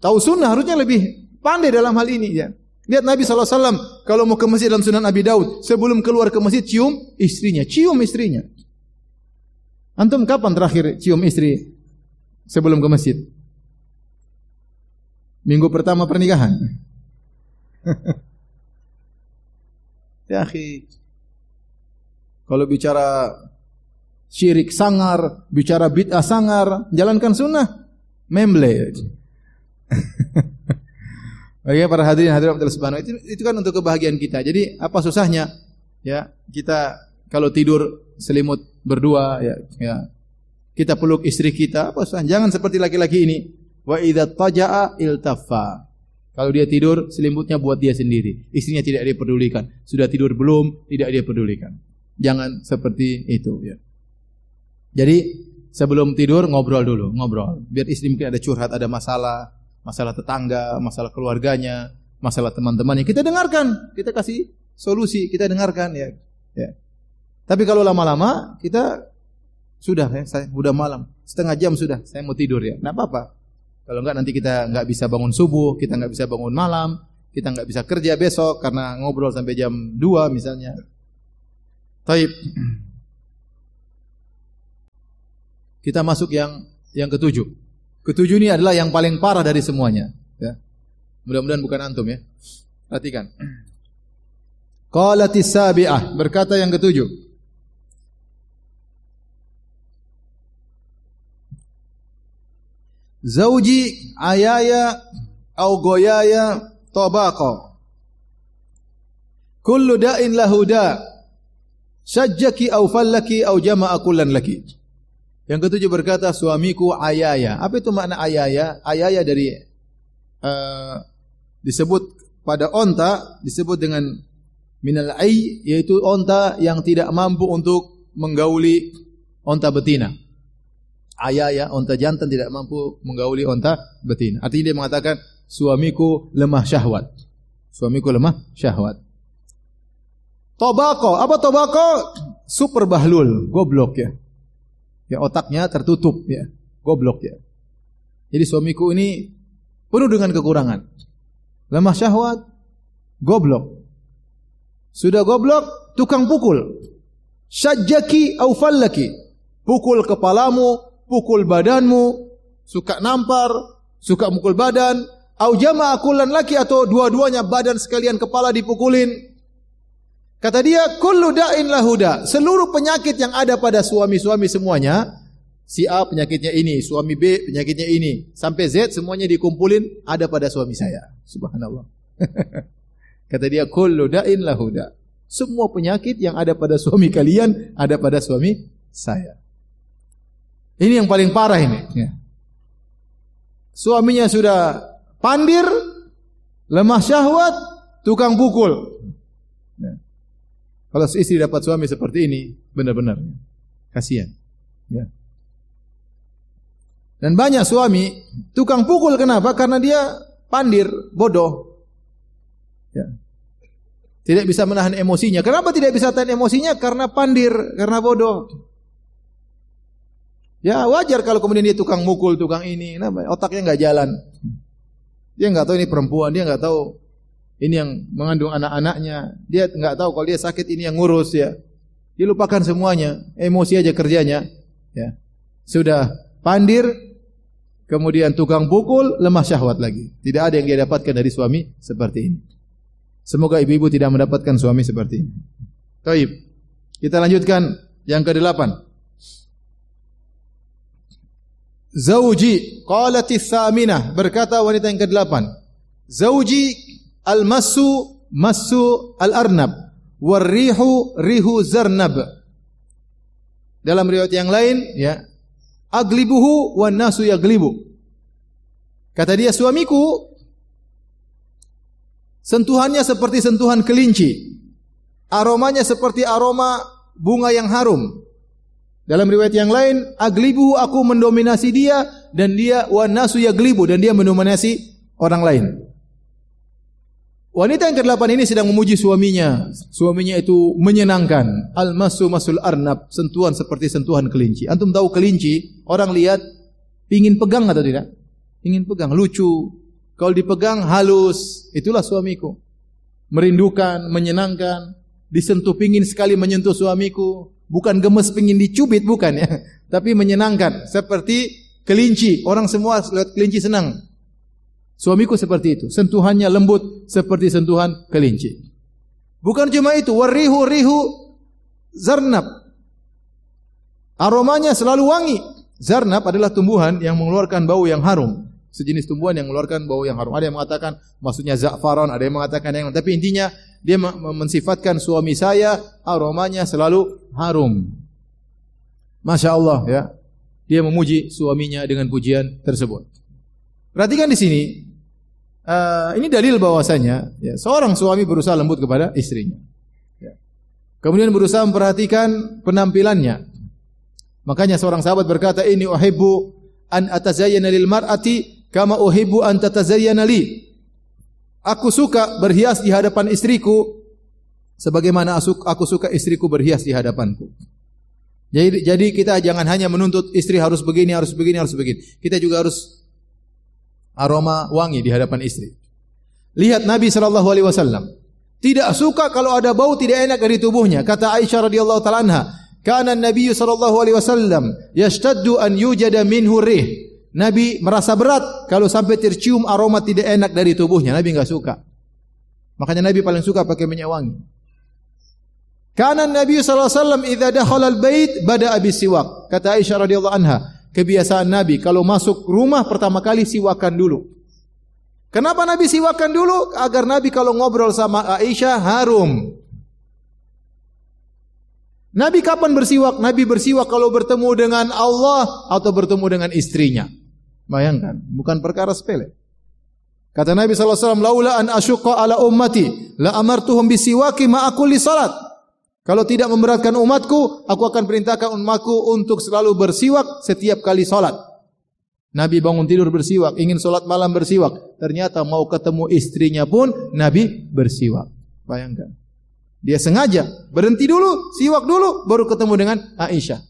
tahu sunnah, harusnya lebih pandai dalam hal ini. Ya. Lihat Nabi shallallahu alaihi wasallam, kalau mau ke masjid dalam sunan Abi Daud, sebelum keluar ke masjid, cium istrinya. Cium istrinya. Antum kapan terakhir cium istri? Sebelum ke masjid. Minggu pertama pernikahan. Ya akhi. Kalau bicara syirik sangar, bicara bid'ah sangar, jalankan sunnah, memble. Oke, para hadirin hadirat subhanallah. Itu, itu kan untuk kebahagiaan kita. Jadi apa susahnya? Ya, kita kalau tidur selimut berdua ya, ya. Kita peluk istri kita, apa susahnya? Jangan seperti laki-laki ini. Wa idza taja'a iltaffa. Kalau dia tidur, selimutnya buat dia sendiri. Istrinya tidak dia pedulikan. Sudah tidur belum? Tidak dia pedulikan. Jangan seperti itu. Ya. Jadi sebelum tidur ngobrol dulu, ngobrol. Biar istri mungkin ada curhat, ada masalah, masalah tetangga, masalah keluarganya, masalah teman-temannya. Kita dengarkan, kita kasih solusi, kita dengarkan. Ya. Ya. Tapi kalau lama-lama kita sudah ya, saya sudah malam, setengah jam sudah, saya mau tidur ya. Enggak apa-apa. Kalau enggak nanti kita enggak bisa bangun subuh, kita enggak bisa bangun malam, kita enggak bisa kerja besok karena ngobrol sampai jam dua misalnya. Taib. Kita masuk yang yang ketujuh. Ketujuh ini adalah yang paling parah dari semuanya, ya. Mudah-mudahan bukan antum ya. Perhatikan. Qalatis sabi'ah, berkata yang ketujuh. Zauji ayaya au goyaya tabaqa. Kullu da'in lahu da'. Sajjaki au fallaki au jama'a kullan laki. Yang ketujuh berkata, suamiku ayaya. Apa itu makna ayaya? Ayaya dari uh, disebut pada onta, disebut dengan minal ayy, yaitu onta yang tidak mampu untuk menggauli onta betina. Ayaya, onta jantan tidak mampu menggauli onta betina. Artinya dia mengatakan, suamiku lemah syahwat. Suamiku lemah syahwat. Tobako, apa tobako? Super bahlul, goblok ya. Ya otaknya tertutup ya, goblok ya. Jadi suamiku ini penuh dengan kekurangan. Lemah syahwat, goblok. Sudah goblok, tukang pukul. Syajjaki au fallaki. Pukul kepalamu, pukul badanmu, suka nampar, suka mukul badan, au jama'a kullan laki, atau dua-duanya badan sekalian kepala dipukulin. Kata dia, kullu da'in lahuda. Seluruh penyakit yang ada pada suami-suami semuanya, si A penyakitnya ini, suami B penyakitnya ini, sampai Z semuanya dikumpulin ada pada suami saya. Subhanallah. Kata dia, kullu da'in lahuda. Semua penyakit yang ada pada suami kalian ada pada suami saya. Ini yang paling parah ini. Ya. Suaminya sudah pandir, lemah syahwat, tukang pukul. Ya. Kalau istri dapat suami seperti ini, benar-benar kasihan. Ya. Dan banyak suami tukang pukul, kenapa? Karena dia pandir, bodoh. Ya. Tidak bisa menahan emosinya. Kenapa tidak bisa tahan emosinya? Karena pandir, karena bodoh. Ya wajar kalau kemudian dia tukang mukul, tukang ini, otaknya nggak jalan. Dia nggak tahu ini perempuan, dia nggak tahu. Ini yang mengandung anak-anaknya. Dia enggak tahu kalau dia sakit ini yang ngurus ya. Dia lupakan semuanya, emosi aja kerjanya ya. Sudah pandir, kemudian tukang pukul, lemah syahwat lagi. Tidak ada yang dia dapatkan dari suami seperti ini. Semoga ibu-ibu tidak mendapatkan suami seperti ini. Taib. Kita lanjutkan yang kedelapan. Zauji qalatis saminah, berkata wanita yang kedelapan. Zauji al-massu massu al-arnab war-rihu rihu zarnab. Dalam riwayat yang lain ya, aglibuhu wan nasu yaglibu. Kata dia, suamiku sentuhannya seperti sentuhan kelinci, aromanya seperti aroma bunga yang harum. Dalam riwayat yang lain, aglibuhu, aku mendominasi dia, dan dia wan nasu yaglibu, dan dia mendominasi orang lain. Wanita yang kedelapan ini sedang memuji suaminya. Suaminya itu menyenangkan. Al-masu masul arnab, sentuhan seperti sentuhan kelinci. Antum tahu kelinci, orang lihat pingin pegang atau tidak? Pingin pegang, lucu. Kalau dipegang halus, itulah suamiku. Merindukan, menyenangkan, disentuh pingin sekali menyentuh suamiku. Bukan gemes pingin dicubit, bukan ya. Tapi menyenangkan, seperti kelinci. Orang semua lihat kelinci senang. Suamiku seperti itu, sentuhannya lembut seperti sentuhan kelinci. Bukan cuma itu, warihu rihu zarnab. Aromanya selalu wangi. Zarnab adalah tumbuhan yang mengeluarkan bau yang harum. Sejenis tumbuhan yang mengeluarkan bau yang harum. Ada yang mengatakan maksudnya za'faron, ada yang mengatakan yang lain. Tapi intinya dia mensifatkan suami saya aromanya selalu harum. Masya Allah ya. Dia memuji suaminya dengan pujian tersebut. Perhatikan di sini, uh, ini dalil bahwasanya ya, seorang suami berusaha lembut kepada istrinya. Ya. Kemudian berusaha memperhatikan penampilannya. Makanya seorang sahabat berkata, "Inni uhibbu an atazayyana lil mar'ati kama uhibbu an tatazayyana li." Aku suka berhias di hadapan istriku sebagaimana aku suka istriku berhias di hadapanku. Jadi, jadi kita jangan hanya menuntut istri harus begini, harus begini, harus begini. Kita juga harus aroma wangi di hadapan istri. Lihat Nabi sallallahu alaihi wasallam tidak suka kalau ada bau tidak enak dari tubuhnya. Kata Aisyah radhiyallahu taala anha, "Kana an-nabiy sallallahu alaihi wasallam yashtaddu an yujada minhu rih." Nabi merasa berat kalau sampai tercium aroma tidak enak dari tubuhnya. Nabi enggak suka. Makanya Nabi paling suka pakai minyak wangi. "Kana an-nabiy sallallahu alaihi wasallam idza dakhala al-bait bada'a bis-siwak." Kata Aisyah radhiyallahu anha, kebiasaan Nabi kalau masuk rumah pertama kali siwakan dulu. Kenapa Nabi siwakan dulu? Agar Nabi kalau ngobrol sama Aisyah harum. Nabi kapan bersiwak? Nabi bersiwak kalau bertemu dengan Allah atau bertemu dengan istrinya. Bayangkan, bukan perkara sepele. Kata Nabi shallallahu alaihi wasallam, laula an asyqa ala ummati la amartuhum bisiwaki ma'a kulli salat. Kalau tidak memberatkan umatku, aku akan perintahkan umatku untuk selalu bersiwak setiap kali salat. Nabi bangun tidur bersiwak, ingin salat malam bersiwak. Ternyata mau ketemu istrinya pun Nabi bersiwak. Bayangkan. Dia sengaja berhenti dulu, siwak dulu, baru ketemu dengan Aisyah.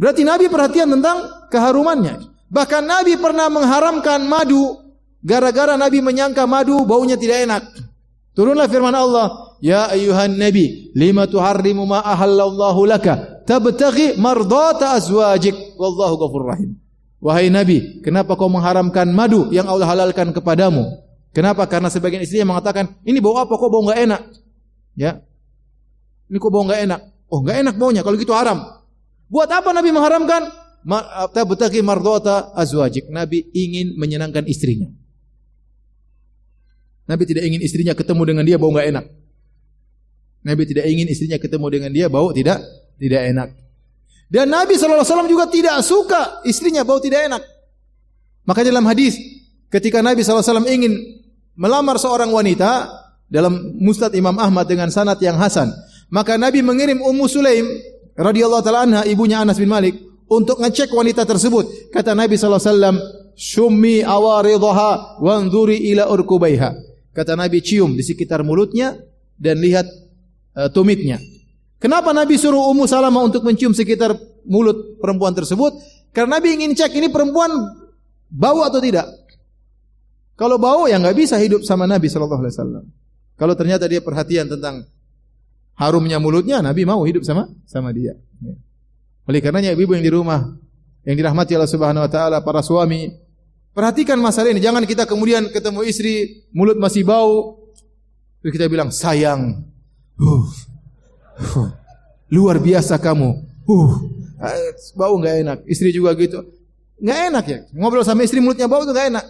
Berarti Nabi perhatian tentang keharumannya. Bahkan Nabi pernah mengharamkan madu, gara-gara Nabi menyangka madu baunya tidak enak. Turunlah firman Allah, "Ya ayyuhan nabi, lima tuharrimu ma ahallallahu laka, tabtaghi mardata azwajik, wallahu ghafurur rahim." Wahai Nabi, kenapa kau mengharamkan madu yang Allah halalkan kepadamu? Kenapa? Karena sebagian istrinya mengatakan, "Ini bau apa? Kok bau enggak enak?" Ya, ini kok bau enggak enak? Oh, enggak enak baunya. Kalau gitu haram. Buat apa Nabi mengharamkan? Tabtaghi mardata azwajik. Nabi ingin menyenangkan istrinya. Nabi tidak ingin istrinya ketemu dengan dia bau enggak enak. Nabi tidak ingin istrinya ketemu dengan dia bau tidak tidak enak. Dan Nabi sallallahu alaihi wasallam juga tidak suka istrinya bau tidak enak. Maka dalam hadis ketika Nabi sallallahu alaihi wasallam ingin melamar seorang wanita, dalam Musnad Imam Ahmad dengan sanad yang hasan, maka Nabi mengirim Ummu Sulaim radhiyallahu taala anha, ibunya Anas bin Malik, untuk ngecek wanita tersebut. Kata Nabi sallallahu alaihi wasallam, "Syummi awaridhaha wanzuri ila urkubaiha." Kata Nabi, cium di sekitar mulutnya dan lihat uh, tumitnya. Kenapa Nabi suruh Ummu Salamah untuk mencium sekitar mulut perempuan tersebut? Karena Nabi ingin cek ini perempuan bau atau tidak. Kalau bau ya enggak bisa hidup sama Nabi sallallahu alaihi wasallam. Kalau ternyata dia perhatian tentang harumnya mulutnya, Nabi mau hidup sama sama dia. Oleh karenanya ibu-ibu yang di rumah, yang dirahmati Allah Subhanahu wa taala, para suami, perhatikan masalah ini. Jangan kita kemudian ketemu istri, mulut masih bau, terus kita bilang, "Sayang, huh, huh, luar biasa kamu. Huh, bau enggak enak." Istri juga gitu. Enggak enak ya. Ngobrol sama istri mulutnya bau itu enggak enak.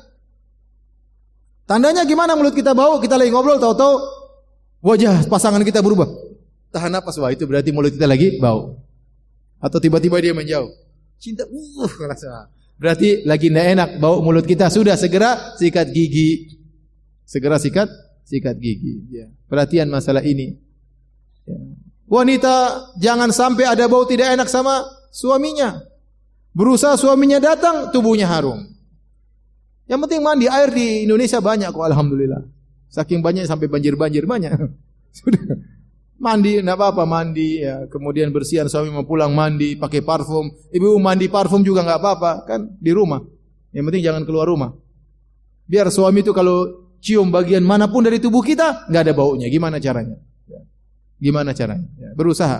Tandanya gimana mulut kita bau? Kita lagi ngobrol, tahu-tahu wajah pasangan kita berubah. Tahan napas, wah itu berarti mulut kita lagi bau. Atau tiba-tiba dia menjauh. Cinta, uh, rasa. Berarti lagi enggak enak bau mulut kita. Sudah segera sikat gigi. Segera sikat, sikat gigi. Ya. Perhatian masalah ini. Ya. Wanita jangan sampai ada bau tidak enak sama suaminya. Berusaha suaminya datang, tubuhnya harum. Yang penting mandi air di Indonesia banyak kok, alhamdulillah. Saking banyak sampai banjir-banjir banyak. Sudah. Mandi enggak apa-apa, mandi ya, kemudian bersihan, suami mau pulang mandi pakai parfum. Ibu mandi parfum juga enggak apa-apa, kan di rumah. Yang penting jangan keluar rumah. Biar suami itu kalau cium bagian manapun dari tubuh kita enggak ada baunya. Gimana caranya? Gimana caranya? Berusaha.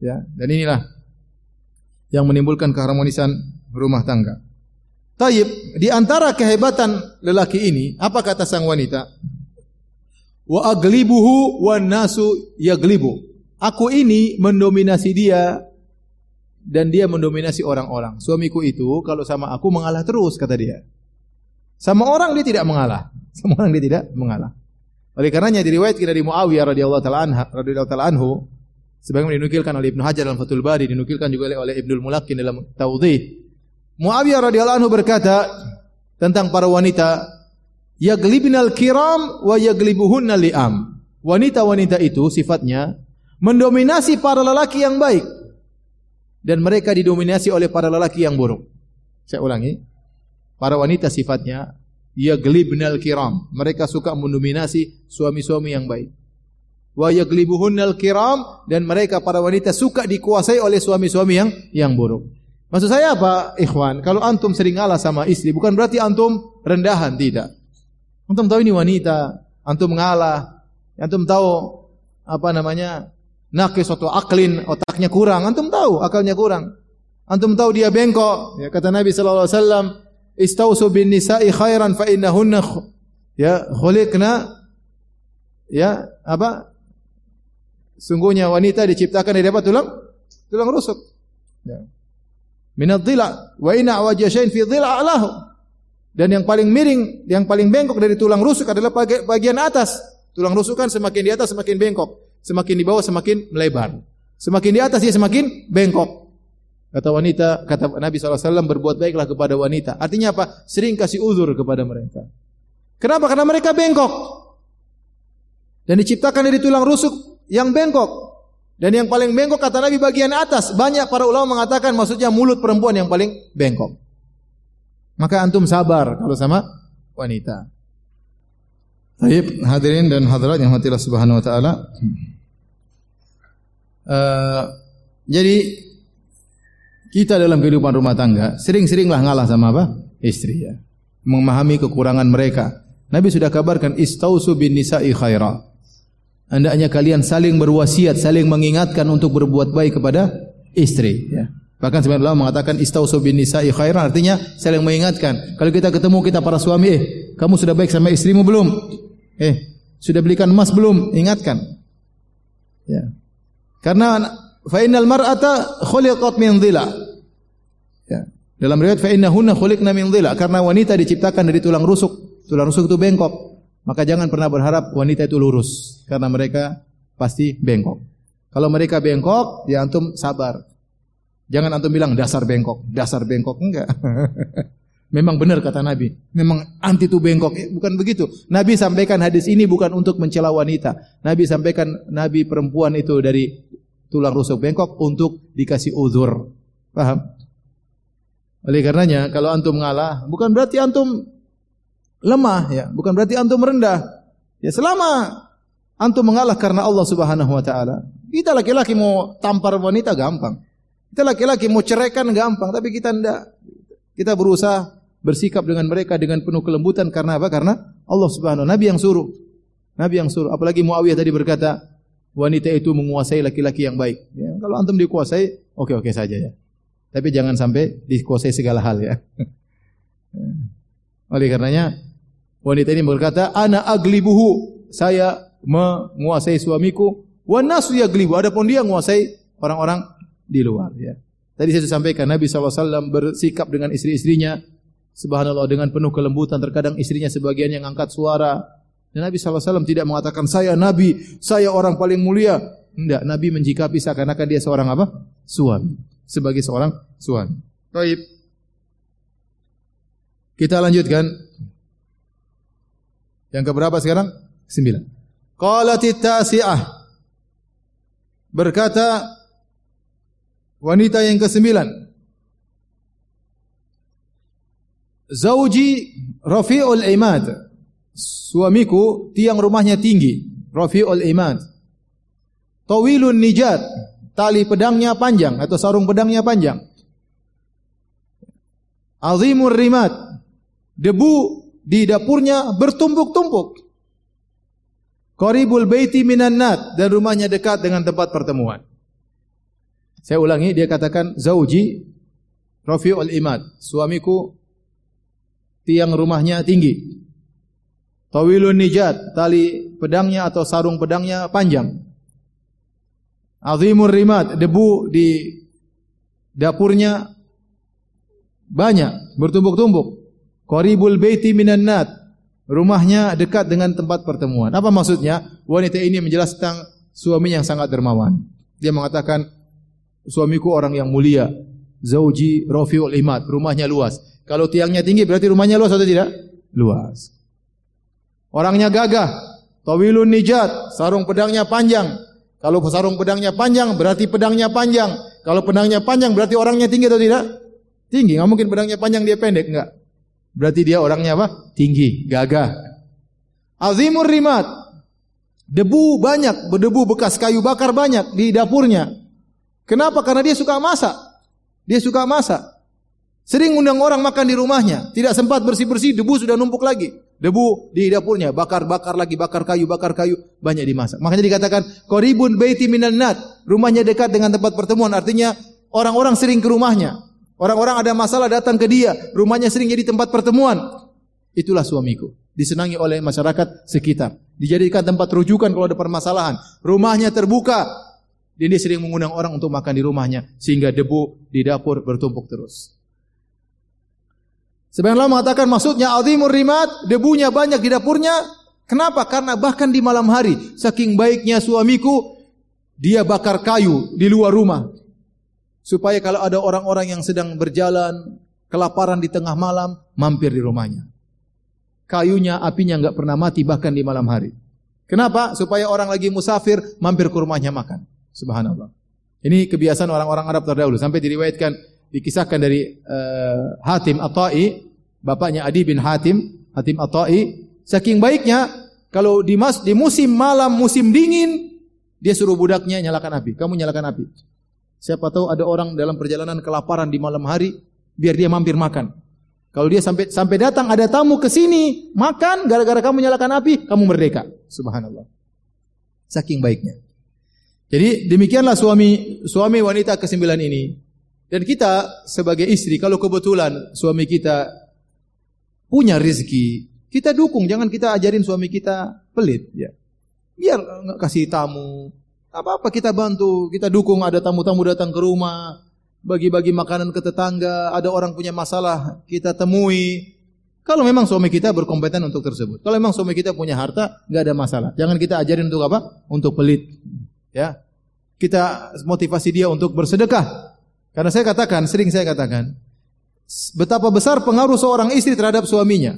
Ya, dan inilah yang menimbulkan keharmonisan rumah tangga. Taib, di antara kehebatan lelaki ini, apa kata sang wanita? Wa aglibuhu wa nasu yaglibu. Aku ini mendominasi dia dan dia mendominasi orang-orang. Suamiku itu kalau sama aku mengalah terus, kata dia. Sama orang dia tidak mengalah. Sama orang dia tidak mengalah. Oleh karenanya diriwayatkan dari Muawiyah radhiyallahu taala anhu, sebagaimana dinukilkan oleh Ibnu Hajar dalam Fathul Badi, dinukilkan juga oleh Ibnul Mulaqin dalam Tauziih. Muawiyah radhiyallahu anhu berkata tentang para wanita, yaglibnal kiram wa yaglibuhunna li'am. Wanita-wanita itu sifatnya mendominasi para lelaki yang baik dan mereka didominasi oleh para lelaki yang buruk. Saya ulangi. Para wanita sifatnya yaglibnal kiram. Mereka suka mendominasi suami-suami yang baik. Wa yaglibuhunnal kiram, dan mereka para wanita suka dikuasai oleh suami-suami yang yang buruk. Maksud saya apa, ikhwan? Kalau antum sering ngalah sama istri, bukan berarti antum rendahan, tidak. Antum tahu ini wanita, antum ngalah, antum tahu apa namanya, naqis atau aklin, otaknya kurang, antum tahu akalnya kurang. Antum tahu dia bengkok. Ya, kata Nabi sallallahu alaihi wasallam, "Istausu bin nisa'i khairan fa innahunna ya khuliqna ya apa? Sungguhnya wanita diciptakan dari apa? Tulang tulang rusuk." Ya. Minadzila wa ina wajashain fi dhila alahu. Dan yang paling miring, yang paling bengkok dari tulang rusuk adalah bagian atas. Tulang rusuk kan semakin di atas semakin bengkok, semakin di bawah semakin melebar. Semakin di atas dia semakin bengkok. Kata wanita, kata Nabi shallallahu alaihi wasallam, berbuat baiklah kepada wanita. Artinya apa? Sering kasih uzur kepada mereka. Kenapa? Karena mereka bengkok. Dan diciptakan dari tulang rusuk yang bengkok. Dan yang paling bengkok kata Nabi bagian atas. Banyak para ulama mengatakan maksudnya mulut perempuan yang paling bengkok. Maka antum sabar kalau sama wanita. Baik, hadirin dan hadirat yang dirahmati Allah Subhanahu wa taala. Uh, jadi kita dalam kehidupan rumah tangga sering-seringlah ngalah sama apa? Istri ya. Memahami kekurangan mereka. Nabi sudah kabarkan istausu bin nisa'i khaira. Hendaknya kalian saling berwasiat, saling mengingatkan untuk berbuat baik kepada istri ya. Bahkan sebagian ulama mengatakan istausu bin nisa'i khaira artinya saling mengingatkan. Kalau kita ketemu kita para suami, eh kamu sudah baik sama istrimu belum? Eh, sudah belikan emas belum? Ingatkan. Ya. Karena fa innal mar'ata khuliqat min dhila. Ya. Dalam riwayat fa innahunna khuliqna min dhila, karena wanita diciptakan dari tulang rusuk. Tulang rusuk itu bengkok. Maka jangan pernah berharap wanita itu lurus, karena mereka pasti bengkok. Kalau mereka bengkok, ya antum sabar. Jangan antum bilang dasar bengkok, dasar bengkok enggak. Memang benar kata Nabi, memang anti itu bengkok. Eh, bukan begitu. Nabi sampaikan hadis ini bukan untuk mencela wanita. Nabi sampaikan Nabi perempuan itu dari tulang rusuk bengkok untuk dikasih uzur. Paham? Oleh karenanya kalau antum ngalah bukan berarti antum lemah ya, bukan berarti antum rendah. Ya selama antum mengalah karena Allah Subhanahu wa taala. Kita laki-laki mau tampar wanita gampang. Kita laki-laki mau ceraikan gampang, tapi kita enggak. Kita berusaha bersikap dengan mereka dengan penuh kelembutan karena apa? Karena Allah Subhanahu wa taala, Nabi yang suruh. Nabi yang suruh. Apalagi Muawiyah tadi berkata, wanita itu menguasai laki-laki yang baik. Ya, kalau antum dikuasai, oke-oke saja ya. Tapi jangan sampai dikuasai segala hal ya. Oleh karenanya wanita ini berkata, "Ana aglibuhu," saya menguasai suamiku, "wa nasu yaglibu," adapun dia menguasai orang-orang di luar ya. Tadi saya sudah sampaikan Nabi shallallahu alaihi wasallam bersikap dengan istri-istrinya subhanallah dengan penuh kelembutan, terkadang istrinya sebagian yang angkat suara. Dan Nabi shallallahu alaihi wasallam tidak mengatakan saya Nabi, saya orang paling mulia. Tidak, Nabi menjikapi seakan-akan dia seorang apa? Suami. Sebagai seorang suami. Baik. Kita lanjutkan. Yang keberapa sekarang? Sembilan. Qalatit tasi'ah. Berkata wanita yang kesembilan. Zauji rafi'ul imad. Suamiku tiang rumahnya tinggi, rafi'ul imad. Tawilun nijat, tali pedangnya panjang atau sarung pedangnya panjang. Azimur rimat, debu di dapurnya bertumpuk-tumpuk. Qaribul baiti minan nat, dan rumahnya dekat dengan tempat pertemuan. Saya ulangi, dia katakan zauji rafi'ul imad, suamiku tiang rumahnya tinggi. Tawilun nijat, tali pedangnya atau sarung pedangnya panjang. Azimur rimat, debu di dapurnya banyak, bertumpuk-tumpuk. Qaribul baiti minan nat, rumahnya dekat dengan tempat pertemuan. Apa maksudnya? Wanita ini menjelaskan tentang suaminya yang sangat dermawan. Dia mengatakan, suamiku orang yang mulia. Zauji rafi'ul imad, rumahnya luas. Kalau tiangnya tinggi berarti rumahnya luas atau tidak? Luas. Orangnya gagah, tawilun nijat, sarung pedangnya panjang. Kalau sarung pedangnya panjang, berarti pedangnya panjang. Kalau pedangnya panjang, berarti orangnya tinggi atau tidak? Tinggi, nggak mungkin pedangnya panjang dia pendek, enggak. Berarti dia orangnya apa? Tinggi, gagah. Azimur rimat, debu banyak, berdebu bekas kayu bakar banyak di dapurnya. Kenapa? Karena dia suka masak. Dia suka masak. Sering undang orang makan di rumahnya, tidak sempat bersih-bersih, debu sudah numpuk lagi. Debu di dapurnya, bakar-bakar lagi, bakar kayu, bakar kayu, banyak dimasak. Makanya dikatakan qaribun baiti minan nat, rumahnya dekat dengan tempat pertemuan. Artinya orang-orang sering ke rumahnya. Orang-orang ada masalah datang ke dia, rumahnya sering jadi tempat pertemuan. Itulah suamiku, disenangi oleh masyarakat sekitar. Dijadikan tempat rujukan kalau ada permasalahan. Rumahnya terbuka, dan dia sering mengundang orang untuk makan di rumahnya sehingga debu di dapur bertumpuk terus. Sebagian ulama mengatakan maksudnya azimur rimat, debunya banyak di dapurnya. Kenapa? Karena bahkan di malam hari saking baiknya suamiku dia bakar kayu di luar rumah supaya kalau ada orang-orang yang sedang berjalan kelaparan di tengah malam mampir di rumahnya. Kayunya apinya enggak pernah mati bahkan di malam hari. Kenapa? Supaya orang lagi musafir mampir ke rumahnya makan. Subhanallah. Ini kebiasaan orang-orang Arab terdahulu sampai diriwayatkan, dikisahkan dari uh, Hatim At-Tai, bapaknya Adi bin Hatim, Hatim At-Tai, saking baiknya kalau di, mas, di musim malam, musim dingin, dia suruh budaknya nyalakan api. Kamu nyalakan api. Siapa tahu ada orang dalam perjalanan kelaparan di malam hari, biar dia mampir makan. Kalau dia sampai sampai datang ada tamu ke sini makan, gara-gara kamu nyalakan api, kamu merdeka. Subhanallah. Saking baiknya. Jadi demikianlah suami suami wanita kesembilan ini. Dan kita sebagai istri, kalau kebetulan suami kita punya rezeki, kita dukung. Jangan kita ajarin suami kita pelit. Ya. Biar nggak kasih tamu. Apa-apa kita bantu, kita dukung. Ada tamu-tamu datang ke rumah, bagi-bagi makanan ke tetangga, ada orang punya masalah, kita temui. Kalau memang suami kita berkompeten untuk tersebut. Kalau memang suami kita punya harta, enggak ada masalah. Jangan kita ajarin untuk apa? Untuk pelit. Ya. Kita motivasi dia untuk bersedekah. Karena saya katakan, sering saya katakan, betapa besar pengaruh seorang istri terhadap suaminya.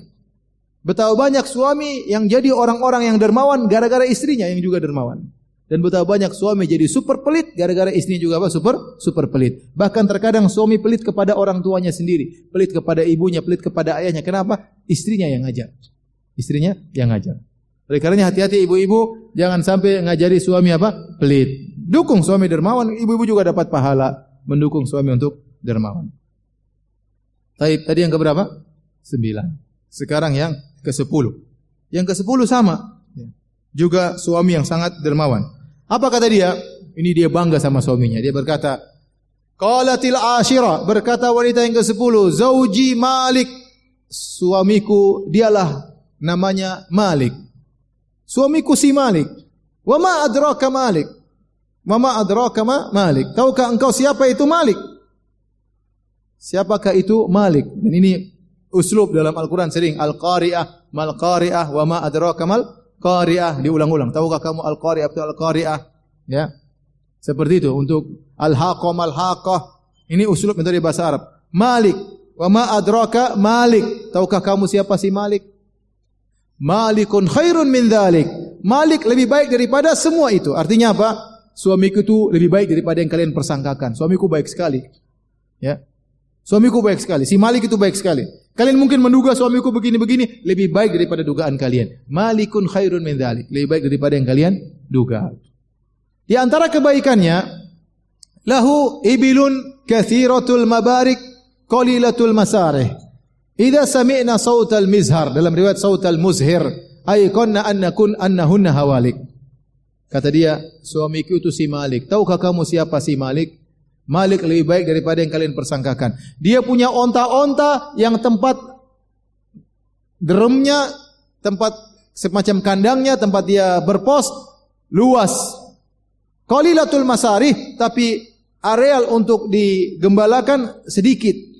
Betapa banyak suami yang jadi orang-orang yang dermawan gara-gara istrinya yang juga dermawan. Dan betapa banyak suami jadi super pelit gara-gara istrinya juga apa? Super super pelit. Bahkan terkadang suami pelit kepada orang tuanya sendiri, pelit kepada ibunya, pelit kepada ayahnya. Kenapa? Istrinya yang ngajar. Istrinya yang ngajar. Oleh karenanya hati-hati ibu-ibu, jangan sampai ngajari suami apa? Pelit. Dukung suami dermawan, ibu-ibu juga dapat pahala mendukung suami untuk dermawan. Baik, tadi yang keberapa? Sembilan. Sekarang yang kesepuluh. Yang kesepuluh sama, juga suami yang sangat dermawan. Apa kata dia? Ini dia bangga sama suaminya. Dia berkata, qalatil ashira, berkata wanita yang kesepuluh, zauji Malik, suamiku dialah namanya Malik. Suamiku si Malik. Wa ma adraka Malik? Wa ma adraka Malik? Tahukah engkau siapa itu Malik? Siapakah itu Malik? Dan ini uslub dalam Al-Qur'an sering, al-qari'ah, mal-qari'ah, wa ma adraka Qari'ah, diulang-ulang. Tahukah kamu al-qari'ah atau al-qari'ah? Ya. Seperti itu untuk al-haqqah mal-haqqah. Ini uslub dari bahasa Arab. Malik, wa ma adraka Malik? Tahukah kamu siapa si Malik? Malikun khairun min dzalik. Malik lebih baik daripada semua itu. Artinya apa? Suamiku itu lebih baik daripada yang kalian persangkakan. Suamiku baik sekali. Ya. Suamiku baik sekali. Si Malik itu baik sekali. Kalian mungkin menduga suamiku begini-begini, lebih baik daripada dugaan kalian. Malikun khairun min dzalik, lebih baik daripada yang kalian duga. Di antara kebaikannya, lahu ibilun katsiratul mabarik qalilatul masarih. Idza sami'na sautal mizhar, dalam riwayat sautal muzhir, ay kunna annakun annahunna hawalik. Kata dia, suamiku itu si Malik. Tahukah kamu siapa si Malik? Malik lebih baik daripada yang kalian persangkakan. Dia punya onta-onta yang tempat deremnya, tempat semacam kandangnya, tempat dia berpos, luas. Qalilatul masarih, tapi areal untuk digembalakan sedikit.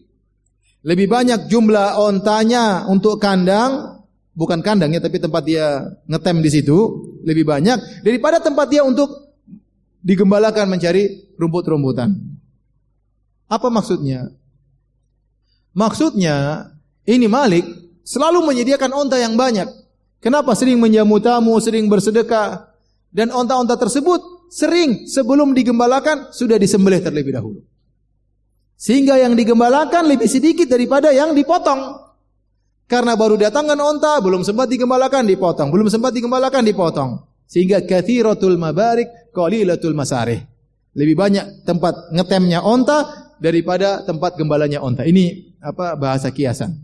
Lebih banyak jumlah ontanya untuk kandang, bukan kandangnya tapi tempat dia ngetem di situ, lebih banyak daripada tempat dia untuk digembalakan mencari rumput-rumputan. Apa maksudnya? Maksudnya, ini Malik selalu menyediakan onta yang banyak. Kenapa? Sering menjamu tamu, sering bersedekah. Dan onta-onta tersebut sering sebelum digembalakan sudah disembelih terlebih dahulu. Sehingga yang digembalakan lebih sedikit daripada yang dipotong. Karena baru datangkan onta, belum sempat digembalakan, dipotong. Belum sempat digembalakan, dipotong. Sehingga kathiratul mabarik, qalilatul masarih. Lebih banyak tempat ngetemnya onta daripada tempat gembalanya onta. Ini apa bahasa kiasan.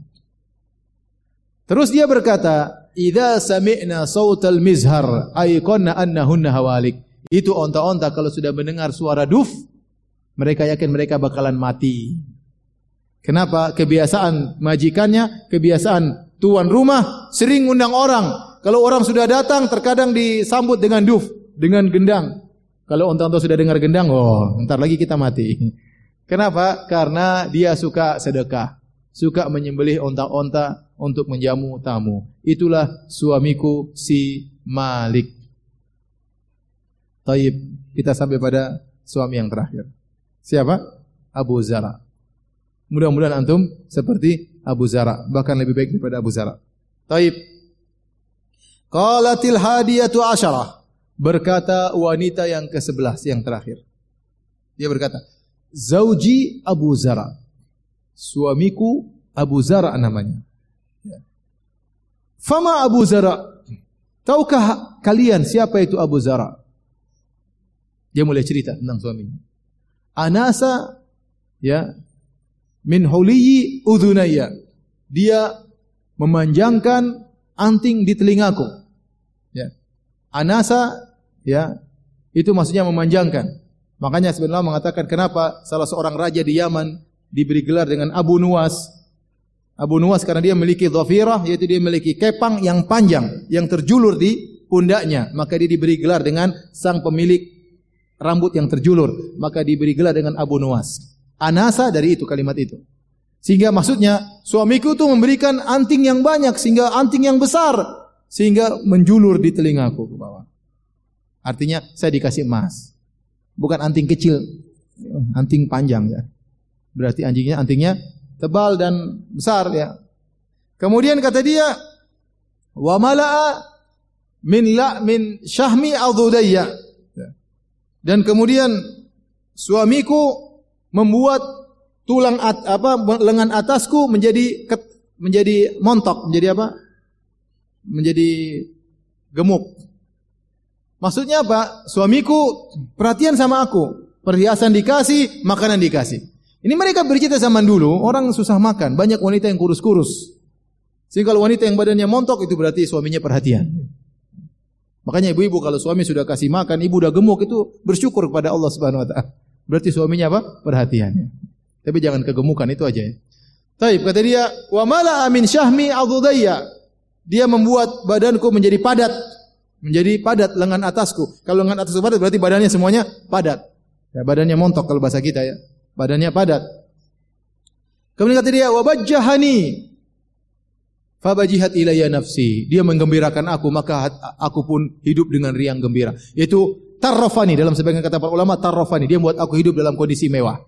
Terus dia berkata, "Idza sami'na sautal mizhar, ayqanna annahunna hawalik." Itu onta-onta kalau sudah mendengar suara duf, mereka yakin mereka bakalan mati. Kenapa? Kebiasaan majikannya, kebiasaan tuan rumah sering undang orang. Kalau orang sudah datang, terkadang disambut dengan duf, dengan gendang. Kalau onta-onta sudah dengar gendang, oh, ntar lagi kita mati. Kenapa? Karena dia suka sedekah, suka menyembelih onta-onta untuk menjamu tamu. Itulah suamiku si Malik. Taib, kita sampai pada suami yang terakhir. Siapa? Abu Zara. Mudah-mudahan antum seperti Abu Zara, bahkan lebih baik daripada Abu Zara. Taib. Qalatil hadiyatu asyarah. Berkata wanita yang ke sebelas, yang terakhir. Dia berkata, Zauji Abu Zara. Suamiku Abu Zara namanya. Fama Abu Zara. Tahukah kalian siapa itu Abu Zara? Dia mulai cerita tentang suaminya. Anasa ya min huliyi udhunaya. Dia memanjangkan anting di telingaku. Ya. Anasa ya itu maksudnya memanjangkan. Makanya sebenarnya mengatakan kenapa salah seorang raja di Yaman diberi gelar dengan Abu Nuwas. Abu Nuwas karena dia memiliki dhafirah, yaitu dia memiliki kepang yang panjang yang terjulur di pundaknya, maka dia diberi gelar dengan sang pemilik rambut yang terjulur, maka diberi gelar dengan Abu Nuwas. Anasa dari itu, kalimat itu. Sehingga maksudnya suamiku tuh memberikan anting yang banyak, sehingga anting yang besar, sehingga menjulur di telingaku ke bawah. Artinya saya dikasih emas, bukan anting kecil, anting panjang ya. Berarti anjingnya antingnya tebal dan besar ya. Kemudian kata dia, wa mala'a min la min syahmi adudayya. Dan kemudian suamiku membuat tulang at, apa lengan atasku menjadi ket, menjadi montok, menjadi apa? Menjadi gemuk. Maksudnya apa? Suamiku perhatian sama aku. Perhiasan dikasih, makanan dikasih. Ini mereka bercerita zaman dulu, orang susah makan, banyak wanita yang kurus-kurus. Sehingga kalau wanita yang badannya montok itu berarti suaminya perhatian. Makanya ibu-ibu kalau suami sudah kasih makan, ibu sudah gemuk itu bersyukur kepada Allah Subhanahu wa taala. Berarti suaminya apa? Perhatiannya. Tapi jangan kegemukan itu aja ya. Taib, kata dia, "Wa mala'a min syahmi adudayya." Dia membuat badanku menjadi padat, menjadi padat lengan atasku. Kalau lengan atasku padat berarti badannya semuanya padat. Ya, badannya montok kalau bahasa kita ya. Badannya padat. Kemudian kata dia, "Wa bajjahani." Fabajihat ilayya nafsi. Dia menggembirakan aku, maka aku pun hidup dengan riang gembira. Yaitu tarrafani, dalam sebagian kata para ulama tarrafani. Dia membuat aku hidup dalam kondisi mewah.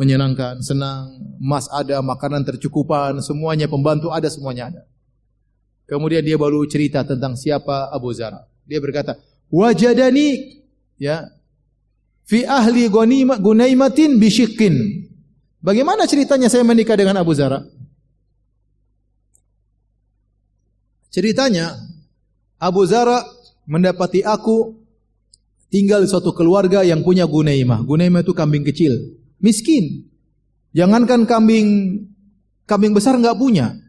Menyenangkan, senang, emas ada, makanan tercukupan, semuanya, pembantu ada, semuanya ada. Kemudian dia baru cerita tentang siapa Abu Zara. Dia berkata, "Wajadani ya fi ahli ghanimah gunaimatin bishikin." Bagaimana ceritanya saya menikah dengan Abu Zara? Ceritanya, Abu Zara mendapati aku tinggal di suatu keluarga yang punya gunaimah. Gunaimah itu kambing kecil, miskin. Jangankan kambing kambing besar enggak punya.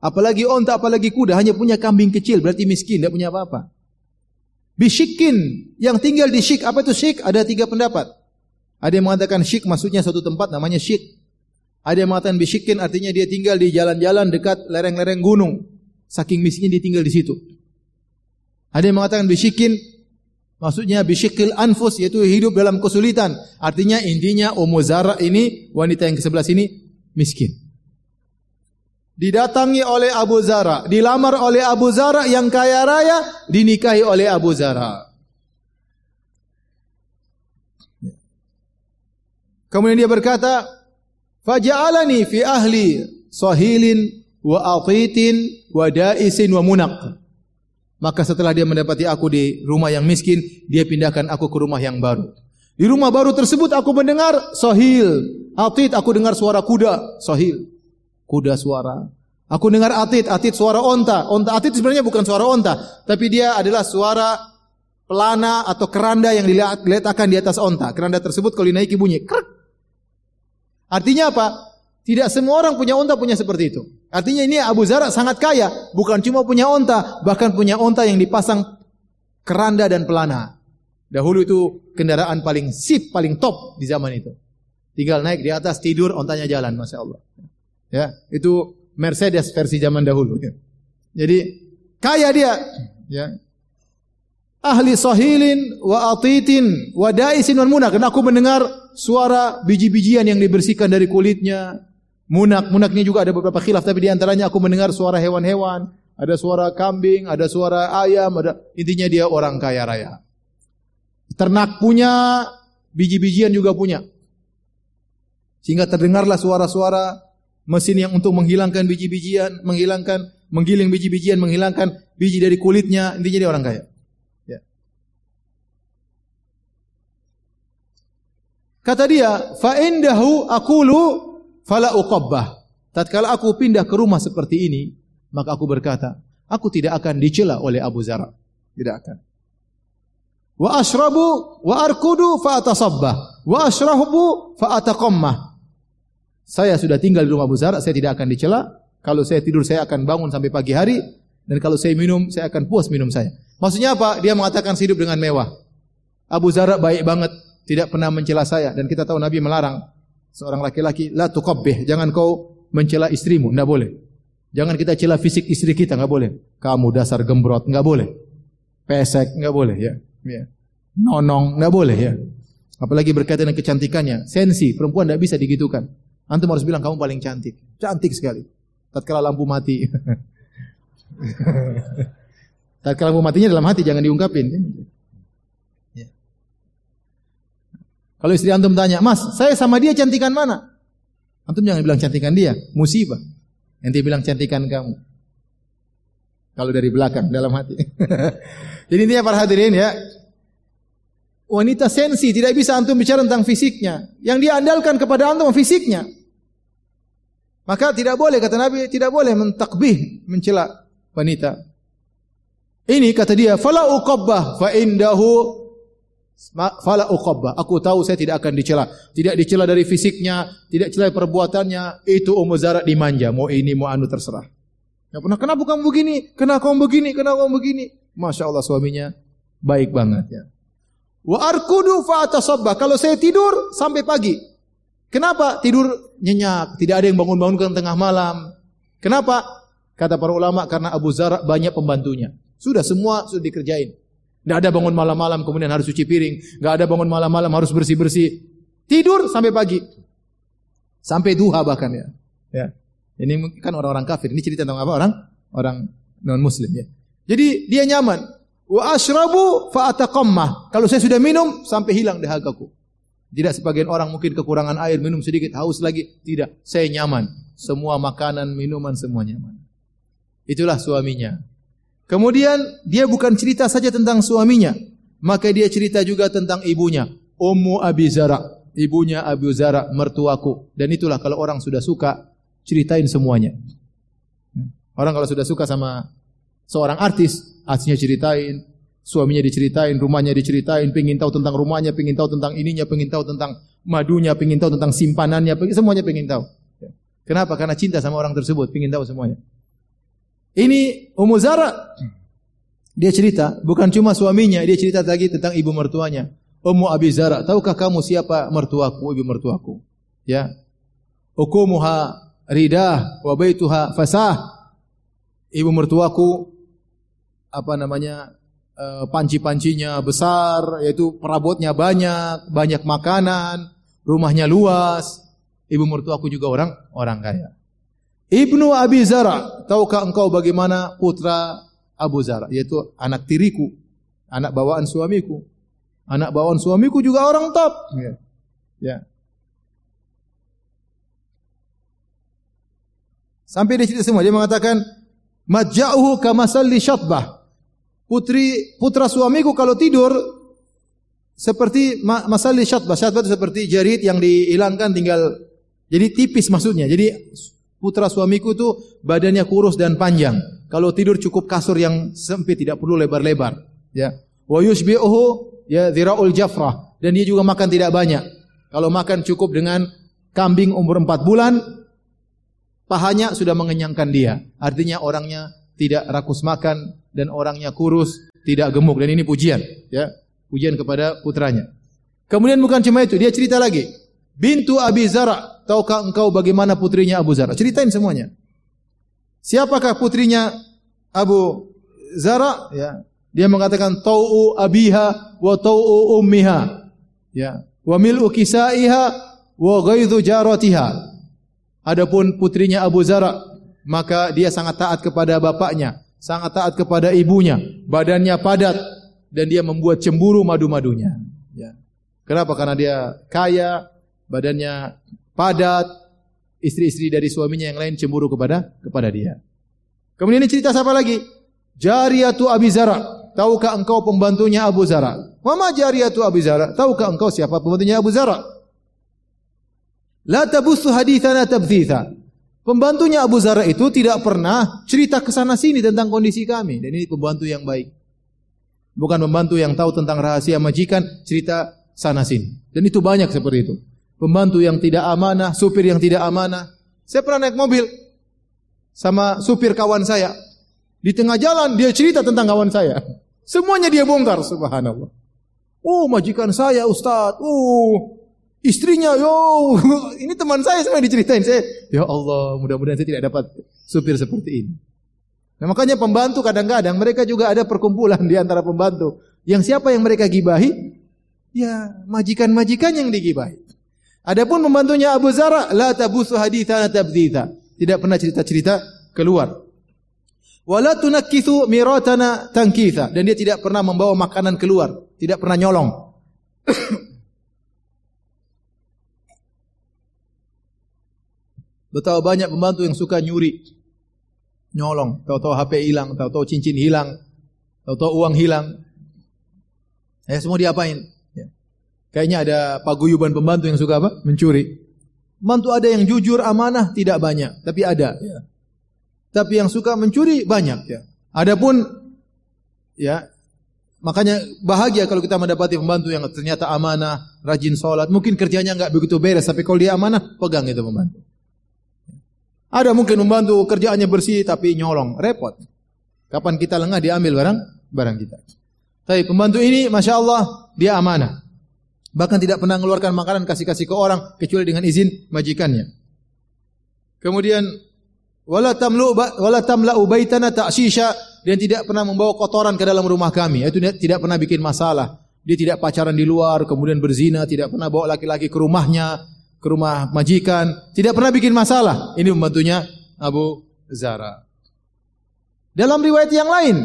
Apalagi onta, apalagi kuda, hanya punya kambing kecil, berarti miskin, enggak punya apa-apa. Bishikin, yang tinggal di shik. Apa itu shik? Ada tiga pendapat. Ada yang mengatakan shik maksudnya suatu tempat namanya shik. Ada yang mengatakan bishikin artinya dia tinggal di jalan-jalan dekat lereng-lereng gunung. Saking miskin dia tinggal di situ. Ada yang mengatakan bishikin, maksudnya bishikil anfus, yaitu hidup dalam kesulitan. Artinya intinya Ummu Zara ini, wanita yang ke sebelas ini miskin. Didatangi oleh Abu Zara, dilamar oleh Abu Zara yang kaya raya, dinikahi oleh Abu Zara. Kemudian dia berkata, "Faja'alani fi ahli sahilin wa aqitin wa da'isin wa munaq." Maka setelah dia mendapati aku di rumah yang miskin, dia pindahkan aku ke rumah yang baru. Di rumah baru tersebut aku mendengar sahil, aqit, aku dengar suara kuda, sahil. Kuda suara. Aku dengar aqit, aqit suara onta. Onta aqit sebenarnya bukan suara onta, tapi dia adalah suara pelana atau keranda yang diletakkan di atas onta. Keranda tersebut kalau dinaiki bunyi krek. Artinya apa? Tidak semua orang punya unta punya seperti itu. Artinya ini Abu Zara sangat kaya, bukan cuma punya unta, bahkan punya unta yang dipasang keranda dan pelana. Dahulu itu kendaraan paling sip, paling top di zaman itu. Tinggal naik di atas, tidur, untanya jalan, Masya Allah. Ya, itu Mercedes versi zaman dahulu. Jadi kaya dia. Ya. Ahli sahilin wa atitin wa da'isin wa munak. Karena aku mendengar suara biji-bijian yang dibersihkan dari kulitnya. Munak, munaknya juga ada beberapa khilaf, tapi di antaranya aku mendengar suara hewan-hewan, ada suara kambing, ada suara ayam, ada, intinya dia orang kaya raya. ternak punya, biji-bijian juga punya. Sehingga terdengarlah suara-suara mesin yang untuk menghilangkan biji-bijian, menghilangkan, menggiling biji-bijian, menghilangkan biji dari kulitnya. Intinya dia orang kaya. Ya. Kata dia, fa indahu aqulu fala uqabbah. Tatkala aku pindah ke rumah seperti ini, maka aku berkata, aku tidak akan dicela oleh Abu Zar. Tidak akan. Wa ashrabu wa arkudu fa atasabbah wa ashrabu fa ataqammah. Saya sudah tinggal di rumah Abu Zar, saya tidak akan dicela. Kalau saya tidur saya akan bangun sampai pagi hari, dan kalau saya minum saya akan puas minum saya. Maksudnya apa? Dia mengatakan hidup dengan mewah. Abu Zar baik banget, tidak pernah mencela saya, dan kita tahu Nabi melarang seorang laki-laki, la tuqabbih, jangan kau mencela istrimu, enggak boleh. Jangan kita cela fisik istri kita, enggak boleh. Kamu dasar gembrot, enggak boleh. Pesek, enggak boleh ya. Ya. Nonong, enggak boleh ya. Apalagi berkaitan dengan kecantikannya. Sensi, perempuan enggak bisa digitukan. Antum harus bilang kamu paling cantik. Cantik sekali. Tatkala lampu mati. Tatkala lampu matinya dalam hati, jangan diungkapin. Ya. Kalau istri antum tanya, "Mas, saya sama dia cantikan mana?" Antum jangan bilang cantikan dia, musibah. Nanti bilang cantikan kamu. Kalau dari belakang, dalam hati. Jadi intinya para hadirin ya, wanita sensi, tidak bisa antum bicara tentang fisiknya. Yang diandalkan kepada antum fisiknya. Maka tidak boleh, kata Nabi, tidak boleh mentakbih, mencela wanita. Ini kata dia, fala uqabbah fa indahu fala uqabbah. Aku tahu saya tidak akan dicela. Tidak dicela dari fisiknya, tidak dicela perbuatannya. Itu Ummu Zara dimanja, mau ini mau anu terserah. Ya pernah, kenapa kamu begini? Kenapa kamu begini? Kenapa kamu begini? Masya Allah suaminya baik banget ya. Wa arkudu fa atasabbah. Kalau saya tidur sampai pagi. Kenapa? Tidur nyenyak, tidak ada yang bangun-bangunkan tengah malam. Kenapa? Kata para ulama, karena Abu Zar banyak pembantunya. Sudah semua sudah dikerjain. Tidak ada bangun malam-malam kemudian harus cuci piring, tidak ada bangun malam-malam harus bersih-bersih. Tidur sampai pagi. Sampai duha bahkan ya. Ya. Ini kan orang-orang kafir. Ini cerita tentang apa? Orang orang non muslim ya. Jadi dia nyaman. Wa ashrabu fa ataqammah. Kalau saya sudah minum sampai hilang dahagaku. Tidak sebagian orang mungkin kekurangan air, minum sedikit haus lagi. Tidak, saya nyaman. Semua makanan, minuman semua nyaman. Itulah suaminya. Kemudian dia bukan cerita saja tentang suaminya, maka dia cerita juga tentang ibunya, Ummu Abi Zara, ibunya Abu Zara, mertuaku. Dan itulah kalau orang sudah suka ceritain semuanya. Orang kalau sudah suka sama seorang artis, artisnya ceritain, suaminya diceritain, rumahnya diceritain, pengin tahu tentang rumahnya, pengin tahu tentang ininya, pengin tahu tentang madunya, pengin tahu tentang simpanannya, pengin, semuanya pengin tahu. Kenapa? Karena cinta sama orang tersebut, pengin tahu semuanya. Ini Ummu Zara, dia cerita, bukan cuma suaminya, dia cerita lagi tentang ibu mertuanya. Ummu Abi Zara, tahukah kamu siapa mertuaku, ibu mertuaku? Ya. Ukumuha ridah wa baituha fasah. Ibu mertuaku apa namanya, panci-pancinya besar, yaitu perabotnya banyak, banyak makanan, rumahnya luas. Ibu mertuaku juga orang orang kaya. Ibnu Abi Zara, tahukah engkau bagaimana putra Abu Zara, yaitu anak tiriku, anak bawaan suamiku. Anak bawaan suamiku juga orang top. Ya. Ya. Sampai dia cerita semua, dia mengatakan majja'uhu kamasalli syatbah. Putri putra suamiku kalau tidur seperti masalli syatbah. Syatbah itu seperti jarit yang dihilangkan tinggal jadi tipis maksudnya. Jadi putra suamiku itu badannya kurus dan panjang. Kalau tidur cukup kasur yang sempit, tidak perlu lebar-lebar, ya. Wa yushbi'uhu ya dhira'ul jafrah, dan dia juga makan tidak banyak. Kalau makan cukup dengan kambing umur empat bulan, pahanya sudah mengenyangkan dia. Artinya orangnya tidak rakus makan dan orangnya kurus, tidak gemuk. Dan ini pujian, ya, pujian kepada putranya. Kemudian bukan cuma itu, dia cerita lagi. Bintu Abi Zara, tahukah engkau bagaimana putrinya Abu Zara? Ceritain semuanya. Siapakah putrinya Abu Zara? Ya, dia mengatakan tau'u abiha wa tau'u ummiha, ya, wa mil'u kisaiha wa ghaidhu jaratiha. Adapun putrinya Abu Zara, maka dia sangat taat kepada bapaknya, sangat taat kepada ibunya, badannya padat, dan dia membuat cemburu madu-madunya. Ya. Kenapa? Karena dia kaya, badannya padat, istri-istri dari suaminya yang lain cemburu kepada kepada dia. Kemudian ini cerita siapa lagi? Jariyatu Abi Zara. Tahukah engkau pembantunya Abu Zara? Mama Jariyatu Abi Zara. Tahukah engkau siapa pembantunya Abu Zara? La tabussu hadithana tabthitha. Pembantunya Abu Zara itu tidak pernah cerita ke sana sini tentang kondisi kami. Dan ini pembantu yang baik. Bukan pembantu yang tahu tentang rahasia majikan, cerita sana sini. Dan itu banyak seperti itu. Pembantu yang tidak amanah, supir yang tidak amanah. Saya pernah naik mobil sama supir kawan saya. Di tengah jalan dia cerita tentang kawan saya. Semuanya dia bongkar, subhanallah. Oh, majikan saya, Ustaz. Oh, istrinya, yo, ini teman saya semua diceritain. Saya, ya Allah, mudah-mudahan saya tidak dapat supir seperti ini. Nah, makanya pembantu kadang-kadang mereka juga ada perkumpulan di antara pembantu. Yang siapa yang mereka gibahi? Ya, majikan-majikan yang digibahi. Adapun pembantunya Abu Zara, la tabusu haditha tabdita. Tidak pernah cerita-cerita keluar. Wala tunakithu miratana tankitha. Dan dia tidak pernah membawa makanan keluar, tidak pernah nyolong. Betapa banyak pembantu yang suka nyuri, nyolong, tahu-tahu H P hilang, tahu-tahu cincin hilang, tahu-tahu uang hilang. Eh, semua diapain? Ya. Kayaknya ada paguyuban pembantu yang suka apa? Mencuri. Pembantu ada yang jujur, amanah, tidak banyak, tapi ada. Ya. Tapi yang suka mencuri banyak. Ya. Adapun, ya, makanya bahagia kalau kita mendapati pembantu yang ternyata amanah, rajin sholat. Mungkin kerjanya nggak begitu beres, tapi kalau dia amanah, pegang itu pembantu. Ada mungkin membantu kerjaannya bersih tapi nyolong, repot. Kapan kita lengah diambil barang barang kita. Tapi pembantu ini, masya Allah, dia amanah. Bahkan tidak pernah mengeluarkan makanan kasih-kasih ke orang kecuali dengan izin majikannya. Kemudian wala tamlu wala tamla baitana ta'shisha, dia tidak pernah membawa kotoran ke dalam rumah kami. Itu tidak pernah bikin masalah. Dia tidak pacaran di luar, kemudian berzina, tidak pernah bawa laki-laki ke rumahnya, ke rumah majikan, tidak pernah bikin masalah. Ini pembantunya Abu Zara. Dalam riwayat yang lain,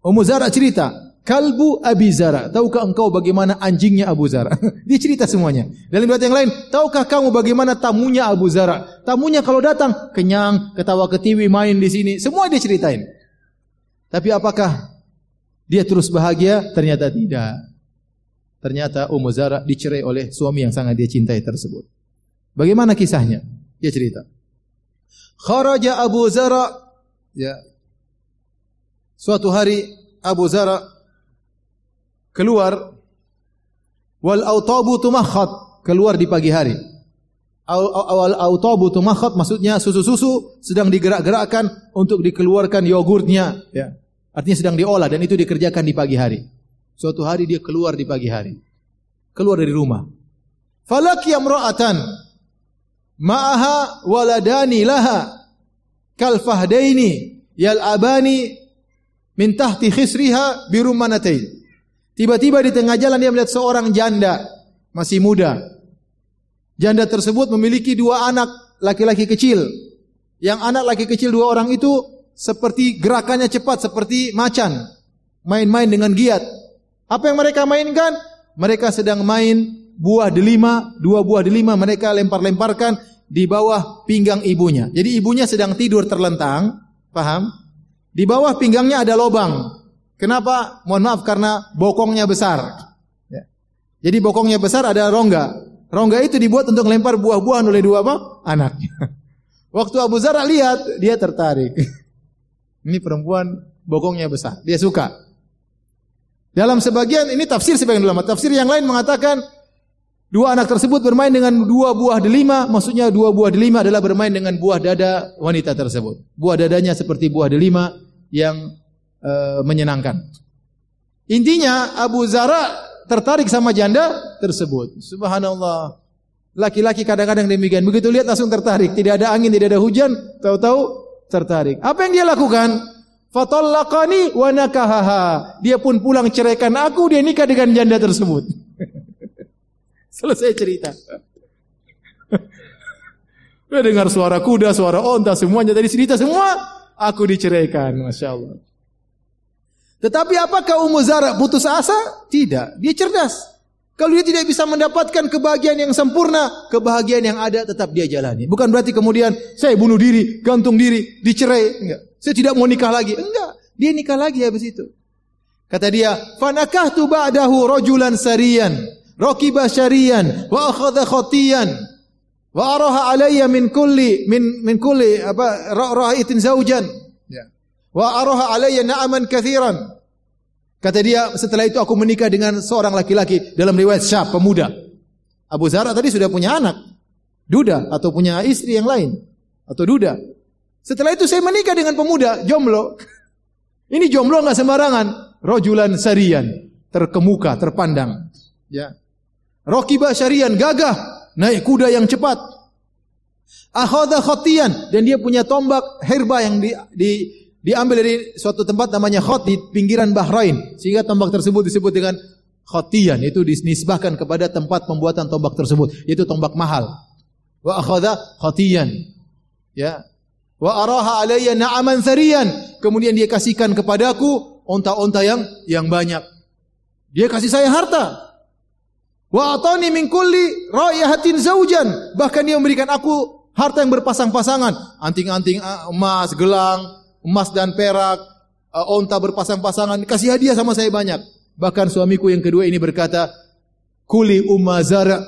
Ummu Zara cerita, kalbu Abi Zara, tahukah engkau bagaimana anjingnya Abu Zara? Dia cerita semuanya. Dalam riwayat yang lain, tahukah kamu bagaimana tamunya Abu Zara? Tamunya kalau datang, kenyang, ketawa ketiwi, main di sini, semua dia ceritain. Tapi apakah dia terus bahagia? Ternyata tidak. Ternyata Ummu Zara dicerai oleh suami yang sangat dia cintai tersebut. Bagaimana kisahnya? Dia cerita. Kharaja Abu Zara, ya. Suatu hari Abu Zara keluar wal autabu tumakhat, keluar di pagi hari. Wal autabu tumakhat maksudnya susu-susu sedang digerak-gerakkan untuk dikeluarkan yogurtnya, ya. Artinya sedang diolah dan itu dikerjakan di pagi hari. Suatu hari dia keluar di pagi hari. Keluar dari rumah. Falaqiya imra'atan ma'aha waladani laha kalfahdaini yal'abani min tahti khisriha birumanatain. Tiba-tiba di tengah jalan dia melihat seorang janda masih muda. Janda tersebut memiliki dua anak laki-laki kecil. Yang anak laki kecil dua orang itu seperti gerakannya cepat seperti macan, main-main dengan giat. Apa yang mereka mainkan? Mereka sedang main buah delima, dua buah delima mereka lempar-lemparkan di bawah pinggang ibunya. Jadi ibunya sedang tidur terlentang, paham? Di bawah pinggangnya ada lubang. Kenapa? Mohon maaf karena bokongnya besar. Ya. Jadi bokongnya besar ada rongga. Rongga itu dibuat untuk lempar buah-buahan oleh dua apa? Anaknya. Waktu Abu Zara lihat, dia tertarik. Ini perempuan bokongnya besar, dia suka. Dalam sebagian, ini tafsir sebagian ulama. Tafsir yang lain mengatakan, dua anak tersebut bermain dengan dua buah delima. Maksudnya dua buah delima adalah bermain dengan buah dada wanita tersebut. Buah dadanya seperti buah delima yang e, menyenangkan. Intinya, Abu Zara tertarik sama janda tersebut. Subhanallah. Laki-laki kadang-kadang demikian. Begitu lihat langsung tertarik. Tidak ada angin, tidak ada hujan. Tahu-tahu tertarik. Apa yang dia lakukan? Fatallaqani wa nakahaha. Dia pun pulang ceraikan aku, dia nikah dengan janda tersebut. Selesai cerita. Dia dengar suara kuda, suara onta, semuanya tadi cerita semua, aku diceraikan, masyaallah. Tetapi apakah Ummu Zara putus asa? Tidak, dia cerdas. Kalau dia tidak bisa mendapatkan kebahagiaan yang sempurna, kebahagiaan yang ada tetap dia jalani. Bukan berarti kemudian saya bunuh diri, gantung diri, dicerai. Enggak. Saya tidak mau nikah lagi. Enggak. Dia nikah lagi habis itu. Kata dia, "Fanakahtu ba'dahu rajulan sariyan, raqiba syariyan, wa akhadha khatiyan, wa araha alayya min kulli min min kulli apa ra'itin zaujan." Ya. "Wa araha alayya na'aman katsiran." Kata dia, setelah itu aku menikah dengan seorang laki-laki, dalam riwayat syab, pemuda. Abu Zara tadi sudah punya anak, duda, atau punya istri yang lain, atau duda. Setelah itu saya menikah dengan pemuda, jomblo. Ini jomblo enggak sembarangan. Rojulan syarian, terkemuka, terpandang. Ya. Rokiba syarian, gagah, naik kuda yang cepat. Akhadha khatian, dan dia punya tombak herba yang di... di diambil dari suatu tempat namanya Khot di pinggiran Bahrain, sehingga tombak tersebut disebut dengan Khotiyan, itu dinisbahkan kepada tempat pembuatan tombak tersebut, yaitu tombak mahal. Wa akhadha Khotiyan, ya. Wa araha alayya na'aman tsariyan, kemudian dia kasihkan kepadaku unta-unta yang yang banyak. Dia kasih saya harta. Wa atani min kulli ra'ihatin zaujan, bahkan dia memberikan aku harta yang berpasang-pasangan, anting-anting emas, gelang emas dan perak, onta berpasang-pasangan, kasih hadiah sama saya banyak. Bahkan suamiku yang kedua ini berkata, "Kuli umma zara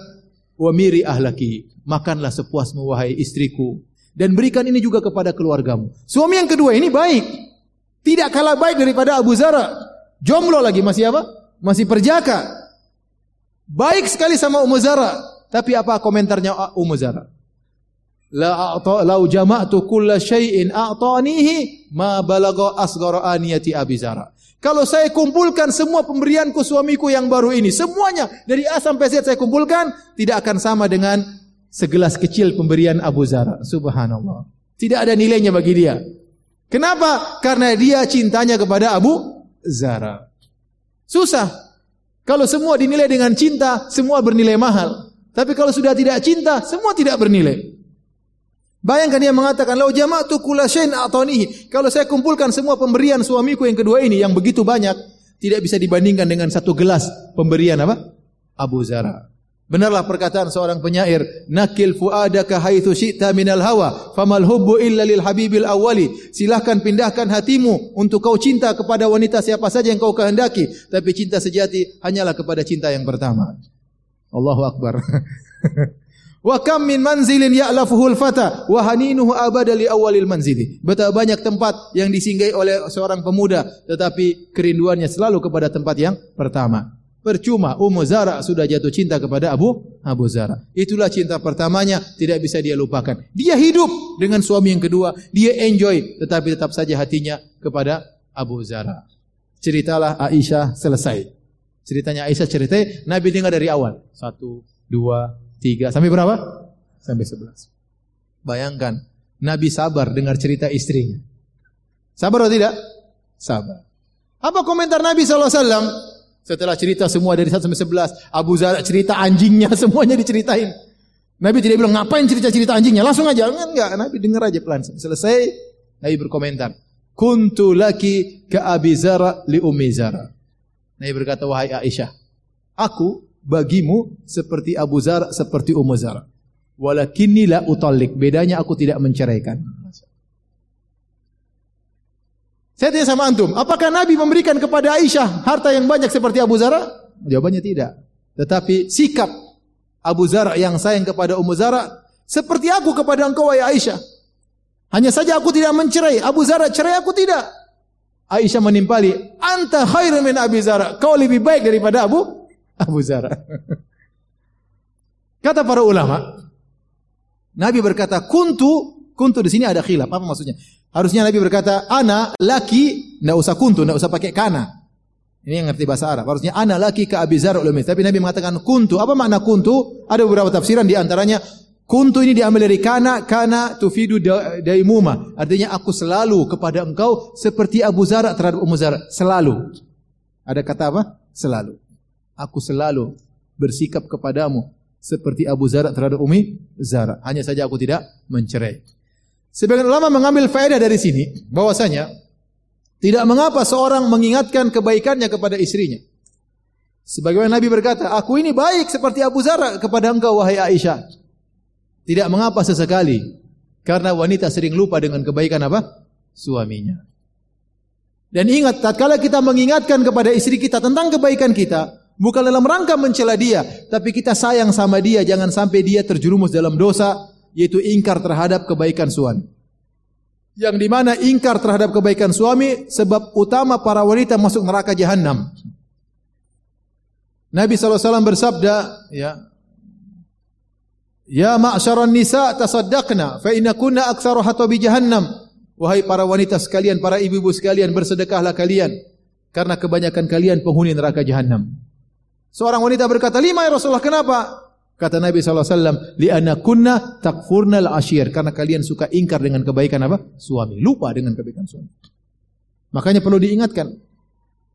wa miri ahlaki." Makanlah sepuasmu wahai istriku, dan berikan ini juga kepada keluargamu. Suami yang kedua ini baik. Tidak kalah baik daripada Abu Zara. Jomblo lagi, masih apa? Masih perjaka. Baik sekali sama Ummu Zara. Tapi apa komentarnya Ummu Zara? La a'ta law jama'tu kulla syai'in a'tanihi ma balagha asghara aniyati Abi Zara. Kalau saya kumpulkan semua pemberianku suamiku yang baru ini, semuanya dari A sampai Z saya kumpulkan, tidak akan sama dengan segelas kecil pemberian Abu Zara. Subhanallah. Tidak ada nilainya bagi dia. Kenapa? Karena dia cintanya kepada Abu Zara. Susah. Kalau semua dinilai dengan cinta, semua bernilai mahal. Tapi kalau sudah tidak cinta, semua tidak bernilai. Bayangkan dia mengatakan, "Lau jama'tu kulla syai'in a'tanihi." Kalau saya kumpulkan semua pemberian suamiku yang kedua ini yang begitu banyak, tidak bisa dibandingkan dengan satu gelas pemberian apa? Abu Zara. Benarlah perkataan seorang penyair, "Nakil fu'adaka haitsu syi'ta minal hawa, famal hubbu illa lil habibil awwali." Silahkan pindahkan hatimu untuk kau cinta kepada wanita siapa saja yang kau kehendaki, tapi cinta sejati hanyalah kepada cinta yang pertama. Allahu akbar. Wa kam min manzilin ya'lafuhul fata wa haninuhu abada li awalil manzili. Betapa banyak tempat yang disinggahi oleh seorang pemuda, tetapi kerinduannya selalu kepada tempat yang pertama. Percuma Ummu Zara sudah jatuh cinta kepada Abu Abu Zara. Itulah cinta pertamanya, tidak bisa dia lupakan. Dia hidup dengan suami yang kedua, dia enjoy, tetapi tetap saja hatinya kepada Abu Zara. Ceritalah Aisyah selesai. Ceritanya Aisyah cerita Nabi dengar dari awal. Satu, dua, tiga sampai berapa? Sampai sebelas. Bayangkan, Nabi sabar dengar cerita istrinya. Sabar atau tidak? Sabar. Apa komentar Nabi sallallahu alaihi wasallam setelah cerita semua dari satu sampai sebelas? Abu Zara cerita anjingnya semuanya diceritain. Nabi tidak bilang ngapain cerita-cerita anjingnya, langsung aja. Enggak, enggak. Nabi dengar aja pelan. Selesai, Nabi berkomentar, "Kuntu laki ka Abi Zara li Ummi Zara." Nabi berkata, "Wahai Aisyah, aku bagimu seperti Abu Zara, seperti Ummu Zara. Walakinni la utallik." Bedanya aku tidak menceraikan. Saya tanya sama antum, apakah Nabi memberikan kepada Aisyah harta yang banyak seperti Abu Zara? Jawabannya tidak. Tetapi sikap Abu Zara yang sayang kepada Ummu Zara, seperti aku kepada engkau ya Aisyah. Hanya saja aku tidak mencerai. Abu Zara cerai, aku tidak. Aisyah menimpali, "Anta khairun min Abi Zara." Kau lebih baik daripada Abu Abu Zara. Kata para ulama, Nabi berkata, "Kuntu." Kuntu di sini ada khilaf. Apa maksudnya? Harusnya Nabi berkata, "Ana laki," enggak usah kuntu, enggak usah pakai kana. Ini yang ngerti bahasa Arab. Harusnya "Ana laki ka Abi Zara ulumi." Tapi Nabi mengatakan kuntu. Apa makna kuntu? Ada beberapa tafsiran, di antaranya kuntu ini diambil dari kana, kana tufidu daimuma. Artinya aku selalu kepada engkau seperti Abu Zara terhadap Ummu Zara, selalu. Ada kata apa? Selalu. Aku selalu bersikap kepadamu seperti Abu Zara terhadap Ummi Zara. Hanya saja aku tidak mencerai. Sebagian ulama mengambil faedah dari sini bahwasanya Tidak mengapa seorang mengingatkan kebaikannya kepada istrinya. Sebagaimana Nabi berkata, aku ini baik seperti Abu Dzar kepada engkau, wahai Aisyah. Tidak mengapa sesekali, karena wanita sering lupa dengan kebaikan apa? Suaminya. Dan ingat, tatkala kita mengingatkan kepada istri kita tentang kebaikan kita, bukan dalam rangka mencela dia, tapi kita sayang sama dia, jangan sampai dia terjerumus dalam dosa, yaitu ingkar terhadap kebaikan suami. Yang dimana ingkar terhadap kebaikan suami, sebab utama para wanita masuk neraka jahanam. Nabi shallallahu alaihi wasallam bersabda, ya, ya ma'syaron nisa tasaddaqna fa inna kunna aktsaru hatabi jahannam. Wahai para wanita sekalian, para ibu-ibu sekalian, bersedekahlah kalian karena kebanyakan kalian penghuni neraka jahanam. Seorang wanita berkata, "Lima ya Rasulullah, kenapa?" Kata Nabi sallallahu alaihi wasallam, "Li anna kunna takfurnal ashir," karena kalian suka ingkar dengan kebaikan apa? Suami, lupa dengan kebaikan suami. Makanya perlu diingatkan.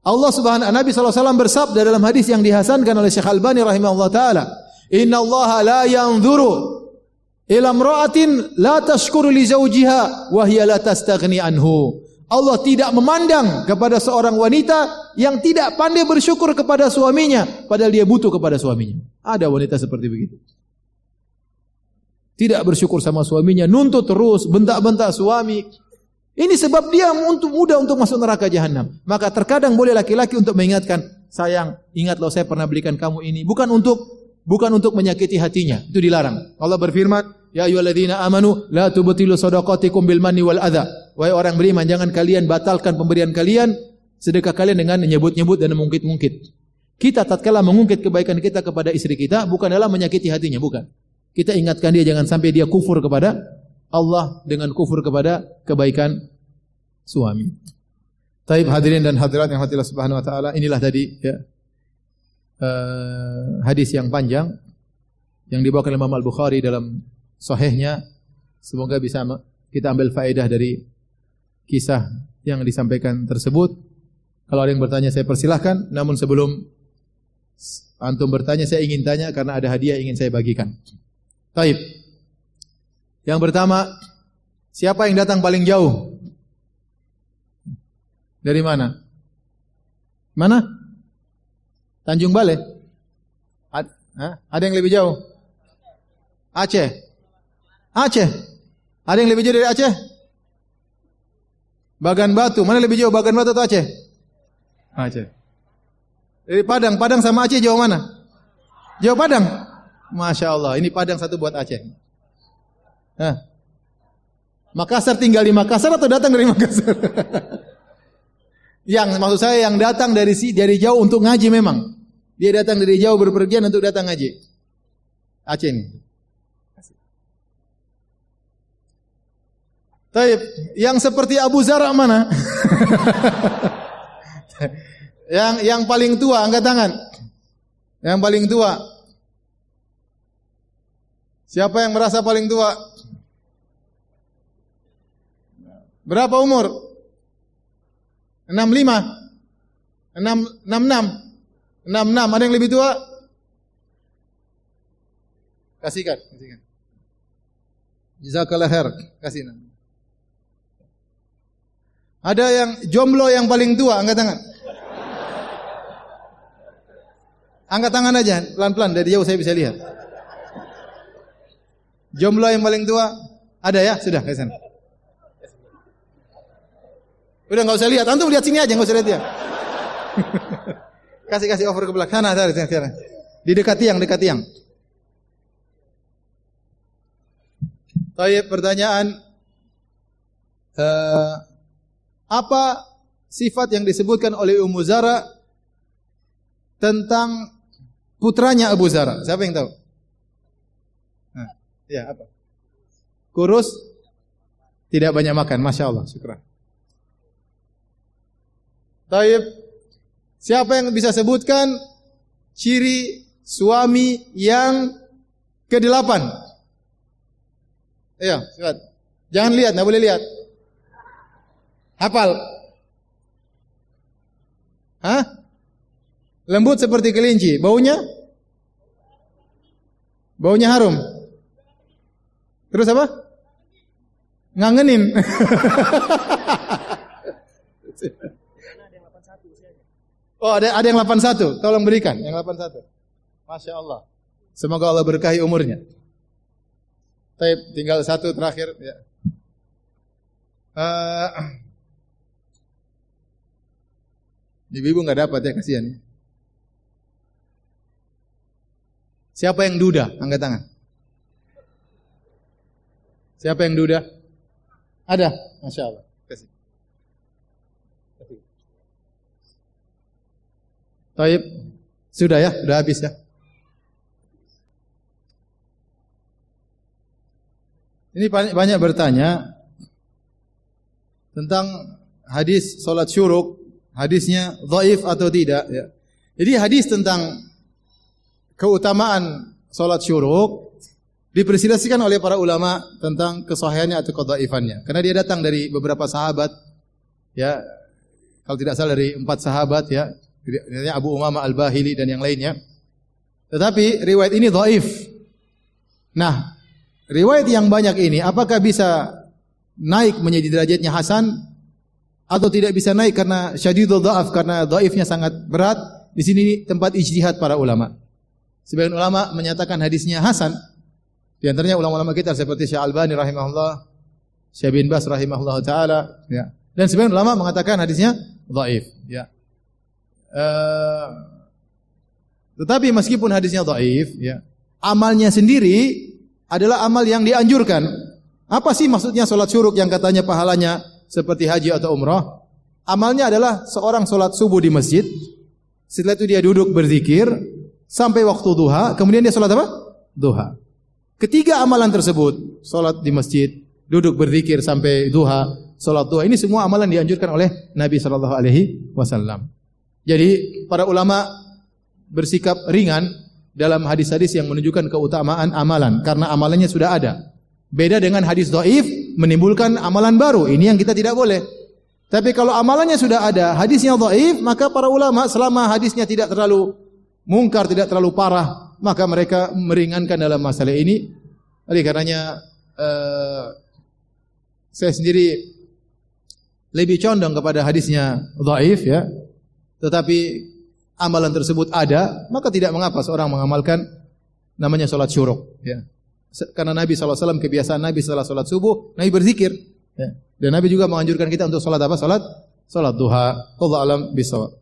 Allah Subhanahu Nabi sallallahu alaihi wasallam bersabda dalam hadis yang dihasankan oleh Syaikh Albani rahimahullah taala, Inna Allah la yanzuru ila imra'atin la tashkuru li zawjiha wa hiya la tastaghni anhu. Allah tidak memandang kepada seorang wanita yang tidak pandai bersyukur kepada suaminya padahal dia butuh kepada suaminya. Ada wanita seperti begitu. Tidak bersyukur sama suaminya, nuntut terus, bentak-bentak suami. Ini sebab dia untuk mudah untuk masuk neraka jahanam. Maka terkadang boleh laki-laki untuk mengingatkan, sayang, ingat loh saya pernah belikan kamu ini, bukan untuk Bukan untuk menyakiti hatinya, itu dilarang. Allah berfirman, Ya ayyuhalladzina amanu la tubtilu shadaqatikum bil manni wal adza. Wahai orang beriman, jangan kalian batalkan pemberian kalian, sedekah kalian dengan menyebut-nyebut dan mengungkit-ungkit. Kita tatkala mengungkit kebaikan kita kepada istri kita bukan dalam menyakiti hatinya, bukan. Kita ingatkan dia jangan sampai dia kufur kepada Allah dengan kufur kepada kebaikan suami. Taib hadirin dan hadirat yang hatilah subhanahu wa taala, inilah tadi ya. Uh, hadis yang panjang yang dibawakan Imam Al-Bukhari dalam sahihnya, semoga bisa kita ambil faedah dari kisah yang disampaikan tersebut. Kalau ada yang bertanya saya persilahkan, namun sebelum antum bertanya saya ingin tanya karena ada hadiah yang ingin saya bagikan. Taib. Yang pertama, siapa yang datang paling jauh? Dari mana? Mana? Tanjung Balai? Ad, ada yang lebih jauh? Aceh? Aceh? Ada yang lebih jauh dari Aceh? Bagan Batu. Mana lebih jauh? Bagan Batu atau Aceh? Aceh. Dari Padang. Padang sama Aceh jauh mana? Jauh Padang? Masya Allah. Ini Padang satu buat Aceh. Hah. Makassar tinggal di Makassar atau datang dari Makassar? Yang maksud saya yang datang dari si dari jauh untuk ngaji memang. Dia datang dari jauh berpergian untuk datang ngaji. Aceh ini. Taib, yang seperti Abu Zara mana? yang yang paling tua angkat tangan. Yang paling tua. Siapa yang merasa paling tua? Berapa umur? enam puluh lima, enam puluh enam, enam puluh enam, ada yang lebih tua? Kasihkan, kasihkan. Jazakallah khair, kasihkan. Ada yang jomblo yang paling tua, angkat tangan. Angkat tangan aja, pelan-pelan dari jauh saya bisa lihat. Jomblo yang paling tua, ada ya? Sudah, kasihkan. Udah enggak usah lihat, antum lihat sini aja, enggak usah lihat dia. Kasih-kasih over ke belakang sana, tarik, tarik. Di dekat tiang, dekat tiang. Baik, pertanyaan uh, apa sifat yang disebutkan oleh Ummu Zara tentang putranya Abu Zara? Siapa yang tahu? Nah, ya, apa? Kurus, tidak banyak makan, Masya Allah, syukran. Taib, siapa yang bisa sebutkan ciri suami yang kedelapan? Iya, lihat. Jangan lihat, nggak boleh lihat. Hafal. Hah? Lembut seperti kelinci. Baunya? Baunya harum. Terus apa? Ngangenin. Oh, ada ada yang delapan puluh satu. Tolong berikan yang delapan puluh satu. Masya Allah. Semoga Allah berkahi umurnya. Taib, tinggal satu terakhir. Ya. Uh, Ibu-ibu nggak dapat ya, kasihan. Ya. Siapa yang duda? Angkat tangan. Siapa yang duda? Ada, masya Allah. Kasih. Taib, sudah ya, sudah habis ya. Ini banyak bertanya tentang hadis solat syuruk. Hadisnya dhaif atau tidak ya. Jadi hadis tentang keutamaan salat syuruk diperselisihkan oleh para ulama tentang kesahihannya atau kedhaifannya. Karena dia datang dari beberapa sahabat ya. Kalau tidak salah dari empat sahabat ya, dari Abu Umamah Al-Bahili dan yang lainnya. Tetapi riwayat ini dhaif. Nah, riwayat yang banyak ini apakah bisa naik menjadi derajatnya hasan? Atau tidak bisa naik karena syadidul dha'af, karena dhaifnya sangat berat. Di sini tempat ijtihad para ulama. Sebagian ulama menyatakan hadisnya hasan. Di antaranya ulama-ulama kita seperti Syaikh Albani rahimahullah, Syaikh bin Baz rahimahullah taala, ya. Dan sebagian ulama mengatakan hadisnya dhaif, ya. Uh, tetapi meskipun hadisnya dhaif, ya, amalnya sendiri adalah amal yang dianjurkan. Apa sih maksudnya salat syuruk yang katanya pahalanya seperti haji atau umrah? Amalnya adalah seorang solat subuh di masjid. Setelah itu dia duduk berzikir sampai waktu duha. Kemudian dia solat apa? Duha. Ketiga amalan tersebut, solat di masjid, duduk berzikir sampai duha, solat duha. Ini semua amalan dianjurkan oleh Nabi Shallallahu Alaihi Wasallam. Jadi para ulama bersikap ringan dalam hadis-hadis yang menunjukkan keutamaan amalan, karena amalannya sudah ada. Beda dengan hadis dhaif menimbulkan amalan baru. Ini yang kita tidak boleh. Tapi kalau amalannya sudah ada, hadisnya dhaif, maka para ulama selama hadisnya tidak terlalu mungkar, tidak terlalu parah, maka mereka meringankan dalam masalah ini. Oleh karenanya uh, saya sendiri lebih condong kepada hadisnya dhaif ya. Tetapi amalan tersebut ada, maka tidak mengapa seorang mengamalkan namanya salat syuruk ya. Karena Nabi shallallahu alaihi wasallam, kebiasaan Nabi setelah sholat subuh, Nabi berzikir. Ya. Dan Nabi juga menganjurkan kita untuk sholat apa? Sholat? Sholat duha. Wallahu a'lam bishawab.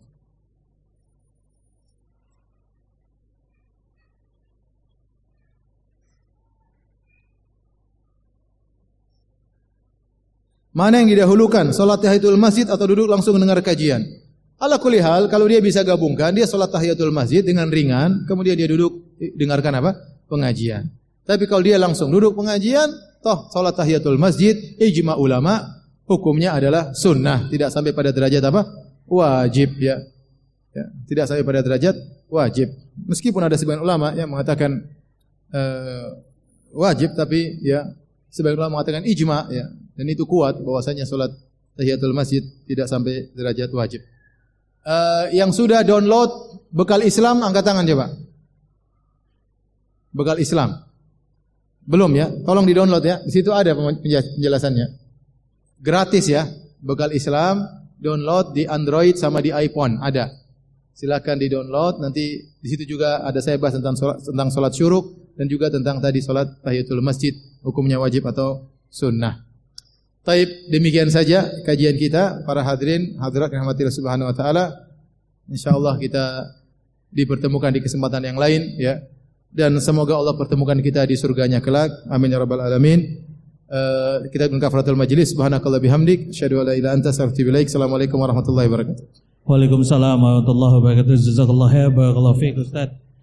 Mana yang didahulukan? Sholat tahiyatul masjid atau duduk langsung mendengar kajian? Ala kulli hal, kalau dia bisa gabungkan, dia sholat tahiyatul masjid dengan ringan, kemudian dia duduk, dengarkan apa? Pengajian. Tapi kalau dia langsung duduk pengajian, toh salat tahiyatul masjid, ijma ulama, hukumnya adalah sunnah, tidak sampai pada derajat apa? Wajib ya. Ya, tidak sampai pada derajat wajib. Meskipun ada sebagian ulama yang mengatakan uh, wajib, tapi ya sebagian ulama mengatakan ijma ya. Dan itu kuat bahwasanya salat tahiyatul masjid tidak sampai derajat wajib. Uh, yang sudah download Bekal Islam angkat tangan coba. Bekal Islam. Belum ya, tolong di-download ya. Di situ ada penjelasannya. Gratis ya, Bekal Islam, download di Android sama di iPhone, ada. Silakan di-download, nanti di situ juga ada saya bahas tentang solat, tentang salat syuruk dan juga tentang tadi salat tahiyatul masjid, hukumnya wajib atau sunnah. Taib, demikian saja kajian kita para hadirin hadirat rahmatillah subhanahu wa taala. Insyaallah kita dipertemukan di kesempatan yang lain ya. Dan semoga Allah pertemukan kita di surganya kelak. Amin ya rabbal alamin. Uh, kita dengan kafaratul majlis. Subhanakallah bihamdik. Asyhadu alla ilaha anta astaghfiruka wa atubu ilaik. Assalamualaikum warahmatullahi wabarakatuh. Waalaikumsalam warahmatullahi wabarakatuh. Jazakallahu khairan barakallahu fiik Ustaz.